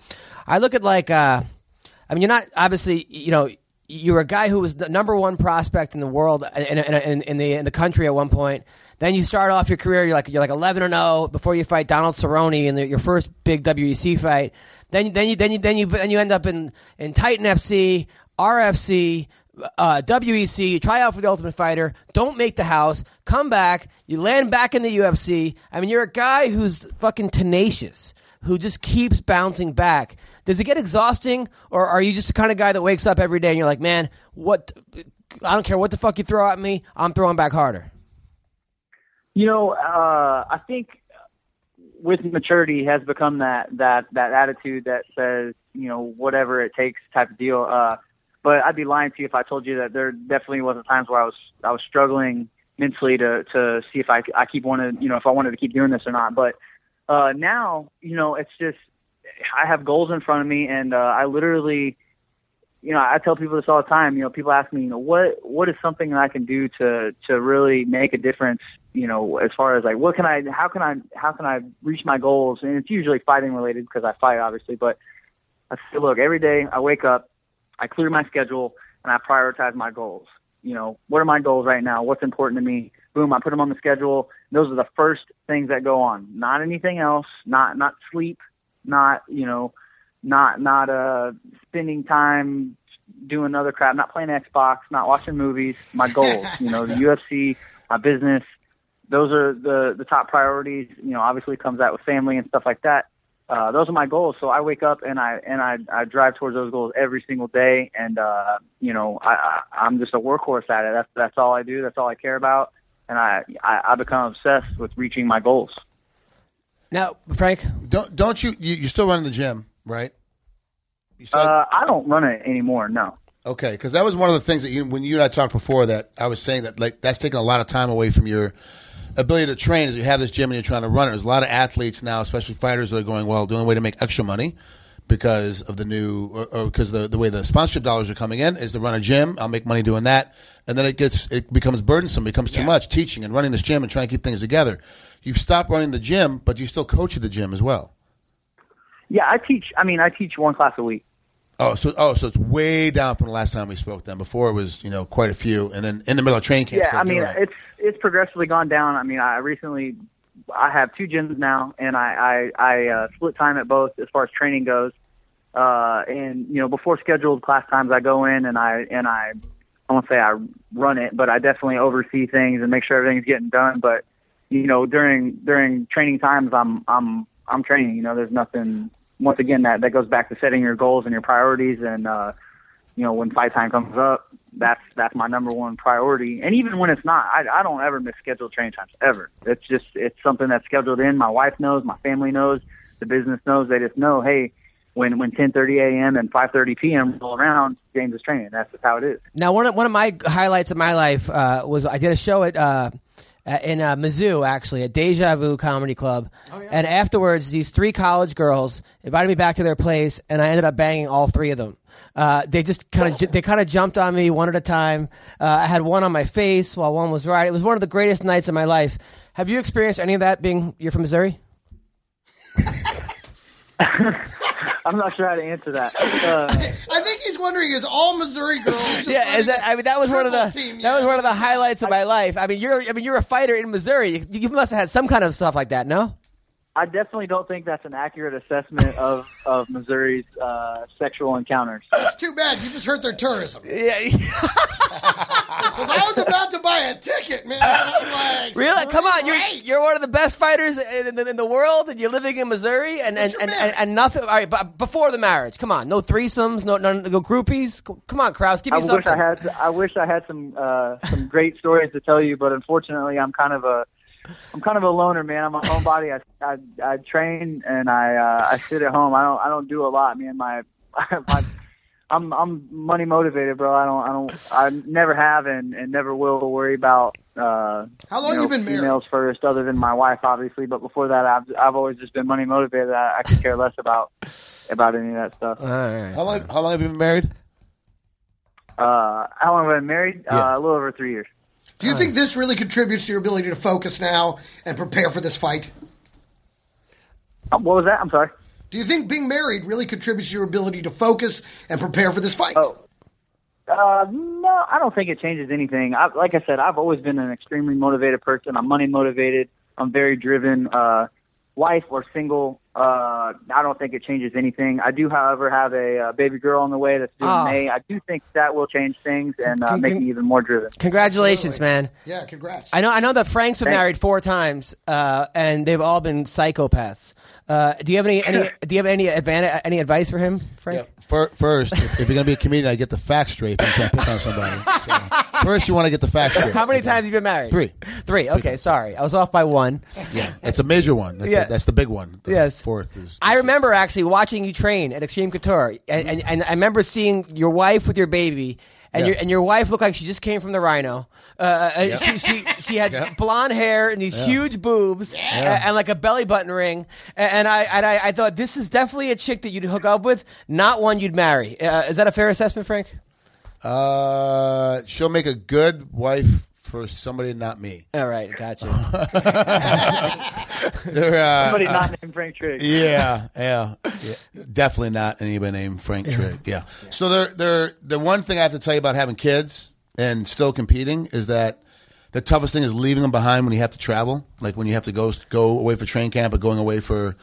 not obviously, you were a guy who was the number one prospect in the world in the country at one point. Then you start off your career, you're like 11-0 before you fight Donald Cerrone in your first big WEC fight. Then you end up in Titan FC, RFC, WEC. You try out for the Ultimate Fighter. Don't make the house. Come back. You land back in the UFC. I mean, you're a guy who's fucking tenacious, who just keeps bouncing back. Does it get exhausting, or are you just the kind of guy that wakes up every day and you're like, man, I don't care what the fuck you throw at me, I'm throwing back harder? I think with maturity has become that attitude that says, whatever it takes type of deal. But I'd be lying to you if I told you that there definitely wasn't times where I was struggling mentally to see if I keep wanted, if I wanted to keep doing this or not. But now, it's just, I have goals in front of me, and I literally, I tell people this all the time. People ask me, what is something that I can do to really make a difference? As far as like, how can I reach my goals? And it's usually fighting related because I fight, obviously. But I say, look, every day I wake up, I clear my schedule, and I prioritize my goals. What are my goals right now? What's important to me? Boom, I put them on the schedule. Those are the first things that go on. Not anything else. Not sleep. Not spending time doing other crap. Not playing Xbox. Not watching movies. My goals. The UFC, my business. Those are the top priorities. Obviously comes out with family and stuff like that. Those are my goals. So I wake up and I drive towards those goals every single day. And I'm just a workhorse at it. That's all I do. That's all I care about. And I become obsessed with reaching my goals. Now, Frank, don't you still run in the gym, right? I don't run it anymore. No. Okay, because that was one of the things that when you and I talked before, that I was saying that like that's taking a lot of time away from your ability to train. Is you have this gym and you're trying to run it. There's a lot of athletes now, especially fighters, that are going, well, the only way to make extra money because of the new or because the way the sponsorship dollars are coming in is to run a gym. I'll make money doing that, and then it becomes burdensome, becomes too much teaching and running this gym and trying to keep things together. You've stopped running the gym, but you still coach at the gym as well. Yeah, I teach one class a week. So it's way down from the last time we spoke. Then before it was quite a few, and then in the middle of training camp. Yeah, so it's progressively gone down. I mean, I have two gyms now, and I split time at both as far as training goes. And before scheduled class times, I go in and I won't say I run it, but I definitely oversee things and make sure everything's getting done. But during training times, I'm training. There's nothing. Once again, that goes back to setting your goals and your priorities. And, when fight time comes up, that's my number one priority. And even when it's not, I don't ever miss scheduled training times, ever. It's something that's scheduled in. My wife knows, my family knows, the business knows. They just know, hey, when 10:30 a.m. and 5:30 p.m. roll around, James is training. That's just how it is. Now, one of my highlights of my life was I did a show at in Mizzou, actually, at Deja Vu Comedy Club. Oh, yeah. And afterwards, these three college girls invited me back to their place, and I ended up banging all three of them. They jumped on me one at a time. I had one on my face while one was right. It was one of the greatest nights of my life. Have you experienced any of that? You're from Missouri? I'm not sure how to answer that. I think he's wondering: is all Missouri girls? That was one of the highlights of my life. I mean, you're a fighter in Missouri. You must have had some kind of stuff like that, no? I definitely don't think that's an accurate assessment of Missouri's sexual encounters. That's too bad. You just hurt their tourism. Yeah. Because I was about to buy a ticket, man. I'm like, really? Come on, you're one of the best fighters in the world, and you're living in Missouri, and nothing. All right, but before the marriage, come on, no threesomes, no groupies. Come on, Krause, give me something. I wish I had some great stories to tell you, but unfortunately, I'm kind of a loner, man. I'm a homebody. I train and I sit at home. I don't do a lot, man. My I'm money motivated, bro. I never have and never will worry about how long you been married? Females first, other than my wife, obviously. But before that, I've always just been money motivated. I could care less about any of that stuff. All right. How long have you been married? How long have I been married? Yeah. A little over 3 years. Do you think this really contributes to your ability to focus now and prepare for this fight? What was that? I'm sorry. Do you think being married really contributes to your ability to focus and prepare for this fight? Oh, no, I don't think it changes anything. Like I said, I've always been an extremely motivated person. I'm money motivated. I'm very driven. Wife or single, I don't think it changes anything. I do, however, have a baby girl on the way that's due in May. I do think that will change things and make me even more driven. Congratulations, man. Yeah, congrats. I know that Frank's been married 4 times, and they've all been psychopaths. Do you have any advice for him, Frank? Yeah. First, if you're gonna be a comedian, I get the facts straight. I'm trying to pick on somebody. So, first, you want to get the facts straight. How many times have you been married? 3. Okay, sorry, I was off by 1. Yeah, that's a major one. That's the big one. Yes. Fourth is. I remember actually watching you train at Extreme Couture, and I remember seeing your wife with your baby. And your wife looked like she just came from the Rhino. She had blonde hair and these huge boobs and like a belly button ring. And I thought, this is definitely a chick that you'd hook up with, not one you'd marry. Is that a fair assessment, Frank? She'll make a good wife for somebody, not me. All right, gotcha. Somebody not named Frank Trigg. Yeah, definitely not anybody named Frank Trigg. Yeah. So the one thing I have to tell you about having kids and still competing is that the toughest thing is leaving them behind when you have to travel, like when you have to go away for train camp or going away for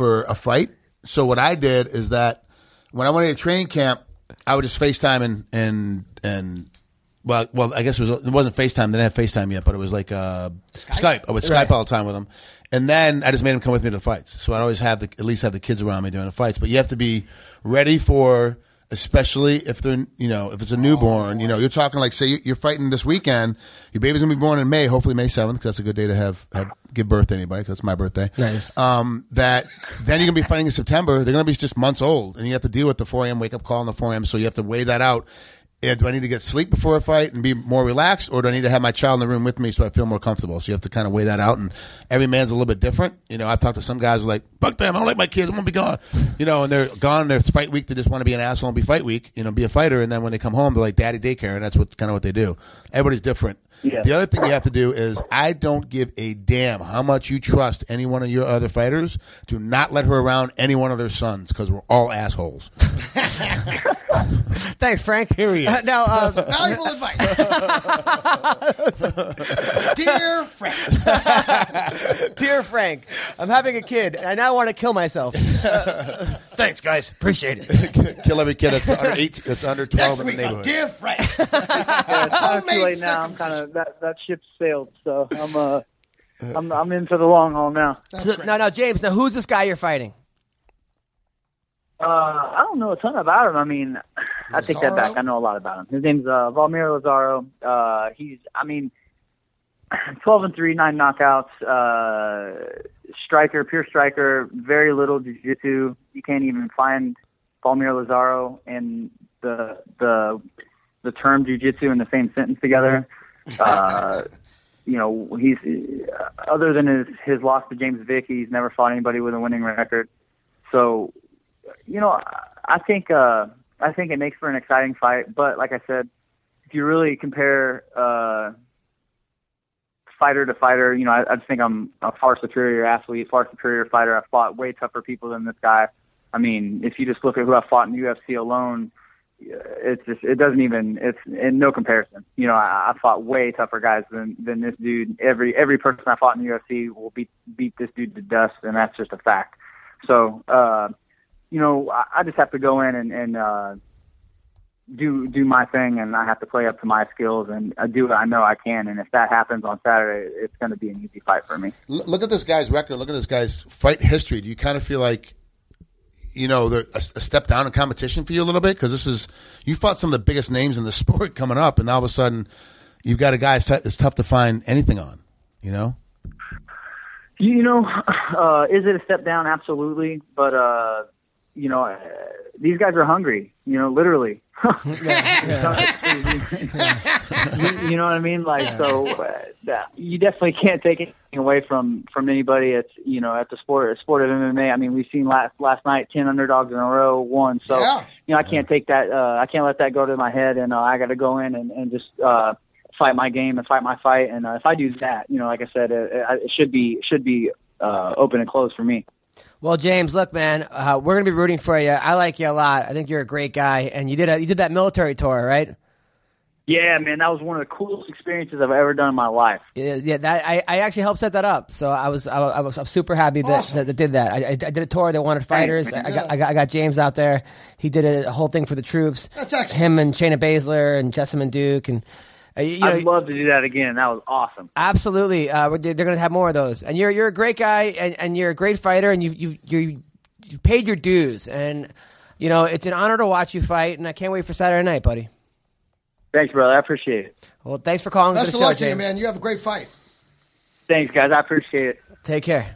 a fight. So what I did is that when I went to train camp, I would just FaceTime and. Well, I guess it wasn't FaceTime. They didn't have FaceTime yet, but it was like Skype. I would Skype all the time with them. And then I just made them come with me to the fights. So I'd always at least have the kids around me during the fights. But you have to be ready for, especially if they're, if it's a newborn, you're talking like, say you're fighting this weekend, your baby's going to be born in May, hopefully May 7th, because that's a good day to have give birth to anybody, because it's my birthday. Nice. That then you're going to be fighting in September. They're going to be just months old, and you have to deal with the 4 a.m. wake-up call and the 4 a.m., so you have to weigh that out. Yeah, do I need to get sleep before a fight and be more relaxed, or do I need to have my child in the room with me so I feel more comfortable? So you have to kind of weigh that out, and every man's a little bit different. I've talked to some guys who are like, fuck them, I don't like my kids, I'm going to be gone. And they're gone, there's fight week, they just want to be an asshole and be fight week, be a fighter, and then when they come home, they're like daddy daycare, and that's kind of what they do. Everybody's different. Yeah. The other thing you have to do is, I don't give a damn how much you trust any one of your other fighters. Do not let her around any one of their sons, because we're all assholes. Thanks, Frank. Period. Valuable advice. Dear Frank. Dear Frank, I'm having a kid, and I now want to kill myself. Thanks, guys. Appreciate it. Kill every kid that's under 8. That's under 12 in the neighborhood. Dear Frank. Homemade now. I'm kind of that ship sailed, so I'm in for the long haul now. So, now, James. Now, who's this guy you're fighting? I don't know a ton about him. I mean, Lazaro? I take that back. I know a lot about him. His name's Valmir Lazaro. He's 12-3, 9 knockouts. Striker, pure striker. Very little jiu-jitsu. You can't even find Valmir Lazaro and the term jiu-jitsu in the same sentence together. He's, other than his loss to James Vick, he's never fought anybody with a winning record. So, I think it makes for an exciting fight. But like I said, if you really compare fighter to fighter, I just think I'm a far superior athlete, far superior fighter. I've fought way tougher people than this guy. I mean, if you just look at who I've fought in the UFC alone, it's in no comparison. I fought way tougher guys than this dude. Every person I fought in the UFC will beat this dude to dust, and that's just a fact. So, I just have to go in and do my thing, and I have to play up to my skills, and I do what I know I can. And if that happens on Saturday, it's going to be an easy fight for me. Look at this guy's record. Look at this guy's fight history. Do you kind of feel like, a step down in competition for you a little bit? Because you fought some of the biggest names in the sport coming up, and all of a sudden you've got a guy that's tough to find anything on, is it a step down? Absolutely. But, you know, these guys are hungry, you know, literally. You know what I mean? Like, so you definitely can't take anything away from anybody. It's, you know, at the sport of MMA. I mean, we've seen last night 10 underdogs in a row won. So, you know, I can't take that. I can't let that go to my head. And I got to go in and just fight my game and fight my fight. And if I do that, you know, like I said, it should be open and closed for me. Well, James, look, man, we're gonna be rooting for you. I like you a lot. I think you're a great guy, and you did that military tour, right? Yeah, man, that was one of the coolest experiences I've ever done in my life. Yeah, that I actually helped set that up, so I was super happy that awesome. That did that. I did a tour. They wanted fighters. Thanks, I got James out there. He did a whole thing for the troops. That's excellent. Him and Shayna Baszler and Jessamyn Duke and. You know, I'd love to do that again. That was awesome. Absolutely, they're going to have more of those. And you're a great guy, and you're a great fighter, and you've paid your dues. And you know it's an honor to watch you fight, and I can't wait for Saturday night, buddy. Thanks, brother. I appreciate it. Well, thanks for calling. Best of luck to you, man. You have a great fight. Thanks, guys. I appreciate it. Take care.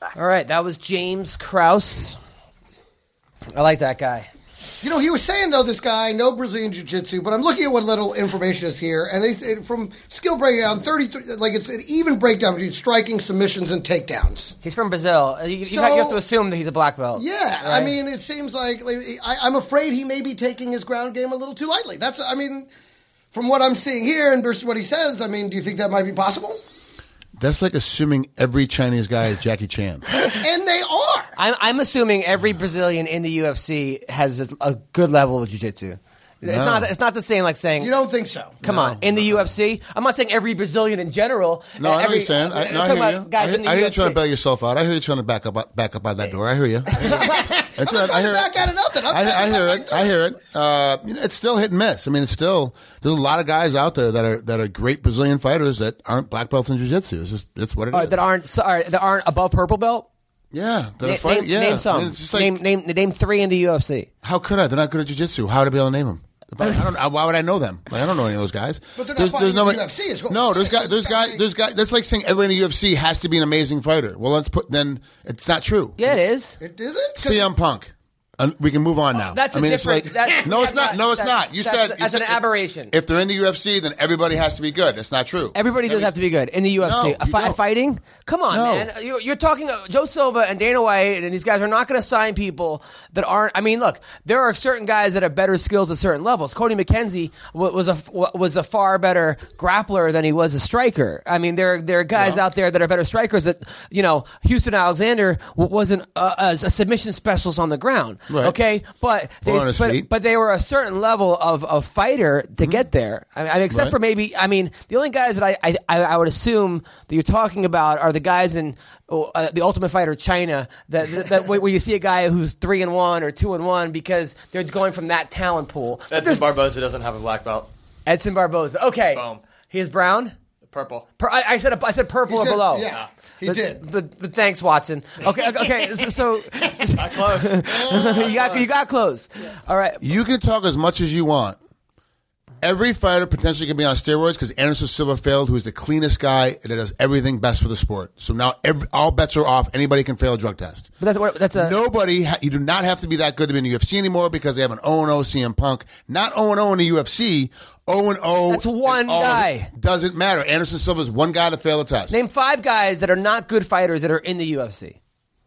Bye. All right, that was James Krause. I like that guy. You know, he was saying, though, this guy, no Brazilian Jiu-Jitsu, but I'm looking at what little information is here. And they from skill breakdown, 33, like it's an even breakdown between striking, submissions, and takedowns. He's from Brazil. You have to assume that he's a black belt. Yeah. Right? I mean, it seems like I'm afraid he may be taking his ground game a little too lightly. That's, I mean, from what I'm seeing here and versus what he says, I mean, do you think that might be possible? That's like assuming every Chinese guy is Jackie Chan. And they are. I'm assuming every Brazilian in the UFC has a good level of jiu-jitsu. No. It's not the same like saying... You don't think so? Come on. In the UFC? I'm not saying every Brazilian in general. No, I understand. I hear you trying to bail yourself out. I hear you trying to back up on that door. I hear you. I'm trying to back out of nothing. I hear it. It's still hit and miss. I mean, it's still... There's a lot of guys out there that are great Brazilian fighters that aren't black belts in jiu-jitsu. It's what it is. That aren't above purple belt? Yeah, name some. I mean, like, name three in the UFC. How could I? They're not good at jiu-jitsu. How to be able to name them? Why would I know them? Like, I don't know any of those guys. But they're not fighting in the UFC as well. No, there's guys. That's like saying everybody in the UFC has to be an amazing fighter. Well, then it's not true. Yeah, it is. It isn't. CM Punk. We can move on now. That's different. It's like, it's not. No, it's not. You said an aberration. If they're in the UFC, then everybody has to be good. That's not true. Everybody does have to be good in the UFC. No, fighting? Come on, man. You're talking Joe Silva and Dana White, and these guys are not going to sign people that aren't. I mean, look, there are certain guys that have better skills at certain levels. Cody McKenzie was a far better grappler than he was a striker. I mean, there are guys out there that are better strikers. That you know, Houston Alexander wasn't a submission specialist on the ground. Right. Okay, but they were a certain level of fighter to get there. I mean, except for maybe, I mean, the only guys that I would assume that you're talking about are the guys in the Ultimate Fighter China that where you see a guy who's 3-1 or 2-1 because they're going from that talent pool. Edson Barboza doesn't have a black belt. Edson Barboza. Okay, boom. He is brown. Purple. I said purple or below. Yeah, he did. But thanks, Watson. Okay. So got close. You got close. Yeah. All right. You can talk as much as you want. Every fighter potentially can be on steroids because Anderson Silva failed, who is the cleanest guy that does everything best for the sport. So now all bets are off. Anybody can fail a drug test. But that's nobody. You do not have to be that good to be in the UFC anymore because they have an 0-0 CM Punk, not 0-0 in the UFC. 0-0. That's one guy. Doesn't matter. Anderson Silva is one guy to fail a test. Name five guys that are not good fighters that are in the UFC.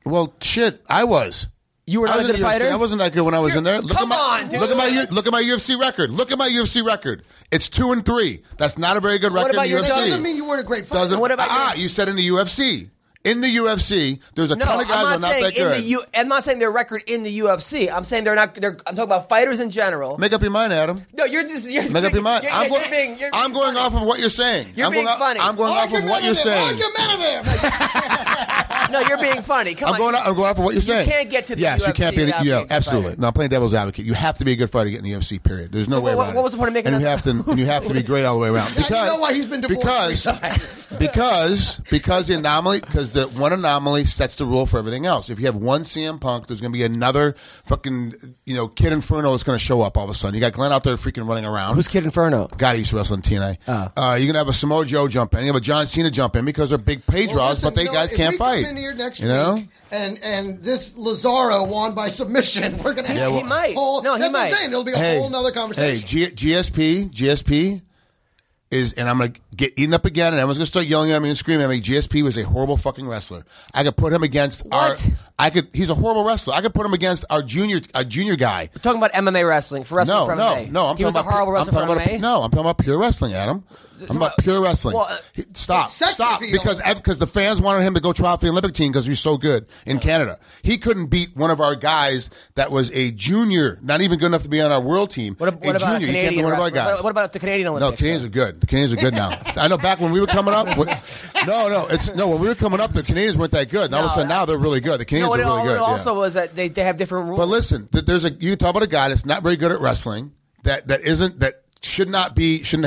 Well, shit, I was. You were not a good fighter? UFC. I wasn't that good when I was in there. Come on, dude. Look at my UFC record. It's 2-3. That's not a very good record in the UFC. That doesn't mean you weren't a great fighter. You said in the UFC. In the UFC, there's a ton of guys that are not that good. I'm not saying their record in the UFC. I'm saying they're not. I'm talking about fighters in general. Make up your mind, Adam. No, you're just. Make up your mind. I'm going off of what you're saying. You're being funny. I'm going off of what you're saying. No, you're being funny. I'm going off of what you're saying. You can't get to the UFC. Yes, you can't be in the UFC. Absolutely. No, I'm playing devil's advocate. You have to be a good fighter to get in the UFC, period. There's no way around it. What was the point of making that? And you have to be great all the way around. You know why he's been divorced 3 times. Because the anomaly... That one anomaly sets the rule for everything else. If you have one CM Punk, there's going to be another fucking, Kid Inferno that's going to show up all of a sudden. You got Glenn out there freaking running around. Who's Kid Inferno? God, he used to wrestle in TNA. You're going to have a Samoa Joe jump in. You have a John Cena jump in because they're big pay draws, but they guys can't fight. week. In here next week, and this Lazaro won by submission. We're gonna have he might. That's what I'm saying. It'll be a whole nother conversation. Hey, GSP is, and I'm gonna get eaten up again, and everyone's gonna start yelling at me and screaming at me. GSP was a horrible fucking wrestler. I could put him against he's a horrible wrestler. I could put him against our junior guy. We're talking about MMA wrestling for wrestling. I'm talking about pure wrestling, Adam. I'm about pure wrestling. Well, stop, because the fans wanted him to go try out for the Olympic team because he was so good in Canada. He couldn't beat one of our guys that was a junior, not even good enough to be on our world team. What about junior? Can't beat one of our guys. What about the Canadian Olympics? No, Canadians are good. The Canadians are good now. I know back when we were coming up. When we were coming up, the Canadians weren't that good. And all of a sudden now they're really good. The Canadians are really good. Also was that they have different rules. But listen, you talk about a guy that's not very good at wrestling. That shouldn't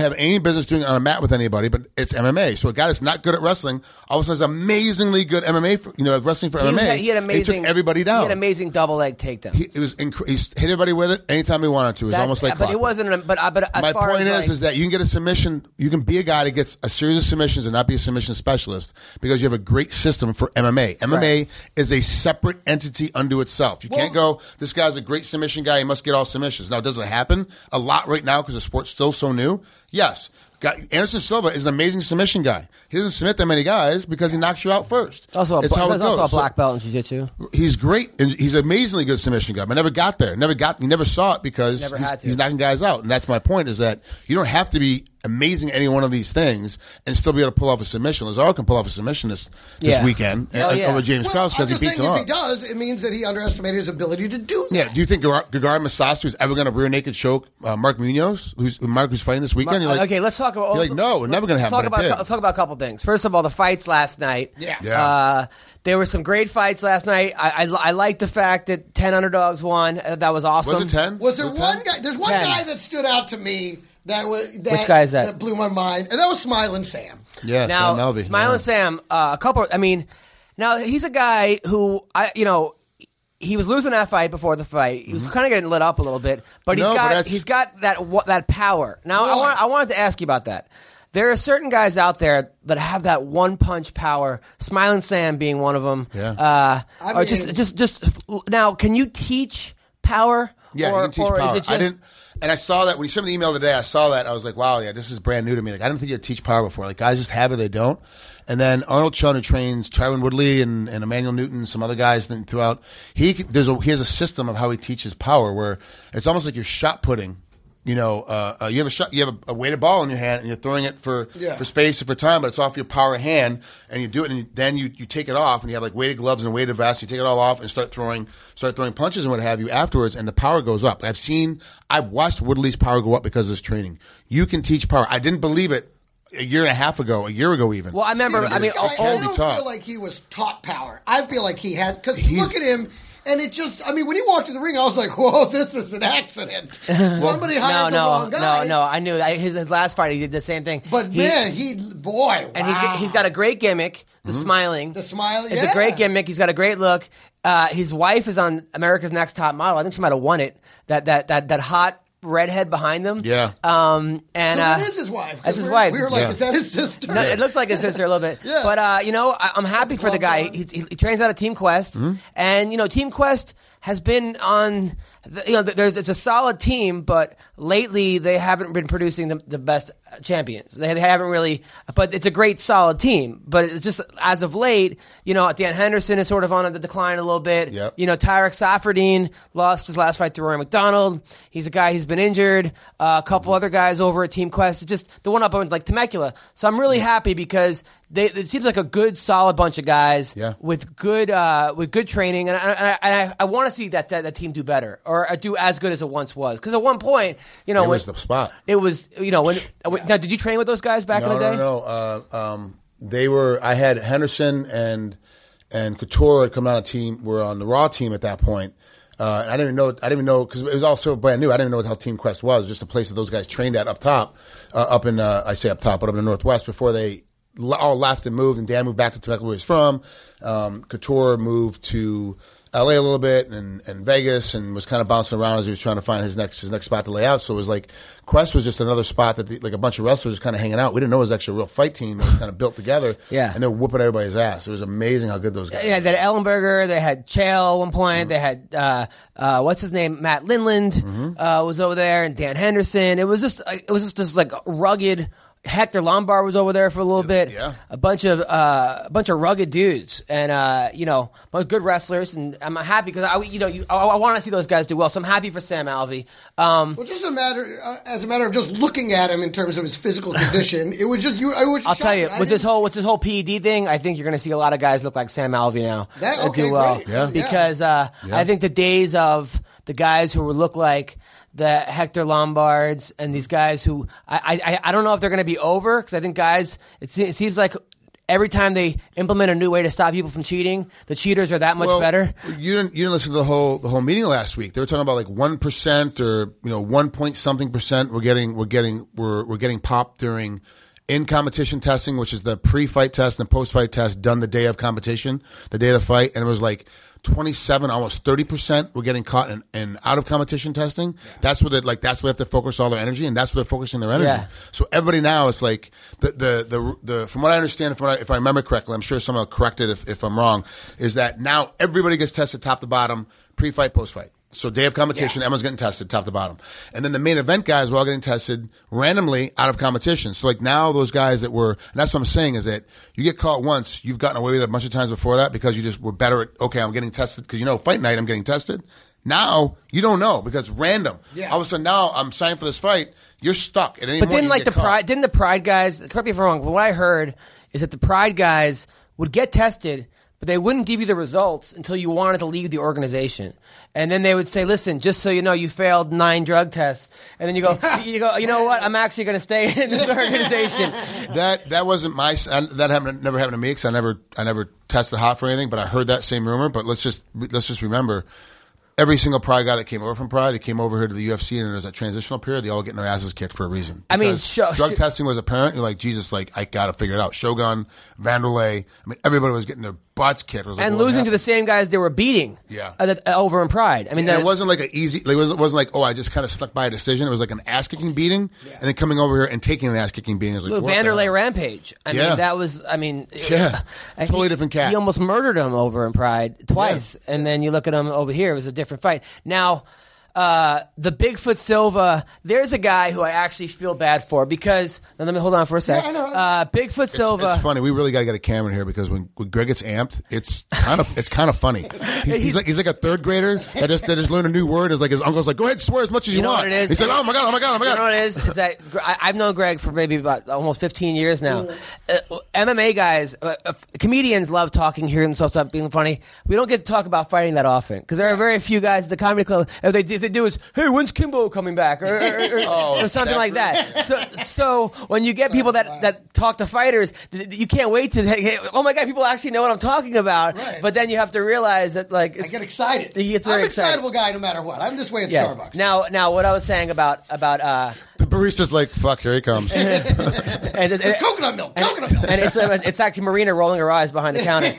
have any business doing it on a mat with anybody, but it's MMA. So a guy that's not good at wrestling, all of a sudden is amazingly good MMA, wrestling for MMA. He had amazing. He took everybody down. He had amazing double leg takedowns. He hit everybody with it anytime he wanted to. It was almost like clockwork. My point is that you can get a submission. You can be a guy that gets a series of submissions and not be a submission specialist because you have a great system for MMA. MMA is a separate entity unto itself. You can't go, this guy's a great submission guy. He must get all submissions. Now, does it happen a lot right now because the sport still so new? Yes. Anderson Silva is an amazing submission guy. He doesn't submit that many guys because he knocks you out first. He's also a black belt in jiu-jitsu. He's great. And he's an amazingly good submission guy, but never got there. You never saw it because he's knocking guys out. And that's my point, is that you don't have to be amazing at any one of these things and still be able to pull off a submission. Lazaro can pull off a submission this weekend over James Krause because he beats him up. If he does, it means that he underestimated his ability to do that. Yeah. Do you think Gegard Mousasi is ever going to rear naked choke Mark Munoz, who's fighting this weekend? Okay, let's talk. Never going to happen. Let's talk about a couple things. First of all, the fights last night. Yeah. There were some great fights last night. I liked the fact that 10 underdogs won. That was awesome. Was it 10? Was there one guy? There's one guy that stood out to me which guy is that? That blew my mind, and that was Smiling Sam. Yeah, now Sam Melvey. Smiling Sam. Now he's a guy who he was losing that fight before the fight. He was kind of getting lit up a little bit, but he's got that power. Now I wanted to ask you about that. There are certain guys out there that have that one punch power. Smiling Sam being one of them. Yeah. Now, can you teach power? Yeah, you can teach power. Is it just, I saw that when you sent me the email today. I saw that. I was like, wow, yeah, this is brand new to me. Like, I didn't think you'd teach power before. Like, guys just have it, they don't. And then Arnold Chun, who trains Tyron Woodley and Emmanuel Newton and some other guys throughout, he has a system of how he teaches power where it's almost like you're shot putting. You have a weighted ball in your hand, and you're throwing it for space and for time, but it's off your power hand, and you do it, and then you take it off, and you have like weighted gloves and weighted vests. You take it all off and start throwing punches and what have you afterwards, and the power goes up. I've watched Woodley's power go up because of his training. You can teach power. I didn't believe it a year ago even. Well, I remember. I feel like he was taught power. I feel like he had, because look at him. And it just, when he walked in the ring, I was like, whoa, this is an accident. Somebody hired the wrong guy. No, I knew. His last fight, he did the same thing. But And he's got a great gimmick, the smiling. It's a great gimmick. He's got a great look. His wife is on America's Next Top Model. I think she might have won it. That hot redhead behind them. Yeah. That is his wife. That's his wife. We were like, is that his sister? No, it looks like his sister a little bit. Yeah. But, I'm happy for the guy. He trains out of Team Quest. Mm-hmm. And, Team Quest has been on, it's a solid team, but lately they haven't been producing the best champions. They haven't really, but it's a great solid team. But it's just as of late, Dan Henderson is sort of on the decline a little bit. Yep. Tarek Safradine lost his last fight to Rory McDonald. He's a guy who's been injured. A couple other guys over at Team Quest. It's just the one up on like Temecula. So I'm really happy because it seems like a good, solid bunch of guys with good training, and I want to see that team do better or do as good as it once was. Because at one point, it was the spot. It was Now, did you train with those guys back in the day? No. They were. I had Henderson and Couture come on a team. Were on the Raw team at that point. And I didn't even know because it was also brand new. I didn't even know how Team Quest was. Just a place that those guys trained at up top, but up in the Northwest before they all left and moved, and Dan moved back to Temecula where he's from. Couture moved to LA a little bit and Vegas, and was kind of bouncing around as he was trying to find his next spot to lay out. So it was like Quest was just another spot that like a bunch of wrestlers just kind of hanging out. We didn't know it was actually a real fight team that was kind of built together. Yeah. And they were whooping everybody's ass. It was amazing how good those guys were. Yeah, they had Ellenberger, they had Chael at one point, they had what's his name, Matt Lindland was over there, and Dan Henderson. It was just like rugged. Hector Lombard was over there for a little bit. Yeah. A bunch of rugged dudes, and good wrestlers. And I'm happy because I want to see those guys do well. So I'm happy for Sam Alvey. As a matter of just looking at him in terms of his physical condition, it was just you. I'll tell you, with this whole PED thing, I think you're going to see a lot of guys look like Sam Alvey now. I think the days of the guys who look like the Hector Lombards and these guys who I don't know if they're going to be over, because I think guys, it seems like every time they implement a new way to stop people from cheating, the cheaters are that much better. You didn't listen to the whole meeting last week. They were talking about like 1% or 1.something% were getting popped during in competition testing, which is the pre-fight test and post-fight test done the day of competition, the day of the fight, and it was like 27, almost 30% were getting caught in out of competition testing. That's where they have to focus all their energy, and that's where they're focusing their energy. Yeah. So everybody now is like the from what I understand, if I remember correctly, I'm sure someone will correct it if I'm wrong, is that now everybody gets tested top to bottom, pre-fight, post-fight. So day of competition, everyone's getting tested top to bottom. And then the main event guys were all getting tested randomly out of competition. So like now those guys that were, and that's what I'm saying, is that you get caught once, you've gotten away with it a bunch of times before that because you just were better at, okay, I'm getting tested because fight night, I'm getting tested. Now you don't know because it's random. Yeah. All of a sudden now I'm signed for this fight. You're stuck. At any point didn't the Pride guys, correct me if I'm wrong, but what I heard is that the Pride guys would get tested, but they wouldn't give you the results until you wanted to leave the organization. And then they would say, listen, just so you know, you failed 9 drug tests. And then you go. You know what? I'm actually going to stay in this organization. That wasn't my – never happened to me because I never tested hot for anything, but I heard that same rumor. But let's just remember – every single Pride guy that came over from Pride, it came over here to the UFC, and there was a transitional period. They all getting their asses kicked for a reason. I mean, drug testing was apparent. You're like, Jesus, like, I got to figure it out. Shogun, Vanderlei, I mean, everybody was getting their butts kicked. Like, and losing to the same guys they were beating over in Pride. I mean, it wasn't like an easy, like, it wasn't like, oh, I just kind of stuck by a decision. It was like an ass-kicking beating, and then coming over here and taking an ass-kicking beating. Is like, Vanderlei Rampage. I mean, that was, I mean. Yeah, totally different cat. He almost murdered him over in Pride twice, and then you look at him over here, it was a different fight. Now, the Bigfoot Silva, there's a guy who I actually feel bad for because – let me hold on for a sec. Yeah, I know. Bigfoot Silva. It's funny. We really got to get a camera in here because when Greg gets amped, it's kind of funny. He's like a third grader that just learned a new word. It's like his uncle's like, go ahead and swear as much as you want. What it is? He's like, oh, my God, oh, my God, oh, my God. You know what it is? Is that I've known Greg for maybe about almost 15 years now. MMA guys, comedians love talking, hearing themselves up, being funny. We don't get to talk about fighting that often because there are very few guys at the comedy club. If they do is, hey, when's Kimbo coming back? Or something like that. So when you get people that talk to fighters, you can't wait to say, hey, oh my God, people actually know what I'm talking about. Right. But then you have to realize that, like, I get excited. I'm an excitable guy no matter what. I'm this way at Starbucks. Now, what I was saying about the barista's like, fuck, here he comes. and coconut milk. And it's actually Marina rolling her eyes behind the counter.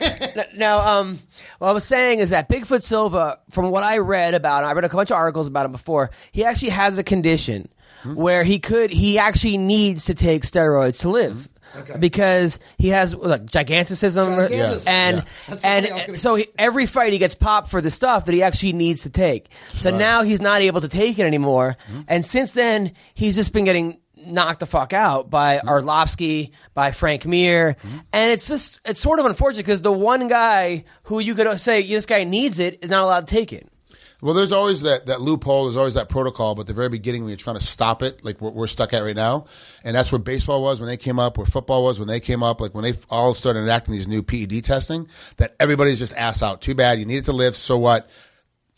Now, what I was saying is that Bigfoot Silva, from what I read about him, I read a bunch of articles about him before, he actually has a condition where he actually needs to take steroids to live. Okay. Because he has like giganticism. So every fight he gets popped for the stuff that he actually needs to take. So now he's not able to take it anymore. And since then, he's just been getting knocked the fuck out by Arlovsky, by Frank Mir. And it's sort of unfortunate because the one guy who you could say, this guy needs it, is not allowed to take it. Well, there's always that loophole. There's always that protocol. But at the very beginning, when you're trying to stop it, like we're stuck at right now, and that's where baseball was when they came up, where football was when they came up, like when they all started enacting these new PED testing, that everybody's just ass out. Too bad. You need it to live. So what?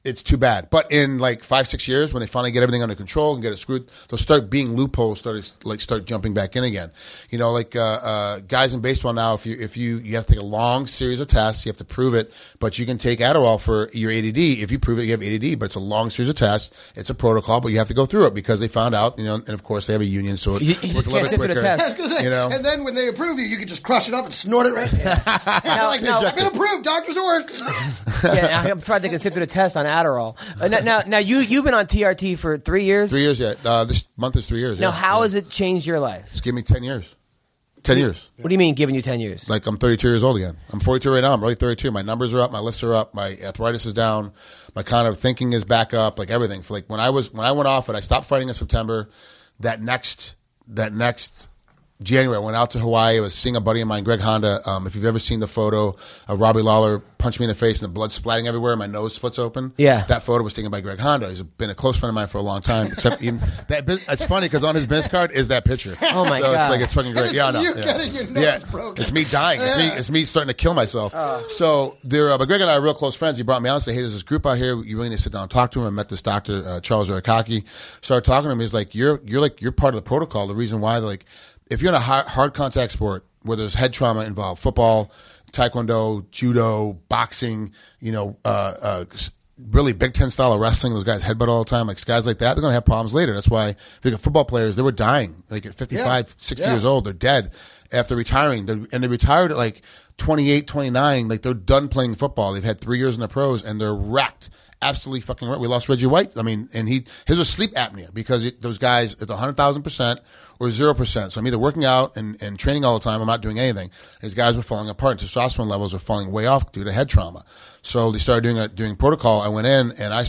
it's too bad. But in like 5-6 years, when they finally get everything under control and get it screwed, they'll start being loopholes, start jumping back in again. You know, like guys in baseball now, if you have to take a long series of tests, you have to prove it. But you can take Adderall for your ADD. If you prove it, you have ADD. But it's a long series of tests. It's a protocol, but you have to go through it because they found out. You know, and of course they have a union, so it's a little bit quicker. You know? And then when they approve you, you can just crush it up and snort it right there. I've been approved. Doctors are working. Yeah, I'm surprised they can sit through the test on Adderall. Now you've been on TRT for 3 years? 3 years, yeah. This month is 3 years. Now, how has it changed your life? It's given me 10 years. 10 years. What do you mean giving you 10 years? Like I'm 32 years old again. I'm 42 right now. I'm really 32. My numbers are up. My lifts are up. My arthritis is down. My kind of thinking is back up. Like everything. For like when I went off it, I stopped fighting in September. That next January, I went out to Hawaii. I was seeing a buddy of mine, Greg Honda. If you've ever seen the photo of Robbie Lawler punch me in the face and the blood splatting everywhere, my nose splits open. Yeah, that photo was taken by Greg Honda. He's been a close friend of mine for a long time. Except it's funny because on his business card is that picture. Oh my god! It's like it's fucking great. It's you getting your nose broken. It's me dying. It's me. It's me starting to kill myself. So there, but Greg and I are real close friends. He brought me out and said, "Hey, there's this group out here. You really need to sit down and talk to him." I met this doctor, Charles Arakaki. Started talking to him. He's like, "You're part of the protocol. The reason why like." If you're in a hard contact sport where there's head trauma involved, football, taekwondo, judo, boxing, you know, really Big Ten style of wrestling, those guys headbutt all the time, like guys like that, they're going to have problems later. That's why like, football players, they were dying. Like at 55, 60 years old, they're dead after retiring. And they retired at like 28, 29. Like they're done playing football. They've had 3 years in the pros and they're wrecked. Absolutely fucking right. We lost Reggie White. I mean, and his was sleep apnea because those guys at 100,000% or 0%. So I'm either working out and training all the time. I'm not doing anything. These guys were falling apart. Testosterone levels are falling way off due to head trauma. So they started doing protocol. I went in and I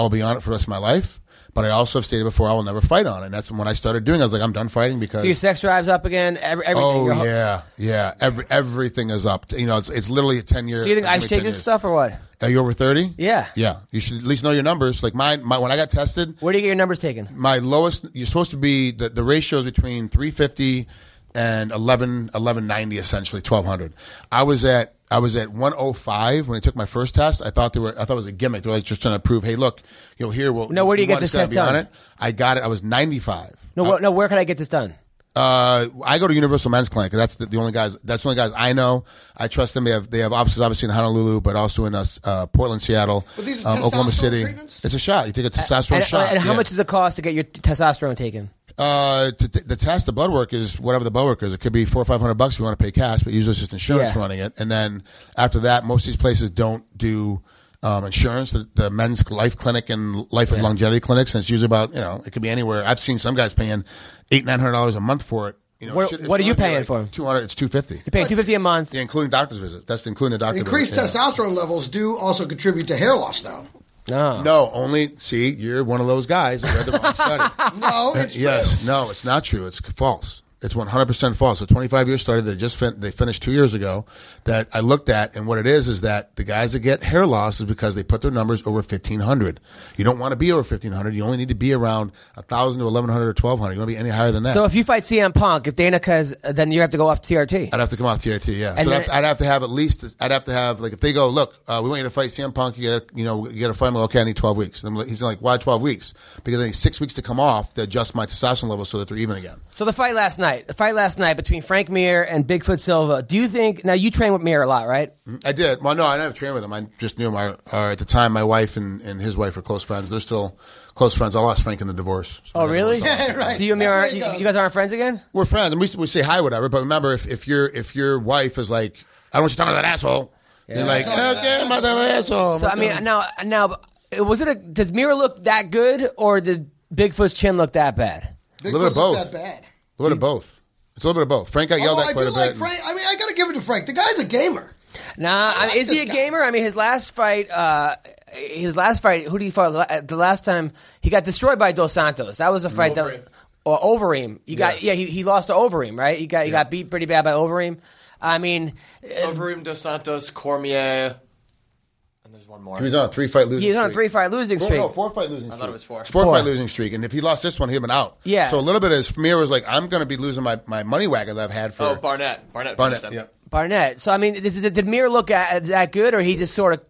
will be on it for the rest of my life. But I also have stated before I will never fight on it. And that's when I started doing it. I was like, I'm done fighting because... So your sex drive's up again? Everything. Oh, yeah. Yeah. Everything is up. You know, it's literally a 10-year... So you think I should take this stuff or what? Are you over 30? Yeah. Yeah. You should at least know your numbers. Like my when I got tested... Where do you get your numbers taken? My lowest... You're supposed to be... The ratio is between 350 and 1190, essentially, 1200. I was at 105 when I took my first test. I thought it was a gimmick. They were like just trying to prove, hey, look, you know, here. Well, no, where do you get this test done? I got it. I was 95. No, where can I get this done? I go to Universal Men's Clinic. That's the only guys. That's the only guys I know. I trust them. They have offices obviously in Honolulu, but also in Portland, Seattle, Oklahoma City. Treatments? It's a shot. You take a testosterone shot. And how much does it cost to get your testosterone taken? The test, the blood work is whatever the blood work is. It could be $400 or $500 if you want to pay cash, but usually it's just insurance running it. And then after that, most of these places don't do insurance. The men's life clinic and life and longevity clinics, and it's usually about it could be anywhere. I've seen some guys paying $800-900 a month for it. You know, what are you paying for? $200. It's $250. You're paying $250 a month, including doctor's visit. That's including the doctor. Increased testosterone levels do also contribute to hair loss, though. No, only see you're one of those guys that read the wrong study. No, it's true. Yes, no, it's not true. It's false. It's 100% false. A 25-year study that they finished 2 years ago that I looked at, and what it is that the guys that get hair loss is because they put their numbers over 1,500. You don't want to be over 1,500. You only need to be around 1,000 to 1,100 or 1,200. You want to be any higher than that. So if you fight CM Punk, if Dana says, then you have to go off TRT. I'd have to come off TRT. Yeah. And so I'd have to have if they go, look, we want you to fight CM Punk. You got to fight him. Okay, I need 12 weeks. And he's like, why 12 weeks? Because I need 6 weeks to come off to adjust my testosterone levels so that they're even again. So the fight last night between Frank Mir and Bigfoot Silva. Do you think now you train with Mir a lot, right? I did. Well, no, I didn't train with him. I just knew him. At the time, my wife and his wife are close friends. They're still close friends. I lost Frank in the divorce. So oh, really? Yeah, right. So you and Mir, you guys aren't friends again? We're friends, and we say hi, whatever. But remember, if your wife is like, I don't want you talking to that asshole. Yeah. You're like, okay, I'm not that asshole. So I mean, now does Mir look that good, or did Bigfoot's chin look that bad? Bigfoot looked that bad. A little bit of both. It's a little bit of both. Frank got yelled at quite a bit. Frank, I mean, I got to give it to Frank. The guy's a gamer. Nah, I mean, is he a gamer? I mean, his last fight, who did he fight? The last time he got destroyed by Dos Santos. That was a fight that, or Overeem. He lost to Overeem, right? He got beat pretty bad by Overeem. I mean, Overeem, Dos Santos, Cormier. There's one more. He was on a 4-fight losing streak. I thought it was 4. 4-fight losing streak. And if he lost this one, he'd have been out. Yeah. So a little bit of Mir was like, I'm going to be losing my money wagon that I've had for. Oh, Barnett. Barnett. Yeah. Barnett. So, I mean, did Mir look that good, or he just sort of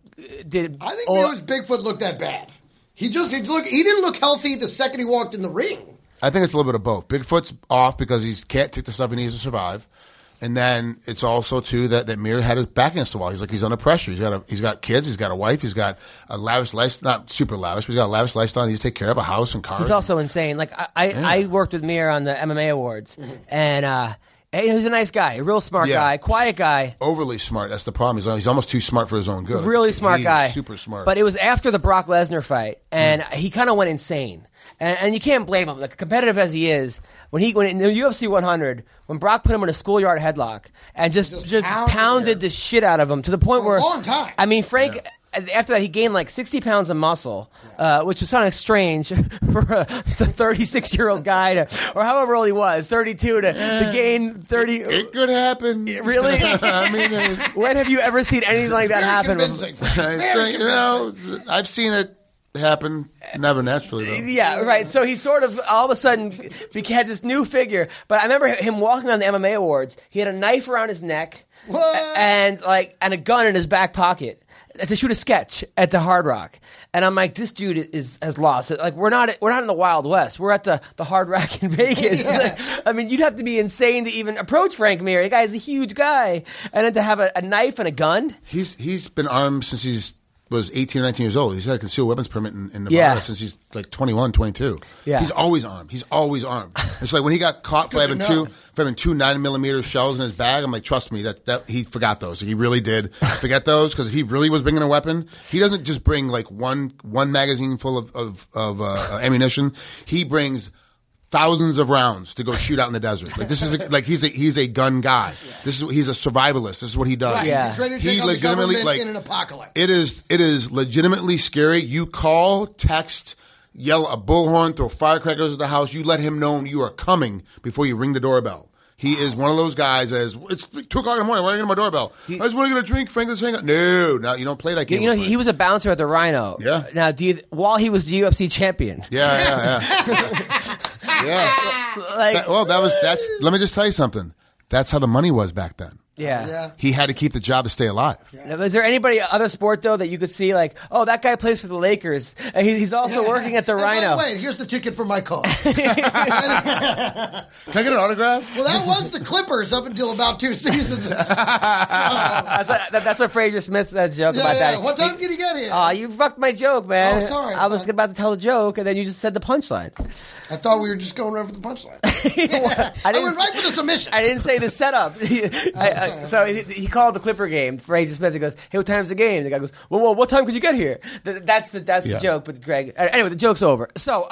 did. I think Meadows Bigfoot looked that bad. He didn't look healthy the second he walked in the ring. I think it's a little bit of both. Bigfoot's off because he can't take the stuff he needs to survive. And then it's also, too, that Mir had his back against the wall. He's under pressure. He's got kids. He's got a wife. He's got a lavish lifestyle. Not super lavish, but he's got a lavish lifestyle. He's taking care of a house and cars. He's also insane. Like, I worked with Mir on the MMA Awards. And he's a nice guy. A real smart guy. Quiet guy. Overly smart. That's the problem. He's almost too smart for his own good. Really smart guy. Super smart. But it was after the Brock Lesnar fight. And he kind of went insane. And you can't blame him. Like, competitive as he is, when in the UFC 100, when Brock put him in a schoolyard headlock and just pounded the shit out of him to the point where a long time. I mean, Frank. Yeah. After that, he gained like 60 pounds of muscle, which was kind of strange for the 36-year-old guy, or however old he was, 32, to gain 30. It could happen. Really? I mean, when have you ever seen anything like that happen? I've seen it happen, never naturally though. Yeah, right. So he sort of all of a sudden had this new figure. But I remember him walking on the MMA Awards. He had a knife around his neck and a gun in his back pocket to shoot a sketch at the Hard Rock. And I'm like, this dude has lost it. Like, we're not in the Wild West. We're at the Hard Rock in Vegas. Yeah. Like, I mean, you'd have to be insane to even approach Frank Mir. The guy's a huge guy, and then to have a knife and a gun. He's been armed since he was 18 or 19 years old. He's had a concealed weapons permit in Nevada since he's like 21, 22. Yeah. He's always armed. It's like when he got caught for having two 9mm shells in his bag, I'm like, trust me, that he forgot those. He really did forget those, because if he really was bringing a weapon, he doesn't just bring like one magazine full of ammunition. He brings thousands of rounds to go shoot out in the desert. Like, this is he's a gun guy. Yeah. He's a survivalist. This is what he does. Right. Yeah. He legitimately in an apocalypse. It is legitimately scary. You call, text, yell a bullhorn, throw firecrackers at the house. You let him know you are coming before you ring the doorbell. He is one of those guys that is, it's 2 o'clock in the morning, why are you ringing my doorbell? I just want to get a drink, Frank, let's hang out. No, you don't play that game. You know, he was a bouncer at the Rhino. Yeah. Now, while he was the UFC champion. Yeah. Yeah. Let me just tell you something. That's how the money was back then. Yeah. He had to keep the job to stay alive. Yeah. Now, is there anybody other sport though that you could see like, oh, that guy plays for the Lakers and he's also working at the Rhino? By the way, here's the ticket for my car. Can I get an autograph? Well, that was the Clippers up until about 2 seasons ago. That's what Frazier Smith says joke about that. What time did he get here? Oh, you fucked my joke, man. Oh, sorry. I was about to tell a joke and then you just said the punchline. I thought we were just going right for the punchline. I went right for the submission. I didn't say the setup. So he called the Clipper game. Frazier Smith, he goes, hey, what time's the game? The guy goes, well, what time could you get here? That's the joke with Greg. Anyway, the joke's over. So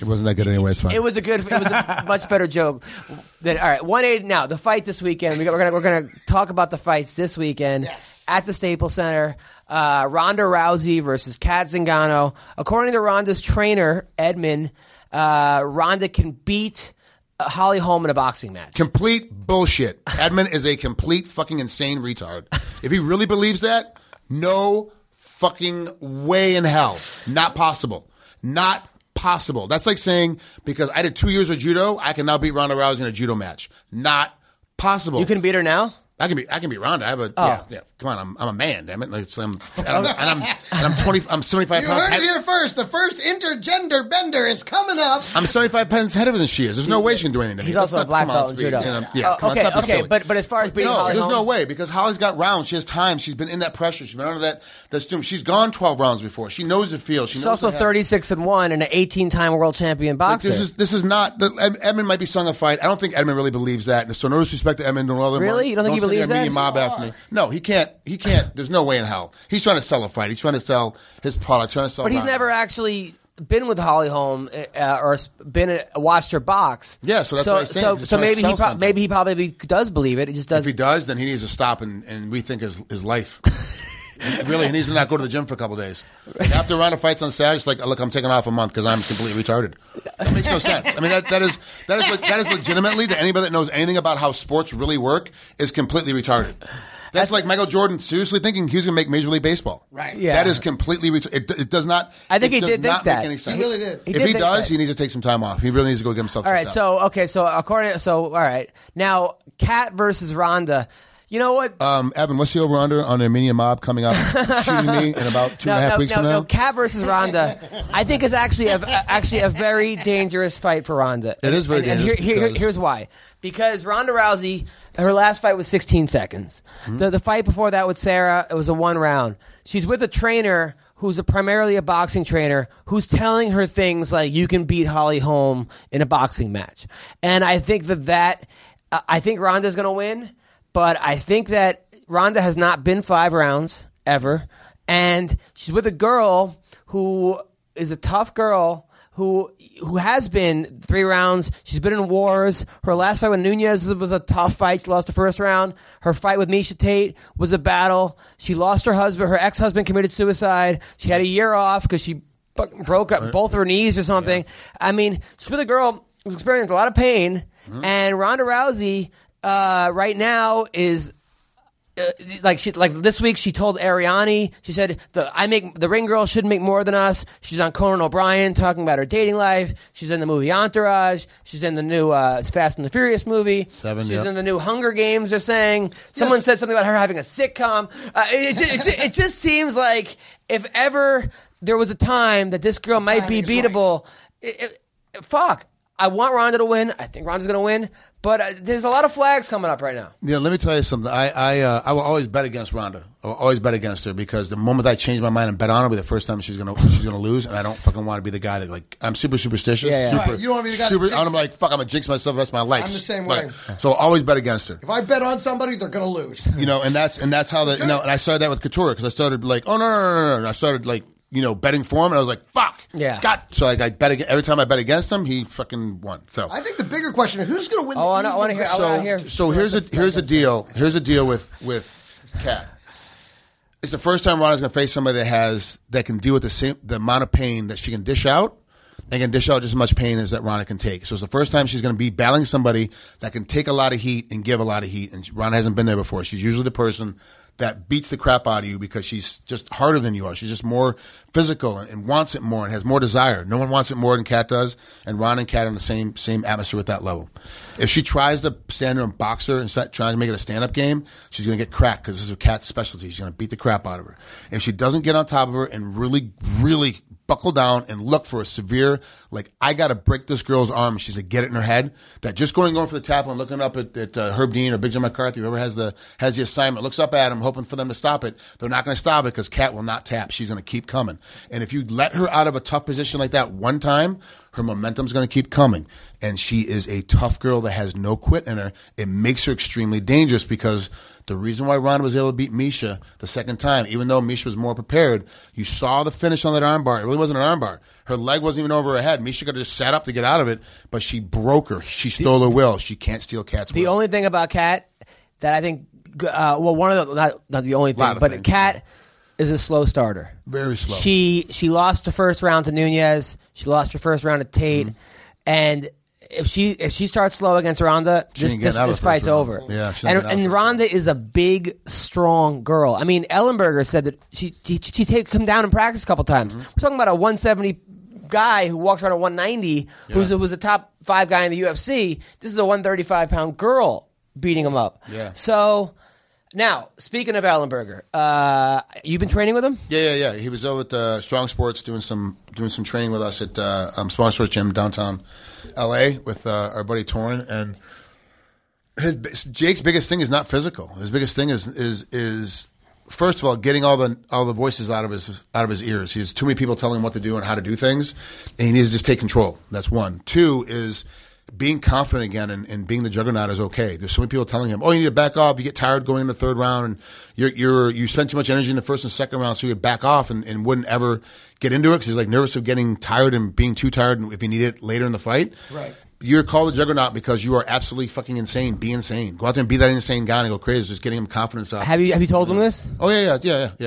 it wasn't that good anyway. It's fine. It was a much better joke. All right, 180 now. The fight this weekend. We're gonna talk about the fights this weekend at the Staples Center. Ronda Rousey versus Kat Zingano. According to Ronda's trainer Edmund, Ronda can beat Holly Holm in a boxing match. Complete bullshit. Edmund is a complete fucking insane retard. If he really believes that, no fucking way in hell. Not possible. Not possible. That's like saying, because I did 2 years of judo, I can now beat Ronda Rousey in a judo match. Not possible. You can beat her now? I can beat Ronda. I have a Come on, I'm a man, damn it. Like, so I'm 20. I'm 75 pounds. You heard it here first. The first intergender bender is coming up. I'm 75 pounds heavier than she is. There's no way she can do anything to me. He's also a black belt in judo. But as far as beating Holly, there's no way, because Holly's got rounds. She has time. She's been in that pressure. She's been under that stoom. She's gone 12 rounds before. She knows the field. She's also 36-1 and an 18-time world champion boxer. Like, this is not. Edmund might be sung a fight. I don't think Edmund really believes that. So no disrespect to Edmund. Really, you don't think he believes that? Mob after me. No, he can't. He can't. There's no way in hell. He's trying to sell a fight. He's trying to sell his product. But he's never actually been with Holly Holm or watched her box. Yeah, so that's what I'm saying. So maybe he probably does believe it. He just does. If he does, then he needs to stop and rethink his life. Really, he needs to not go to the gym for a couple of days. After a round of fights on Saturday, it's like, look, I'm taking off a month because I'm completely retarded. That makes no sense. I mean, that is legitimately, to anybody that knows anything about how sports really work, is completely retarded. That's like Michael Jordan seriously thinking he was going to make Major League Baseball. Right. Yeah. That is completely it does not. I think he did think that. Any sense. He really did. If he does, he needs to take some time off. He really needs to go get himself. All right. All right. Now, Kat versus Ronda. You know what? Evan, what's the over-under on an Armenian mob coming up shooting me in about two and a half weeks from now? No, Kat versus Ronda, I think is actually a very dangerous fight for Ronda. It is very dangerous. And here's why. Because Ronda Rousey, her last fight was 16 seconds. Mm-hmm. The fight before that with Sarah, it was a one round. She's with a trainer who's primarily a boxing trainer, who's telling her things like, you can beat Holly Holm in a boxing match. And I think I think Ronda's going to win, but I think that Ronda has not been 5 rounds ever. And she's with a girl who is a tough girl who has been 3 rounds. She's been in wars. Her last fight with Nunes was a tough fight. She lost the first round. Her fight with Miesha Tate was a battle. She lost her husband. Her ex-husband committed suicide. She had a year off because she broke up both her knees or something. Yeah. I mean, she's with a girl who's experienced a lot of pain. Mm-hmm. And Ronda Rousey right now is... Like this week, she told Ariani, she said, the ring girl should make more than us. She's on Conan O'Brien talking about her dating life. She's in the movie Entourage. She's in the new Fast and the Furious movie. She's in the new Hunger Games, they're saying. Someone said something about her having a sitcom. It just seems like if ever there was a time that this girl might be beatable, right. I want Ronda to win. I think Ronda's going to win. But there's a lot of flags coming up right now. Yeah, let me tell you something. I will always bet against Ronda. I will always bet against her because the moment I change my mind and bet on her, will be the first time she's gonna lose, and I don't fucking want to be the guy that I'm super superstitious. Yeah, yeah. Super, right. You don't want to be the guy. I'm like fuck. I'm gonna jinx myself the rest of my life. I'm the same way. So I'll always bet against her. If I bet on somebody, they're gonna lose. You know, and that's how that. You know, and I started that with Couture because I started like, oh no. And I started like. You know, betting for him, and I was like, "Fuck, yeah, God." So I bet every time I bet against him, he fucking won. So I think the bigger question is who's going to win. Oh, I want to hear. So here's a deal. Here's a deal with Kat. It's the first time Ronda's going to face somebody that can deal with the amount of pain that she can dish out, and can dish out just as much pain as that Ronda can take. So it's the first time she's going to be battling somebody that can take a lot of heat and give a lot of heat. And Ronda hasn't been there before. She's usually the person that beats the crap out of you because she's just harder than you are. She's just more physical and wants it more and has more desire. No one wants it more than Kat does, and Ron and Kat are in the same atmosphere at that level. If she tries to stand there and box her and start trying to make it a stand-up game, she's going to get cracked because this is Kat's specialty. She's going to beat the crap out of her. If she doesn't get on top of her and really, really buckle down and look for a severe, I got to break this girl's arm. She's going to get it in her head. That just going for the tackle and looking up at Herb Dean or Big Jim McCarthy, whoever has the assignment, looks up at him, hoping for them to stop it. They're not going to stop it because Kat will not tap. She's going to keep coming. And if you let her out of a tough position like that one time, her momentum's going to keep coming. And she is a tough girl that has no quit in her. It makes her extremely dangerous because the reason why Ronda was able to beat Miesha the second time, even though Miesha was more prepared, you saw the finish on that armbar. It really wasn't an armbar. Her leg wasn't even over her head. Miesha could have just sat up to get out of it, but she broke her. She stole her will. She can't steal Kat's will. The only thing about Kat that I think, not the only thing, but Kat is a slow starter. Very slow. She lost the first round to Nunes. She lost her first round to Tate. Mm-hmm. And if she starts slow against Ronda, this fight's over. Yeah, and Ronda is a big, strong girl. I mean, Ellenberger said that she takes him down in practice a couple times. Mm-hmm. We're talking about a 170 guy who walks around at 190, yeah, who's a top 5 guy in the UFC. This is a 135-pound girl beating him up. Yeah. So now, speaking of Ellenberger, you've been training with him? Yeah. He was over at Strong Sports doing some training with us at Sponsors Gym downtown L.A. with our buddy Torin. And Jake's biggest thing is not physical. His biggest thing is first of all, getting all the voices out of his ears. He has too many people telling him what to do and how to do things, and he needs to just take control. That's one. Two is being confident again and being the juggernaut is okay. There's so many people telling him, oh, you need to back off. You get tired going in the third round, and you spend too much energy in the first and second round, so you'd back off and wouldn't ever get into it because he's nervous of getting tired and being too tired and if you need it later in the fight. Right. You're called the juggernaut because you are absolutely fucking insane. Be insane. Go out there and be that insane guy and go crazy. Just getting him confidence up. Have you told him this? Oh yeah,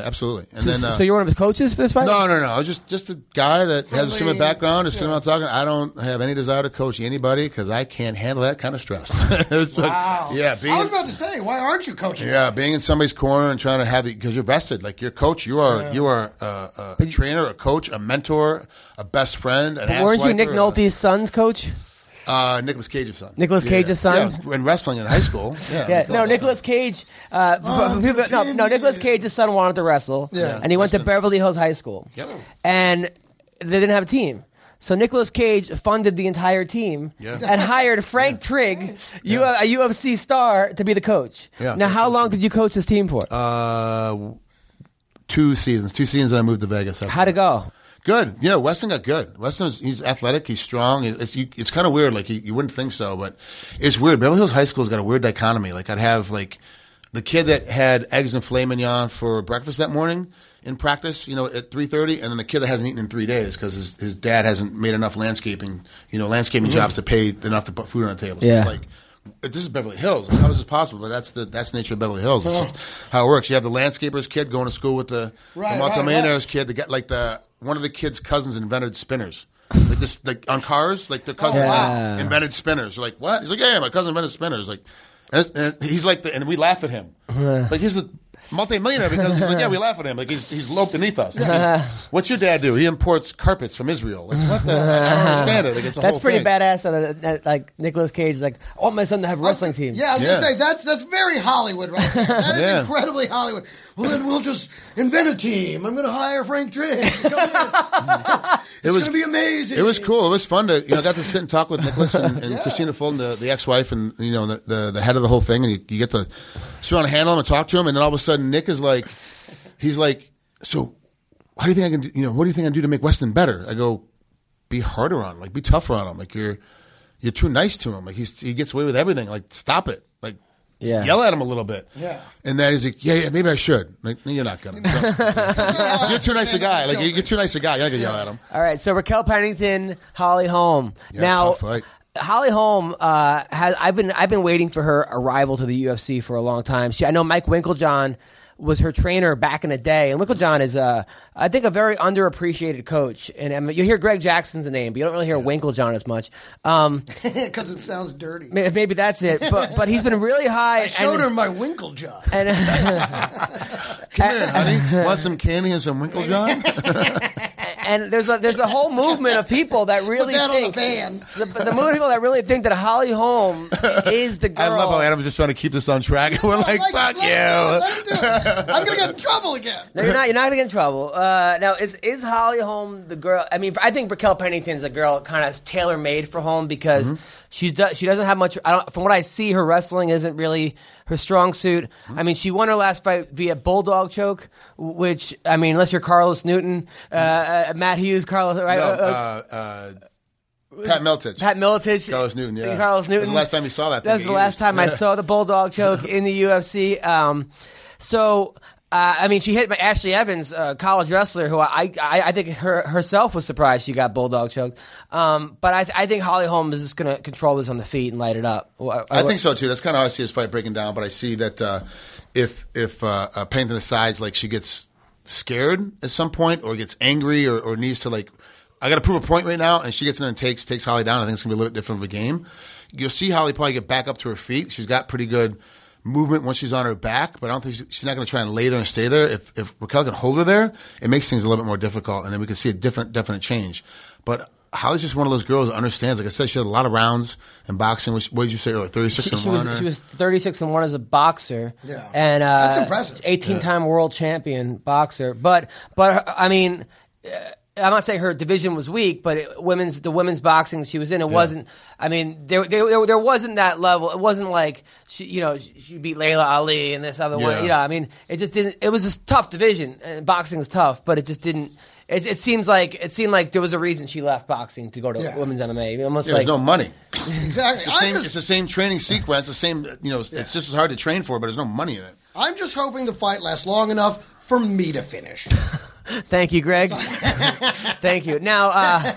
absolutely. And so you're one of his coaches for this fight? No. Just a guy that has a similar background, is sitting around talking. I don't have any desire to coach anybody because I can't handle that kind of stress. Wow. Yeah. I was about to say, why aren't you coaching? Yeah, being in somebody's corner and trying to have it because you're vested. Like your coach, you are a trainer, a coach, a mentor, a best friend. Weren't you Nick Nolte's son's coach? Nicolas Cage's son. Yeah, and wrestling in high school. Nicolas Cage. Nicolas Cage's son wanted to wrestle. Yeah. And he went to Beverly Hills High School. Yep. And they didn't have a team. So Nicolas Cage funded the entire team and hired Frank Trigg, a UFC star, to be the coach. Yeah, now, how long did you coach this team for? 2 seasons. 2 seasons, and I moved to Vegas. How'd it go? Good. Yeah, Weston got good. He's athletic. He's strong. It's kind of weird. Like, you wouldn't think so, but it's weird. Beverly Hills High School's got a weird dichotomy. Like, I'd have, like, the kid that had eggs and filet mignon for breakfast that morning in practice, at 3:30, and then the kid that hasn't eaten in 3 days because his dad hasn't made enough landscaping jobs to pay enough to put food on the table. So it's like, this is Beverly Hills. How is this possible? But that's the nature of Beverly Hills. It's just how it works. You have the landscaper's kid going to school with the Montalbano's kid. One of the kids' cousins invented spinners. On cars, like their cousin invented spinners. You're like, what? He's like, yeah, my cousin invented spinners. Like, and he's like, and we laugh at him. Like, he's the multi-millionaire because he's like, yeah, we laugh at him. Like, he's low beneath us. Like, what's your dad do? He imports carpets from Israel. Like, what the? I don't understand it. Like, it's a whole thing. That's pretty badass. Like, Nicolas Cage is like, I want my son to have a wrestling team. Yeah, I was gonna say that's very Hollywood right there. That is incredibly Hollywood. Well, then we'll just invent a team. I'm gonna hire Frank Trigg. It's gonna be amazing. It was cool. It was fun to got to sit and talk with Nicolas and Christina Fulton, the ex-wife, and the head of the whole thing. And you get to sit on a handle him and talk to him, and then all of a sudden. Nick is like, he's like, so how do you think I can do, what do you think I can do to make Weston better? I go, be harder on him, like be tougher on him. Like you're too nice to him. Like he gets away with everything. Like stop it. Like yell at him a little bit. Yeah. And then he's like, yeah, maybe I should. Like, no, you're not gonna. You're too nice a guy. Like you're too nice a guy. You're not gonna yell at him. All right. So Raquel Pennington, Holly Holm. Yeah, now. Tough fight. Holly Holm I've been waiting for her arrival to the UFC for a long time. I know Mike Winklejohn was her trainer back in the day, and Winklejohn is I think a very underappreciated coach. And you hear Greg Jackson's name, but you don't really hear Winklejohn as much because it sounds dirty. Maybe that's it. But he's been really high. I showed her my Winklejohn. Come here, honey. Want some candy and some Winklejohn? And there's a whole movement of people that really think the movement of people that really think that Holly Holm is the girl. I love how Adam's just trying to keep this on track. We're like fuck you. I'm gonna get in trouble again. No, you're not. You're not gonna get in trouble. Now, is Holly Holm the girl? I mean, I think Raquel Pennington's a girl kind of tailor made for Holm because she doesn't have much. From what I see, her wrestling isn't really her strong suit. I mean, she won her last fight via bulldog choke, which, I mean, unless you're Carlos Newton, Matt Hughes, Carlos, right? Pat Miltich. Carlos Newton, yeah. Carlos Newton. That's the last time you saw that. That's the last time I saw the bulldog choke in the UFC. I mean, she hit Ashley Evans, college wrestler, who I think herself was surprised she got bulldog choked. But I think Holly Holm is just going to control this on the feet and light it up. I think so too. That's kind of how I see this fight breaking down. But I see that if Pennington decides like she gets scared at some point or gets angry or needs to like, I got to prove a point right now, and she gets in there and takes Holly down. I think it's going to be a little bit different of a game. You'll see Holly probably get back up to her feet. She's got pretty good movement once she's on her back, but I don't think she's not going to try and lay there and stay there. If Raquel can hold her there, it makes things a little bit more difficult, and then we can see a definite change. But Holly's just one of those girls that understands. Like I said, she had a lot of rounds in boxing. What did you say earlier? 36-1. She was 36-1 as a boxer. Yeah, and that's impressive. 18-time world champion boxer. But I mean, I'm not saying her division was weak, but the women's boxing she was in, it wasn't. I mean, there wasn't that level. It wasn't like she beat Layla Ali and this other one. I mean, it just didn't. It was a tough division. And boxing is tough, but it just didn't. It seemed like there was a reason she left boxing to go to women's MMA. Almost like there's no money. Exactly, it's the same training sequence. The same, it's just as hard to train for, but there's no money in it. I'm just hoping the fight lasts long enough for me to finish. Thank you, Greg. Thank you. Now, all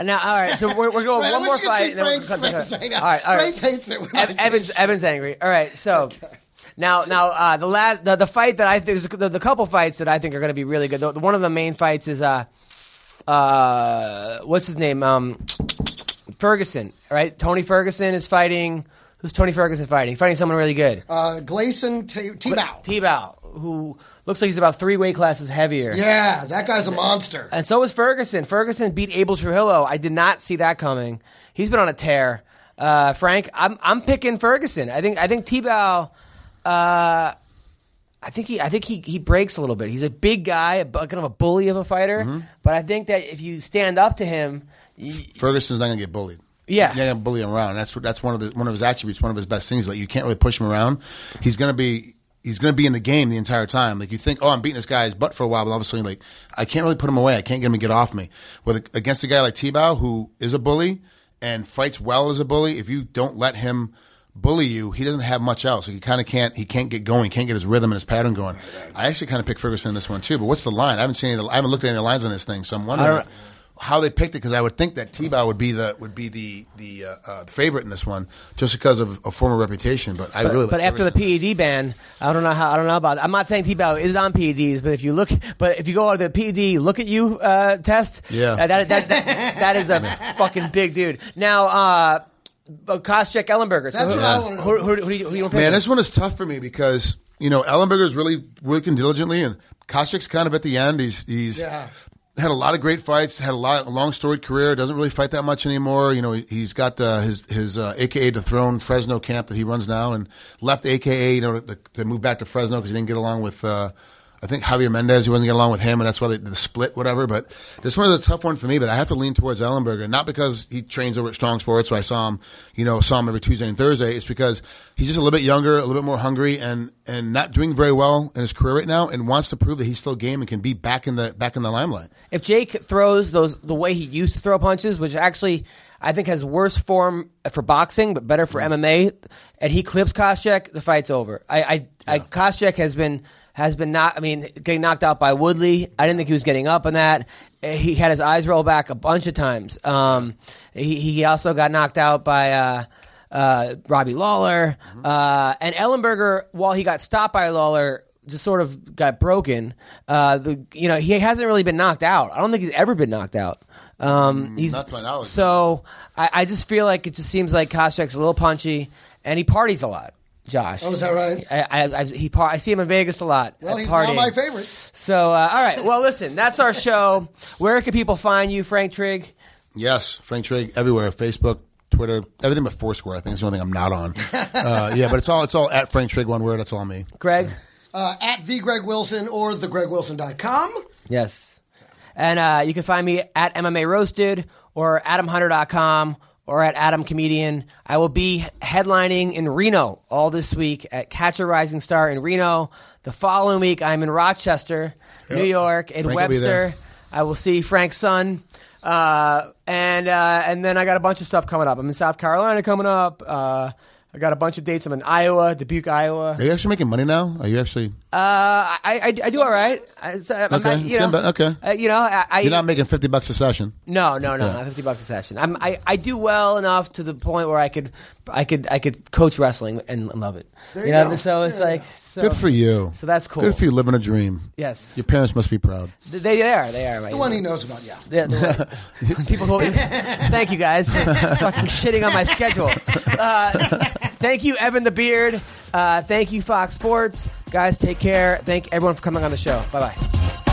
right. So we're going one more fight. Frank's face right now. All right. Frank hates it. Evan's angry. All right. So now, the fight that I think the couple fights that I think are going to be really good. One of the main fights is what's his name? Ferguson. Right. Tony Ferguson is fighting. Who's Tony Ferguson fighting? Fighting someone really good. Gleison Tibau. who looks like he's about three weight classes heavier. Yeah, that guy's a monster. And so is Ferguson. Ferguson beat Abel Trujillo. I did not see that coming. He's been on a tear. Frank, I'm picking Ferguson. I think Tebow. I think he breaks a little bit. He's a big guy, kind of a bully of a fighter. Mm-hmm. But I think that if you stand up to him, Ferguson's not gonna get bullied. Yeah, he's not gonna bully him around. That's one of his attributes, one of his best things. Like you can't really push him around. He's gonna be in the game the entire time. Like you think, oh, I'm beating this guy's butt for a while, but all of a sudden, like I can't really put him away. I can't get him to get off me. Against a guy like Tebow, who is a bully and fights well as a bully, if you don't let him bully you, he doesn't have much else. He kind of can't. He can't get going. Can't get his rhythm and his pattern going. I actually kind of picked Ferguson in this one too. But what's the line? I haven't looked at any lines on this thing, so I'm wondering how they picked it, because I would think that Tebow would be the favorite in this one just because of a former reputation. But after the PED ban, I don't know about that. I'm not saying Tebow is on PEDs, but if you go out of the PED look at you test, yeah, that is a fucking big dude. Now. Koscheck, Ellenberger. So that's what I want to know. Who you want to pick? Man, this one is tough for me because Ellenberger's really working diligently, and Koscheck's kind of at the end. He's had a lot of great fights, had a long storied career. Doesn't really fight that much anymore. He's got his AKA dethroned Fresno camp that he runs now, and left AKA to move back to Fresno because he didn't get along with. I think Javier Mendez, he wasn't getting along with him, and that's why they did the split, whatever. But this one is a tough one for me, but I have to lean towards Ellenberger, not because he trains over at Strong Sports, so I saw him every Tuesday and Thursday. It's because he's just a little bit younger, a little bit more hungry, and not doing very well in his career right now, and wants to prove that he's still game and can be back in the limelight. If Jake throws those the way he used to throw punches, which actually I think has worse form for boxing, but better for MMA, and he clips Koscheck, the fight's over. Koscheck has been getting knocked out by Woodley. I didn't think he was getting up on that. He had his eyes roll back a bunch of times. He also got knocked out by Robbie Lawler. And Ellenberger, while he got stopped by Lawler, just sort of got broken. He hasn't really been knocked out. I don't think he's ever been knocked out. That's my knowledge. So I just feel like it just seems like Koscheck's a little punchy, and he parties a lot. Josh. Oh, is that right? I see him in Vegas a lot. Well, he's not my favorite. So, all right. Well, listen, that's our show. Where can people find you, Frank Trigg? Yes, Frank Trigg everywhere. Facebook, Twitter, everything but Foursquare. I think it's the only thing I'm not on. But it's all at Frank Trigg, one word. That's all me. Greg? At the Greg Wilson or thegregwilson.com. Yes. And you can find me at MMA Roasted or adamhunter.com. Or at Adam Comedian. I will be headlining in Reno all this week at Catch a Rising Star in Reno. The following week, I'm in Rochester, New York, in Webster. I will see Frank's son. And then I got a bunch of stuff coming up. I'm in South Carolina coming up. I got a bunch of dates. I'm in Iowa, Dubuque, Iowa. Are you actually making money now? Are you actually? I do all right. You're not making $50 a session. No, not $50 a session. I do well enough to the point where I could coach wrestling and love it. There you go. So it's good for you. So that's cool. Good for you living a dream. Yes. Your parents must be proud. They are. Right? The one he knows about. Yeah. The people who. Thank you guys. Fucking shitting on my schedule. Thank you, Evan the Beard. Thank you, Fox Sports. Guys, take care. Thank everyone for coming on the show. Bye-bye.